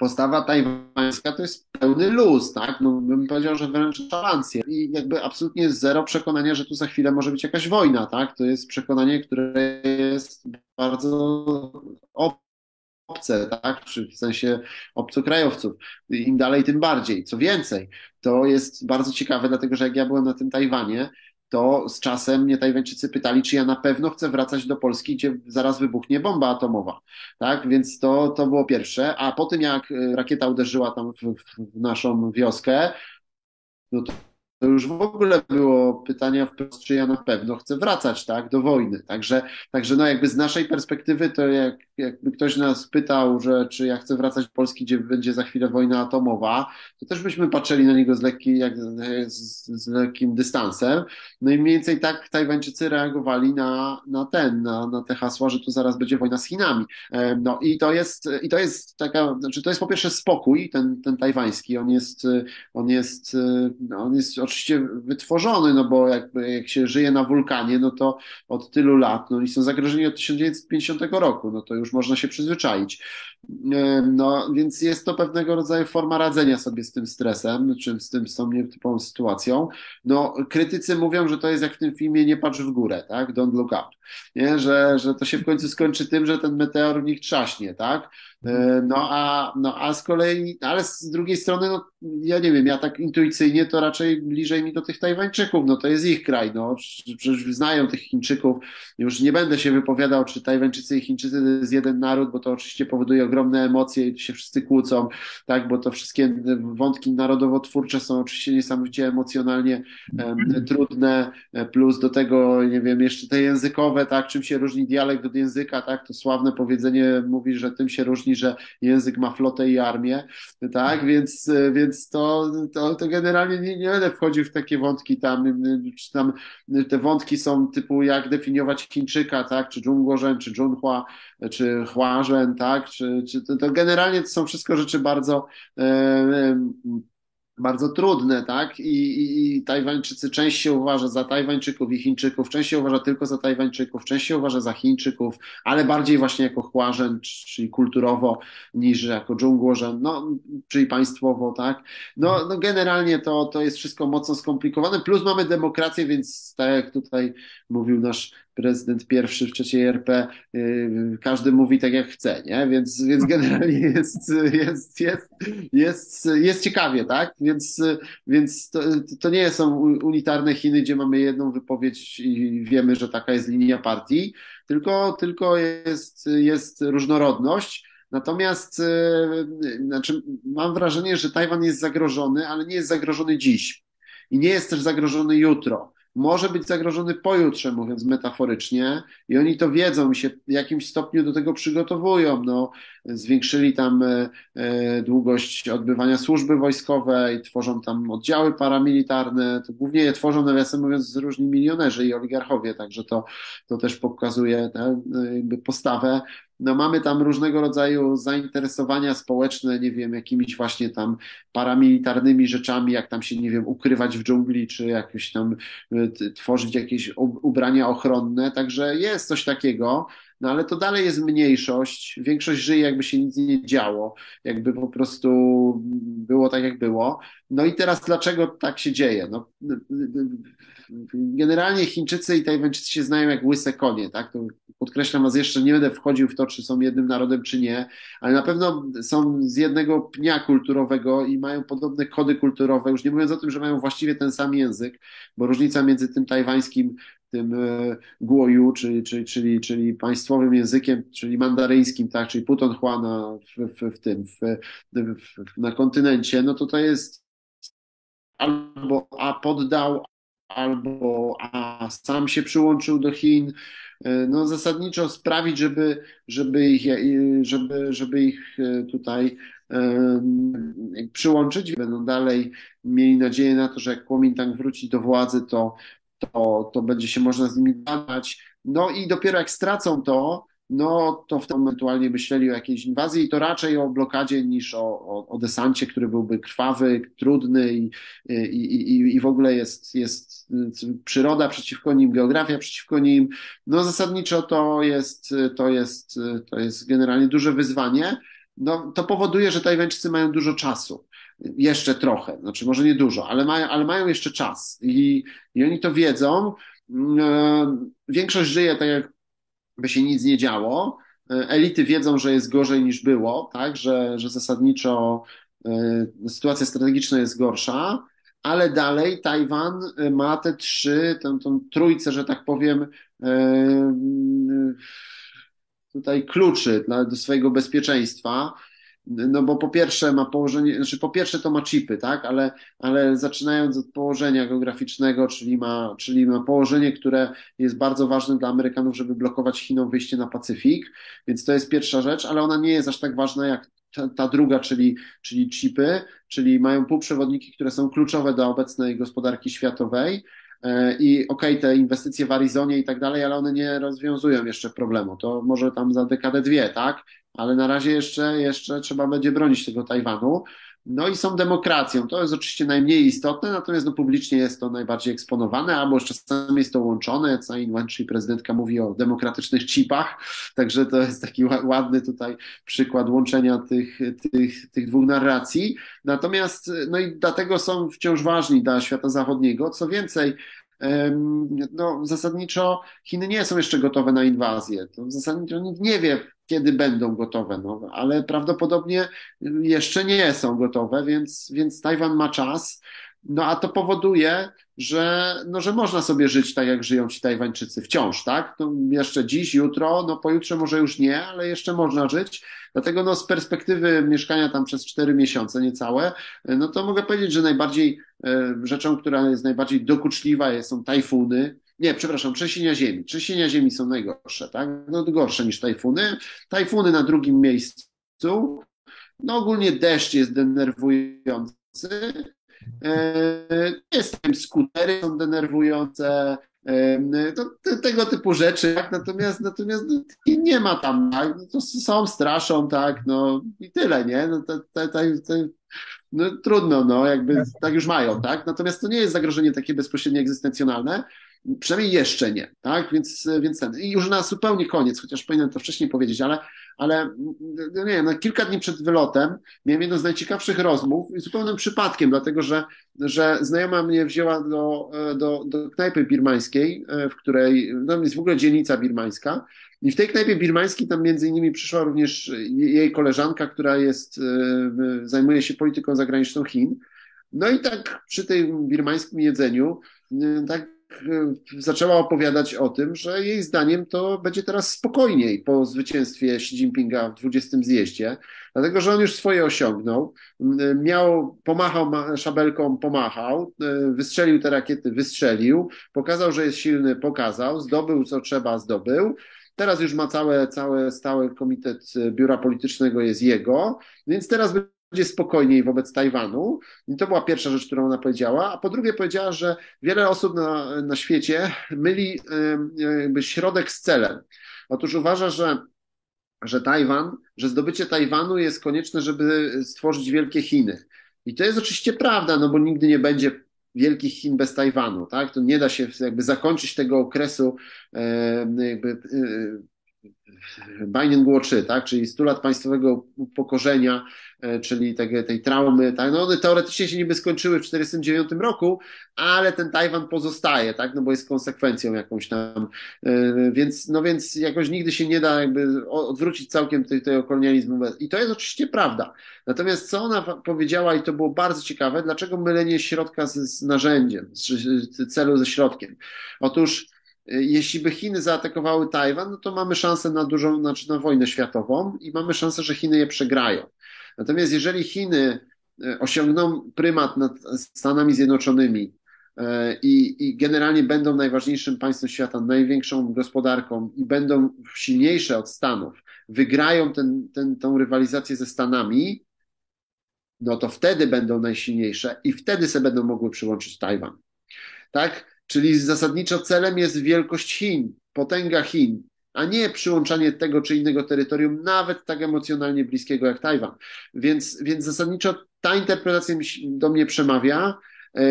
postawa tajwańska to jest pełny luz, tak? No, bym powiedział, że wręcz szalancję. I jakby absolutnie zero przekonania, że tu za chwilę może być jakaś wojna, tak? To jest przekonanie, które jest bardzo obce, tak? W sensie obcokrajowców. Im dalej, tym bardziej. Co więcej, to jest bardzo ciekawe, dlatego że jak ja byłem na tym Tajwanie, to z czasem mnie Tajwańczycy pytali, czy ja na pewno chcę wracać do Polski, gdzie zaraz wybuchnie bomba atomowa, tak? Więc to było pierwsze, a po tym jak rakieta uderzyła tam w naszą wioskę, no to to już w ogóle było pytania wprost, czy ja na pewno chcę wracać, tak, do wojny. Także no jakby z naszej perspektywy to jakby ktoś nas pytał, że czy ja chcę wracać do Polski, gdzie będzie za chwilę wojna atomowa, to też byśmy patrzyli na niego z lekkim dystansem. No i mniej więcej tak Tajwańczycy reagowali na te hasła, że tu zaraz będzie wojna z Chinami. No i to jest taka, znaczy to jest po pierwsze spokój, ten tajwański, on jest oczywiście wytworzony, no bo jak się żyje na wulkanie, no to od tylu lat, no i są zagrożeni od 1950 roku, no to już można się przyzwyczaić. No więc jest to pewnego rodzaju forma radzenia sobie z tym stresem, czy z tym, z tą nietypową sytuacją. No krytycy mówią, że to jest jak w tym filmie Nie patrz w górę, tak? Don't look up. Nie? Że to się w końcu skończy tym, że ten meteor w nich trzaśnie, tak? No a z kolei, ale z drugiej strony, no ja nie wiem, ja tak intuicyjnie to raczej bliżej mi do tych Tajwańczyków, no to jest ich kraj, no przecież znają tych Chińczyków, już nie będę się wypowiadał, czy Tajwańczycy i Chińczycy to jest jeden naród, bo to oczywiście powoduje ogromne emocje i się wszyscy kłócą, tak, bo to wszystkie wątki narodowo-twórcze są oczywiście niesamowicie emocjonalnie trudne, plus do tego, nie wiem, jeszcze te językowe, tak, czym się różni dialekt od języka, tak, to sławne powiedzenie mówi, że tym się różni, że język ma flotę i armię, tak, więc to generalnie nie będę wchodził w takie wątki tam te wątki są typu jak definiować Chińczyka, tak, czy Dżungorzen, czy Dżunhua, czy Huażen, tak, to generalnie to są wszystko rzeczy bardzo trudne, tak? I Tajwańczycy, część się uważa za Tajwańczyków i Chińczyków, część się uważa tylko za Tajwańczyków, część się uważa za Chińczyków, ale bardziej właśnie jako Huażen, czyli kulturowo, niż jako Dżungorzen, no, czyli państwowo, tak? No generalnie to jest wszystko mocno skomplikowane, plus mamy demokrację, więc tak jak tutaj mówił nasz prezydent pierwszy w III RP, każdy mówi tak jak chce, nie? Więc generalnie jest ciekawie, tak? Więc to nie są unitarne Chiny, gdzie mamy jedną wypowiedź i wiemy, że taka jest linia partii, tylko jest różnorodność. Natomiast znaczy mam wrażenie, że Tajwan jest zagrożony, ale nie jest zagrożony dziś i nie jest też zagrożony jutro. Może być zagrożony pojutrze, mówiąc metaforycznie, i oni to wiedzą i się w jakimś stopniu do tego przygotowują. No, zwiększyli tam długość odbywania służby wojskowej, tworzą tam oddziały paramilitarne, to głównie je tworzą, nawiasem mówiąc, różni milionerzy i oligarchowie, także to też pokazuje jakby postawę. No mamy tam różnego rodzaju zainteresowania społeczne, nie wiem, jakimiś właśnie tam paramilitarnymi rzeczami, jak tam się, nie wiem, ukrywać w dżungli, czy jakieś tam tworzyć jakieś ubrania ochronne, także jest coś takiego. No ale to dalej jest mniejszość, większość żyje jakby się nic nie działo, jakby po prostu było tak jak było. No i teraz dlaczego tak się dzieje? No, generalnie Chińczycy i Tajwańczycy się znają jak łyse konie, tak? To podkreślam raz jeszcze, nie będę wchodził w to, czy są jednym narodem, czy nie, ale na pewno są z jednego pnia kulturowego i mają podobne kody kulturowe, już nie mówiąc o tym, że mają właściwie ten sam język, bo różnica między tym tajwańskim, tym guoju, czyli państwowym językiem, czyli mandaryńskim, tak, czyli putonghua na kontynencie, no to jest albo a poddał, albo a sam się przyłączył do Chin. No zasadniczo sprawić, żeby ich tutaj przyłączyć. Będą dalej mieli nadzieję na to, że jak Kuomintang wróci do władzy, to będzie się można z nimi badać. No i dopiero jak stracą to, no to wtedy ewentualnie myśleli o jakiejś inwazji i to raczej o blokadzie niż o desancie, który byłby krwawy, trudny i w ogóle jest przyroda przeciwko nim, geografia przeciwko nim. No zasadniczo to jest generalnie duże wyzwanie. No to powoduje, że Tajwańczycy mają dużo czasu. Jeszcze trochę, znaczy może nie dużo, ale mają jeszcze czas i oni to wiedzą. Większość żyje tak, jakby się nic nie działo. Elity wiedzą, że jest gorzej niż było, tak, że zasadniczo sytuacja strategiczna jest gorsza, ale dalej Tajwan ma te tą trójcę, że tak powiem, tutaj kluczy do swojego bezpieczeństwa. No bo po pierwsze ma położenie, znaczy po pierwsze to ma chipy, tak, ale zaczynając od położenia geograficznego, czyli ma położenie, które jest bardzo ważne dla Amerykanów, żeby blokować Chinom wyjście na Pacyfik, więc to jest pierwsza rzecz, ale ona nie jest aż tak ważna jak ta druga, czyli chipy, czyli mają półprzewodniki, które są kluczowe dla obecnej gospodarki światowej. I okej, te inwestycje w Arizonie i tak dalej, ale one nie rozwiązują jeszcze problemu. To może tam za dekadę, dwie, tak? Ale na razie jeszcze trzeba będzie bronić tego Tajwanu. No i są demokracją. To jest oczywiście najmniej istotne, natomiast no publicznie jest to najbardziej eksponowane, albo czasami jest to łączone. Tsai Ing-wen, czyli prezydentka, mówi o demokratycznych chipach, także to jest taki ładny tutaj przykład łączenia tych dwóch narracji. Natomiast no i dlatego są wciąż ważni dla świata zachodniego. Co więcej, no zasadniczo Chiny nie są jeszcze gotowe na inwazję. To zasadniczo nikt nie wie, kiedy będą gotowe, no, ale prawdopodobnie jeszcze nie są gotowe, więc Tajwan ma czas, no a to powoduje, że można sobie żyć tak, jak żyją ci Tajwańczycy wciąż, tak? No, jeszcze dziś, jutro, no pojutrze może już nie, ale jeszcze można żyć. Dlatego no z perspektywy mieszkania tam przez 4 miesiące niecałe, no to mogę powiedzieć, że najbardziej rzeczą, która jest najbardziej dokuczliwa, są tajfuny. Nie, przepraszam, trzęsienia ziemi. Trzęsienia ziemi są najgorsze, tak? No gorsze niż tajfuny. Tajfuny na drugim miejscu. No ogólnie deszcz jest denerwujący. Jest tam skutery są denerwujące. Tego typu rzeczy, tak? Natomiast nie ma tam, tak? No, to są, straszą, tak? No i tyle, nie? No, no trudno, no jakby tak już mają, tak? Natomiast to nie jest zagrożenie takie bezpośrednio egzystencjonalne. Przynajmniej jeszcze nie, tak? Więc ten. I już na zupełnie koniec, chociaż powinienem to wcześniej powiedzieć, ale nie wiem, na kilka dni przed wylotem miałem jedną z najciekawszych rozmów i zupełnym przypadkiem, dlatego że znajoma mnie wzięła do knajpy birmańskiej, w której tam jest w ogóle dzielnica birmańska. I w tej knajpie birmańskiej tam między innymi przyszła również jej koleżanka, która zajmuje się polityką zagraniczną Chin. No i tak przy tym birmańskim jedzeniu tak zaczęła opowiadać o tym, że jej zdaniem to będzie teraz spokojniej po zwycięstwie Xi Jinpinga w 20. zjeździe, dlatego że on już swoje osiągnął, pomachał szabelką, pomachał, wystrzelił te rakiety, wystrzelił, pokazał, że jest silny, pokazał, zdobył co trzeba, zdobył. Teraz już ma cały stały komitet biura politycznego jest jego, więc teraz będzie spokojniej wobec Tajwanu. I to była pierwsza rzecz, którą ona powiedziała. A po drugie powiedziała, że wiele osób na świecie myli jakby środek z celem. Otóż uważa, że zdobycie Tajwanu jest konieczne, żeby stworzyć wielkie Chiny. I to jest oczywiście prawda, no bo nigdy nie będzie wielkich Chin bez Tajwanu, tak? To nie da się jakby zakończyć tego okresu Bajnian Guoczy, tak? Czyli 100 lat państwowego upokorzenia, czyli tej traumy, tak? No one teoretycznie się niby skończyły w 1949 roku, ale ten Tajwan pozostaje, tak? No bo jest konsekwencją jakąś tam, więc jakoś nigdy się nie da jakby odwrócić całkiem tego kolonializmu. I to jest oczywiście prawda. Natomiast co ona powiedziała, i to było bardzo ciekawe, dlaczego mylenie środka z narzędziem, z celu ze środkiem? Otóż jeśli by Chiny zaatakowały Tajwan, no to mamy szansę na wojnę światową i mamy szansę, że Chiny je przegrają. Natomiast jeżeli Chiny osiągną prymat nad Stanami Zjednoczonymi i generalnie będą najważniejszym państwem świata, największą gospodarką i będą silniejsze od Stanów, wygrają tą rywalizację ze Stanami, no to wtedy będą najsilniejsze i wtedy se będą mogły przyłączyć Tajwan. Tak? Czyli zasadniczo celem jest wielkość Chin, potęga Chin, a nie przyłączanie tego czy innego terytorium, nawet tak emocjonalnie bliskiego jak Tajwan. Więc zasadniczo ta interpretacja do mnie przemawia.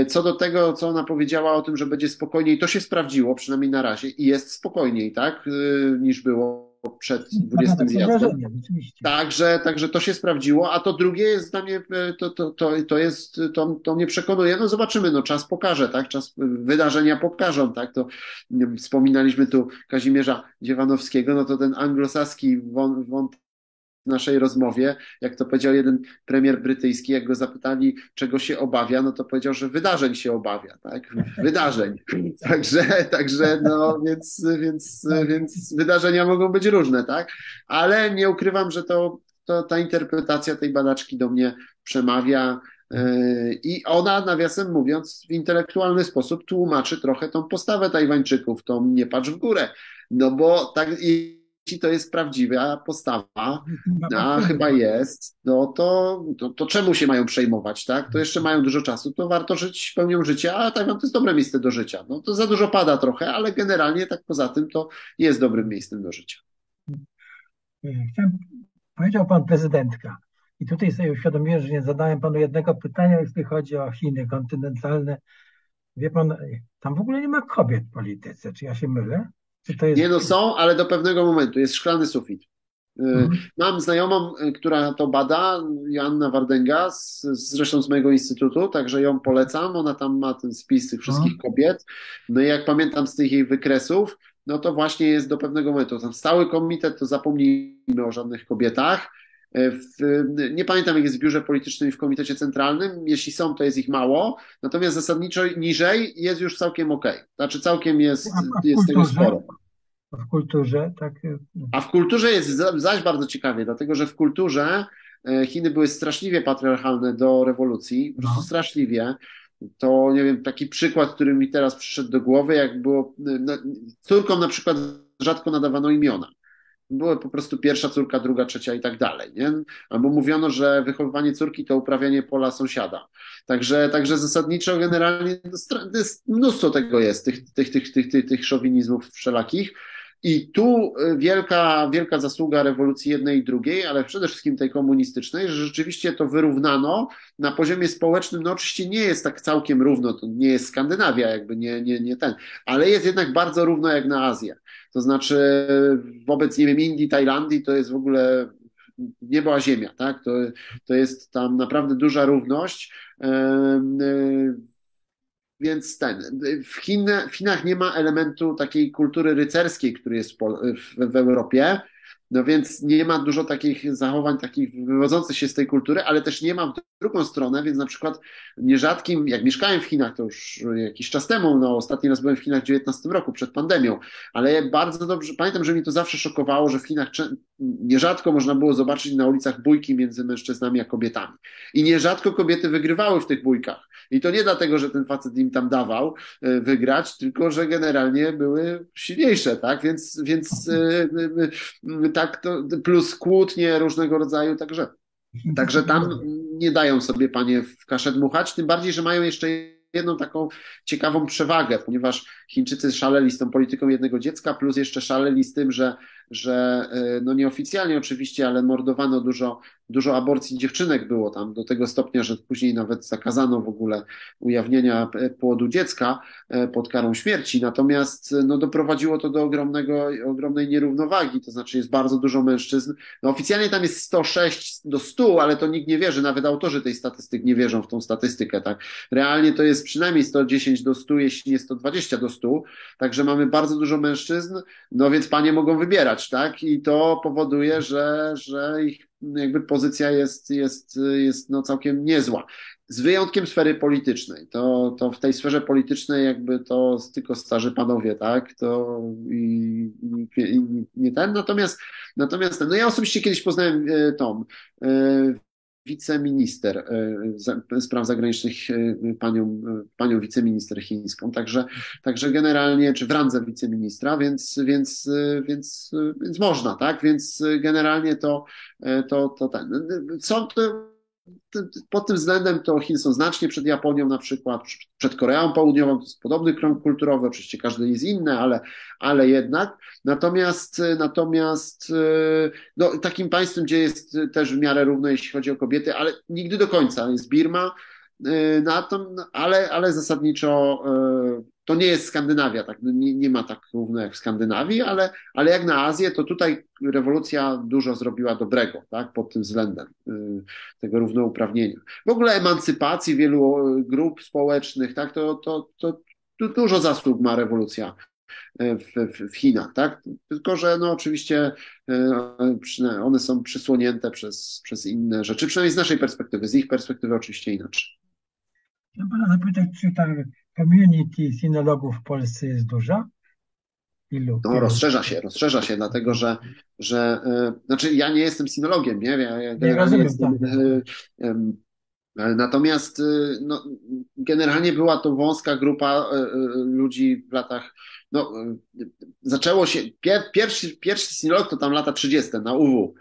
Co do tego, co ona powiedziała o tym, że będzie spokojniej, to się sprawdziło, przynajmniej na razie, i jest spokojniej, tak, niż było przed 20 zjazdem. Także to się sprawdziło, a to drugie jest dla mnie, to mnie przekonuje. No zobaczymy, no czas pokaże, tak? Wydarzenia pokażą, tak? To wspominaliśmy tu Kazimierza Dziewanowskiego, no to ten anglosaski wątek w naszej rozmowie, jak to powiedział jeden premier brytyjski, jak go zapytali, czego się obawia, no to powiedział, że wydarzeń się obawia, tak? Wydarzeń. Także wydarzenia mogą być różne, tak? Ale nie ukrywam, że to ta interpretacja tej badaczki do mnie przemawia i ona, nawiasem mówiąc, w intelektualny sposób tłumaczy trochę tą postawę Tajwańczyków, tą nie patrz w górę, no bo tak, jeśli to jest prawdziwa postawa, a chyba jest, no to czemu się mają przejmować, tak? To jeszcze mają dużo czasu, to warto żyć pełnią życia, a Tajwan to jest dobre miejsce do życia. No to za dużo pada trochę, ale generalnie tak poza tym to jest dobrym miejscem do życia. Powiedział pan prezydentka i tutaj sobie uświadomiłem, że nie zadałem panu jednego pytania, jeśli chodzi o Chiny kontynentalne. Wie pan, tam w ogóle nie ma kobiet w polityce, czy ja się mylę? Jest... Nie, no są, ale do pewnego momentu. Jest szklany sufit. Mam znajomą, która to bada, Joanna Wardęga, zresztą z mojego instytutu, także ją polecam. Ona tam ma ten spis tych wszystkich kobiet. No i jak pamiętam z tych jej wykresów, no to właśnie jest do pewnego momentu. Tam stały komitet, to zapomnijmy o żadnych kobietach. Nie pamiętam, jak jest w biurze politycznym i w komitecie centralnym. Jeśli są, to jest ich mało. Natomiast zasadniczo niżej jest już całkiem okej. Znaczy całkiem jest tego sporo. A w kulturze? Tak. A w kulturze jest zaś bardzo ciekawie, dlatego że w kulturze Chiny były straszliwie patriarchalne do rewolucji. Po prostu straszliwie. To, nie wiem, taki przykład, który mi teraz przyszedł do głowy, jak było... Córkom na przykład rzadko nadawano imiona. Były po prostu pierwsza córka, druga, trzecia i tak dalej, nie? Albo mówiono, że wychowywanie córki to uprawianie pola sąsiada. Także zasadniczo generalnie mnóstwo tego jest, tych szowinizmów wszelakich. I tu wielka zasługa rewolucji jednej i drugiej, ale przede wszystkim tej komunistycznej, że rzeczywiście to wyrównano na poziomie społecznym. No oczywiście nie jest tak całkiem równo, to nie jest Skandynawia, jakby nie ten, ale jest jednak bardzo równo jak na Azję. To znaczy wobec, nie wiem, Indii, Tajlandii to jest w ogóle niebo a ziemia, tak? To jest tam naprawdę duża równość. Więc w Chinach nie ma elementu takiej kultury rycerskiej, który jest w Europie, no więc nie ma dużo takich zachowań takich wywodzących się z tej kultury, ale też nie ma w drugą stronę, więc na przykład nierzadkim, jak mieszkałem w Chinach, to już jakiś czas temu, no ostatni raz byłem w Chinach w 19 roku, przed pandemią, ale bardzo dobrze, pamiętam, że mnie to zawsze szokowało, że w Chinach nierzadko można było zobaczyć na ulicach bójki między mężczyznami a kobietami. I nierzadko kobiety wygrywały w tych bójkach. I to nie dlatego, że ten facet im tam dawał wygrać, tylko że generalnie były silniejsze, tak? Więc tak to, plus kłótnie różnego rodzaju, także tam nie dają sobie panie w kaszę dmuchać, tym bardziej, że mają jeszcze jedną taką ciekawą przewagę, ponieważ Chińczycy szaleli z tą polityką jednego dziecka, plus jeszcze szaleli z tym, że no nieoficjalnie oczywiście, ale mordowano dużo aborcji dziewczynek było tam, do tego stopnia, że później nawet zakazano w ogóle ujawnienia płodu dziecka pod karą śmierci. Natomiast no, doprowadziło to do ogromnej nierównowagi, to znaczy jest bardzo dużo mężczyzn. No, oficjalnie tam jest 106 do 100, ale to nikt nie wierzy, nawet autorzy tej statystyki nie wierzą w tą statystykę. Tak? Realnie to jest przynajmniej 110 do 100, jeśli nie 120 do 100, także mamy bardzo dużo mężczyzn, no więc panie mogą wybierać. Tak? I to powoduje, że ich jakby pozycja jest no całkiem niezła. Z wyjątkiem sfery politycznej. To w tej sferze politycznej jakby to tylko starzy panowie, tak? To i nie ten. Natomiast no ja osobiście kiedyś poznałem tą wiceminister spraw zagranicznych, panią wiceminister chińską, także generalnie, czy w randze wiceministra, więc można, tak? Więc generalnie pod tym względem to Chiny są znacznie przed Japonią na przykład, przed Koreą Południową, to jest podobny krąg kulturowy, oczywiście każdy jest inny, ale jednak. Natomiast no, takim państwem, gdzie jest też w miarę równe, jeśli chodzi o kobiety, ale nigdy do końca, jest Birma, ale zasadniczo to nie jest Skandynawia, tak? Nie ma tak równo jak w Skandynawii, ale jak na Azję, to tutaj rewolucja dużo zrobiła dobrego, tak? Pod tym względem tego równouprawnienia. W ogóle emancypacji wielu grup społecznych, tak? To dużo zasług ma rewolucja w Chinach, tak? Tylko że no oczywiście one są przysłonięte przez inne rzeczy, przynajmniej z naszej perspektywy, z ich perspektywy oczywiście inaczej. Chciałem pana zapytać, czy ta community sinologów w Polsce jest duża? No, rozszerza się, dlatego że znaczy ja nie jestem sinologiem, nie? Natomiast no, generalnie była to wąska grupa ludzi w latach, no, zaczęło się, pierwszy sinolog to tam lata 30. na UW.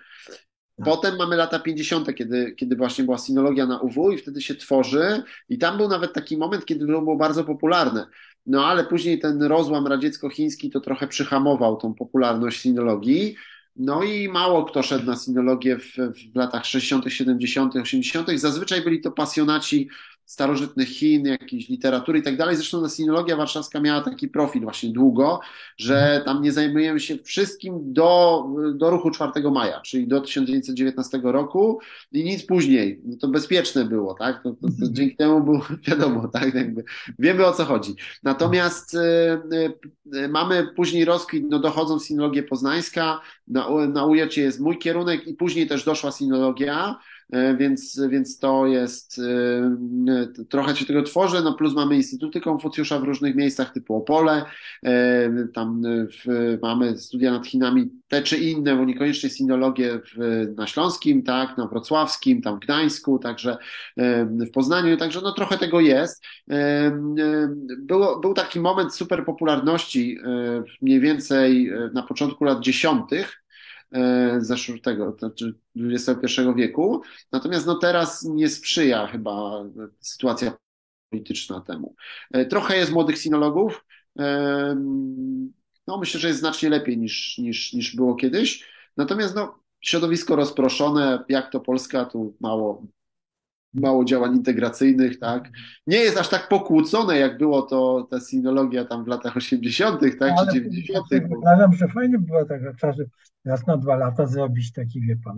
Potem mamy lata 50., kiedy właśnie była sinologia na UW i wtedy się tworzy i tam był nawet taki moment, kiedy to było bardzo popularne. No ale później ten rozłam radziecko-chiński to trochę przyhamował tą popularność sinologii. No i mało kto szedł na sinologię w latach 60., 70., 80. Zazwyczaj byli to pasjonaci starożytnych Chin, jakiejś literatury i tak dalej. Zresztą ta sinologia warszawska miała taki profil właśnie długo, że tam nie zajmujemy się wszystkim do ruchu 4 maja, czyli do 1919 roku i nic później. No to bezpieczne było, tak? To dzięki temu było wiadomo, tak? Jakby wiemy, o co chodzi. Natomiast mamy później rozkwit, no dochodzą sinologię poznańska, na UJET jest mój kierunek i później też doszła sinologia. Więc to jest, trochę się tego tworzy, no plus mamy instytuty Konfucjusza w różnych miejscach typu Opole, tam mamy studia nad Chinami te czy inne, bo niekoniecznie sinologię na Śląskim, tak, na Wrocławskim, tam w Gdańsku, także w Poznaniu, także no trochę tego jest. Był taki moment super popularności mniej więej na początku lat 10. XXI wieku, natomiast no teraz nie sprzyja chyba sytuacja polityczna temu. Trochę jest młodych sinologów, no myślę, że jest znacznie lepiej niż było kiedyś, natomiast no środowisko rozproszone, jak to Polska, tu mało działań integracyjnych, tak? Nie jest aż tak pokłócone, jak było to ta sinologia tam w latach 80., tak? No, czy 90. Uważam, że fajnie by było tak, że trzeba raz na 2 lata zrobić taki, wie pan,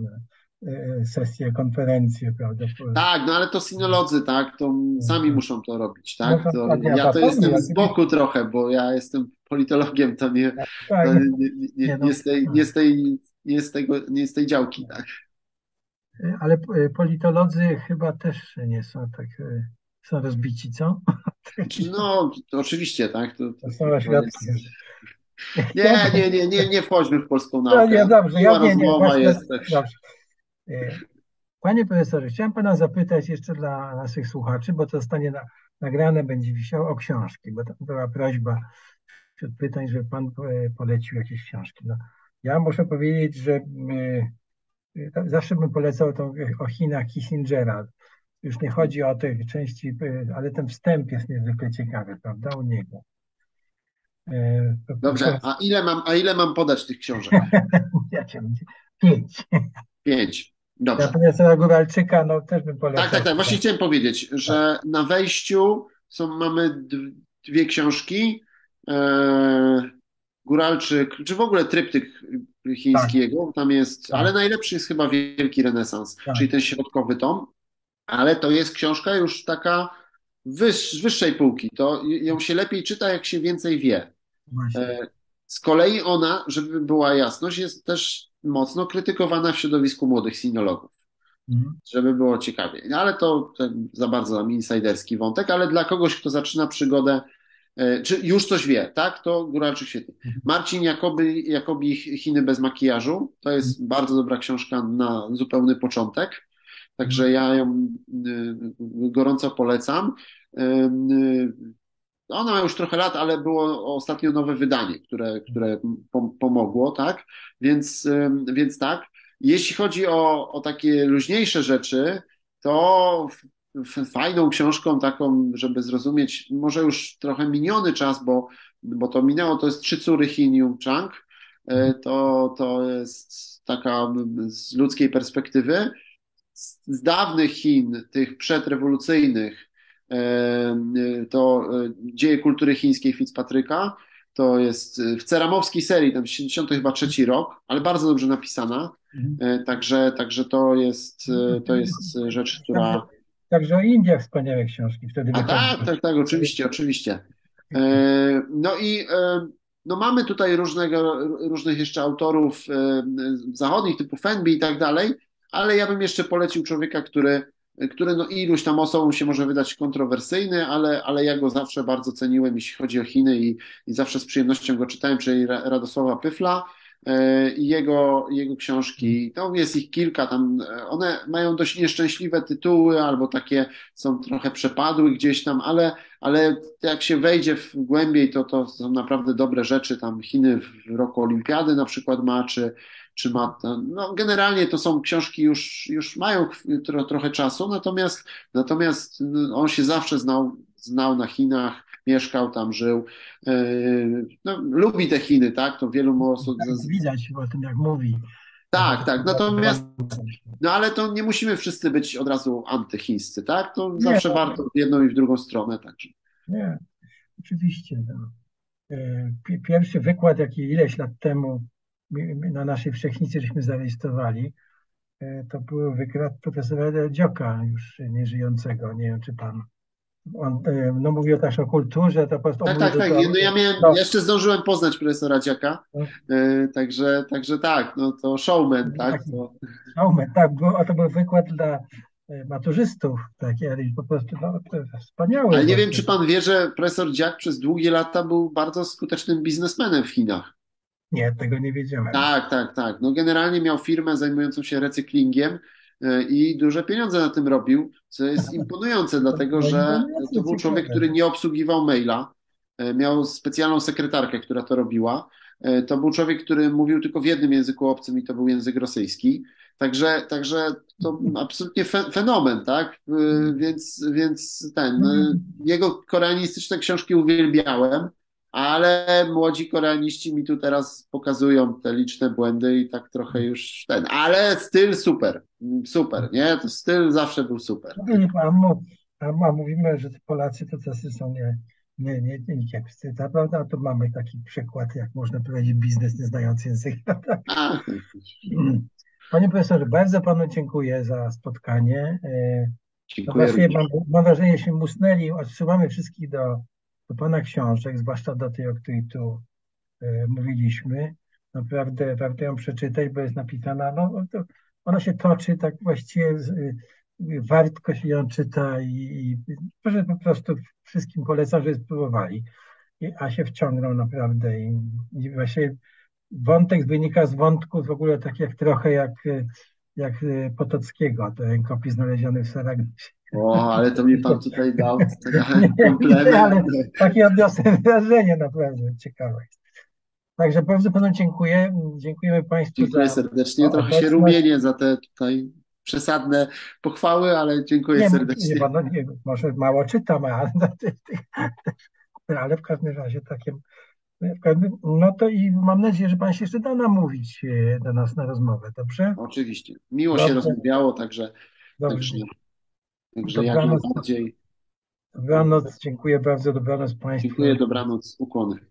sesję, konferencję, prawda? Tak, no ale to sinolodzy, tak? To sami muszą to robić, tak? No, ja to jestem z boku trochę, bo ja jestem politologiem, to nie z tej działki, tak? Ale politolodzy chyba też nie są tak, są rozbici, co? No, oczywiście, tak. To są oświadczenia. Nie wchodźmy w polską naukę. No, nie, dobrze, dobrze. Panie profesorze, chciałem pana zapytać jeszcze dla naszych słuchaczy, bo to zostanie nagrane, będzie wisiało, o książki, bo tam była prośba wśród pytań, że pan polecił jakieś książki. No, ja muszę powiedzieć, że zawsze bym polecał o Chinach Kissingera. Już nie chodzi o te części, ale ten wstęp jest niezwykle ciekawy, prawda, u niego. Dobrze, a ile mam podać tych książek? 5. 5. Dobrze. Dla profesora Góralczyka też bym polecał. Tak. Właśnie chciałem powiedzieć, że na wejściu mamy 2 książki. Góralczyk, czy w ogóle tryptyk chińskiego, tak. Tam jest, tak. Ale najlepszy jest chyba Wielki Renesans, tak. Czyli ten środkowy tom, ale to jest książka już taka wyższej półki, to ją się lepiej czyta, jak się więcej wie. Właśnie. Z kolei ona, żeby była jasność, jest też mocno krytykowana w środowisku młodych sinologów, żeby było ciekawie, ale to za bardzo nam insajderski wątek, ale dla kogoś, kto zaczyna przygodę, czy już coś wie, tak? To Góralczyk świetny. Marcin Jakobi Chiny bez makijażu. To jest bardzo dobra książka na zupełny początek. Także ja ją gorąco polecam. Ona ma już trochę lat, ale było ostatnio nowe wydanie, które pomogło, tak? Więc tak. Jeśli chodzi o takie luźniejsze rzeczy, to fajną książką taką, żeby zrozumieć może już trochę miniony czas, bo to minęło, to jest 3 córy Chin Yung Chang. To jest taka z ludzkiej perspektywy, z dawnych Chin, tych przedrewolucyjnych, to Dzieje kultury chińskiej Fitzpatricka, to jest w ceramowskiej serii, tam 73 rok, ale bardzo dobrze napisana, także to jest rzecz, która... Także o Indiach wspaniałe książki. Wtedy tak, oczywiście. No mamy tutaj różnych jeszcze autorów zachodnich typu Fenby i tak dalej, ale ja bym jeszcze polecił człowieka, który który no iluś tam osobom się może wydać kontrowersyjny, ale ja go zawsze bardzo ceniłem, jeśli chodzi o Chiny i zawsze z przyjemnością go czytałem, czyli Radosława Pyfla i jego książki. Tam jest ich kilka, tam one mają dość nieszczęśliwe tytuły albo takie są trochę przepadły gdzieś tam, ale jak się wejdzie w głębiej, to są naprawdę dobre rzeczy. Tam Chiny w roku olimpiady na przykład ma, czy ma, no generalnie to są książki, już mają trochę czasu, natomiast on się zawsze znał na Chinach, mieszkał tam, żył. No, lubi te Chiny, tak? To wielu osób... Widać chyba tym, jak mówi. Tak. Natomiast, no ale to nie musimy wszyscy być od razu antychińscy, tak? To nie, zawsze warto w jedną i w drugą stronę także. Nie, oczywiście. No. Pierwszy wykład, jaki ileś lat temu na naszej Wszechnicy żeśmy zarejestrowali, to był wykład profesora Dzioka, już nieżyjącego, nie wiem czy pan. On no, mówił też o kulturze. Tak. No, ja jeszcze zdążyłem poznać profesora Dziaka, także tak, no to showman, tak? To... Showman, tak, to był wykład dla maturzystów, taki, ale po prostu no, wspaniały. Ale nie wiem, czy pan wie, że profesor Dziak przez długie lata był bardzo skutecznym biznesmenem w Chinach. Nie, tego nie wiedziałem. Tak. No generalnie miał firmę zajmującą się recyklingiem i duże pieniądze na tym robił, co jest imponujące, dlatego że to był człowiek, który nie obsługiwał maila, miał specjalną sekretarkę, która to robiła. To był człowiek, który mówił tylko w jednym języku obcym i to był język rosyjski. Także to absolutnie fenomen, tak? Więc jego koreanistyczne książki uwielbiałem, ale młodzi koreaniści mi tu teraz pokazują te liczne błędy i tak trochę już ale styl super, nie? To styl zawsze był super. A mówimy, że Polacy to czasy są nie kiepscy, prawda? To mamy taki przykład, jak można prowadzić biznes nie znając języka. Panie profesorze, bardzo panu dziękuję za spotkanie. Dziękuję. Mam wrażenie, że się musnęli, odsyłamy wszystkich do pana książek, zwłaszcza do tej, o której tu mówiliśmy. Naprawdę warto ją przeczytać, bo jest napisana, ona się toczy tak właściwie, wartko się ją czyta i proszę, po prostu wszystkim polecam, żeby spróbowali, a się wciągną naprawdę i właśnie wątek wynika z wątków w ogóle tak jak trochę jak Potockiego, to rękopis znaleziony w Saragossie. O, ale to mi pan tutaj dał komplement. Ale takie odniosłem wrażenie naprawdę ciekawe. Także bardzo panu dziękuję. Dziękujemy państwu. Dziękuję serdecznie. Trochę się rumienię za te tutaj przesadne pochwały, ale dziękuję serdecznie. Może mało czytam, ale w każdym razie takim. No to i mam nadzieję, że pan się jeszcze da namówić do nas na rozmowę, dobrze? Oczywiście. Miło się rozmawiało, także. Dobrze. Także jak najbardziej. Dobranoc, dziękuję bardzo, dobranoc państwu. Dziękuję, dobranoc, ukłony.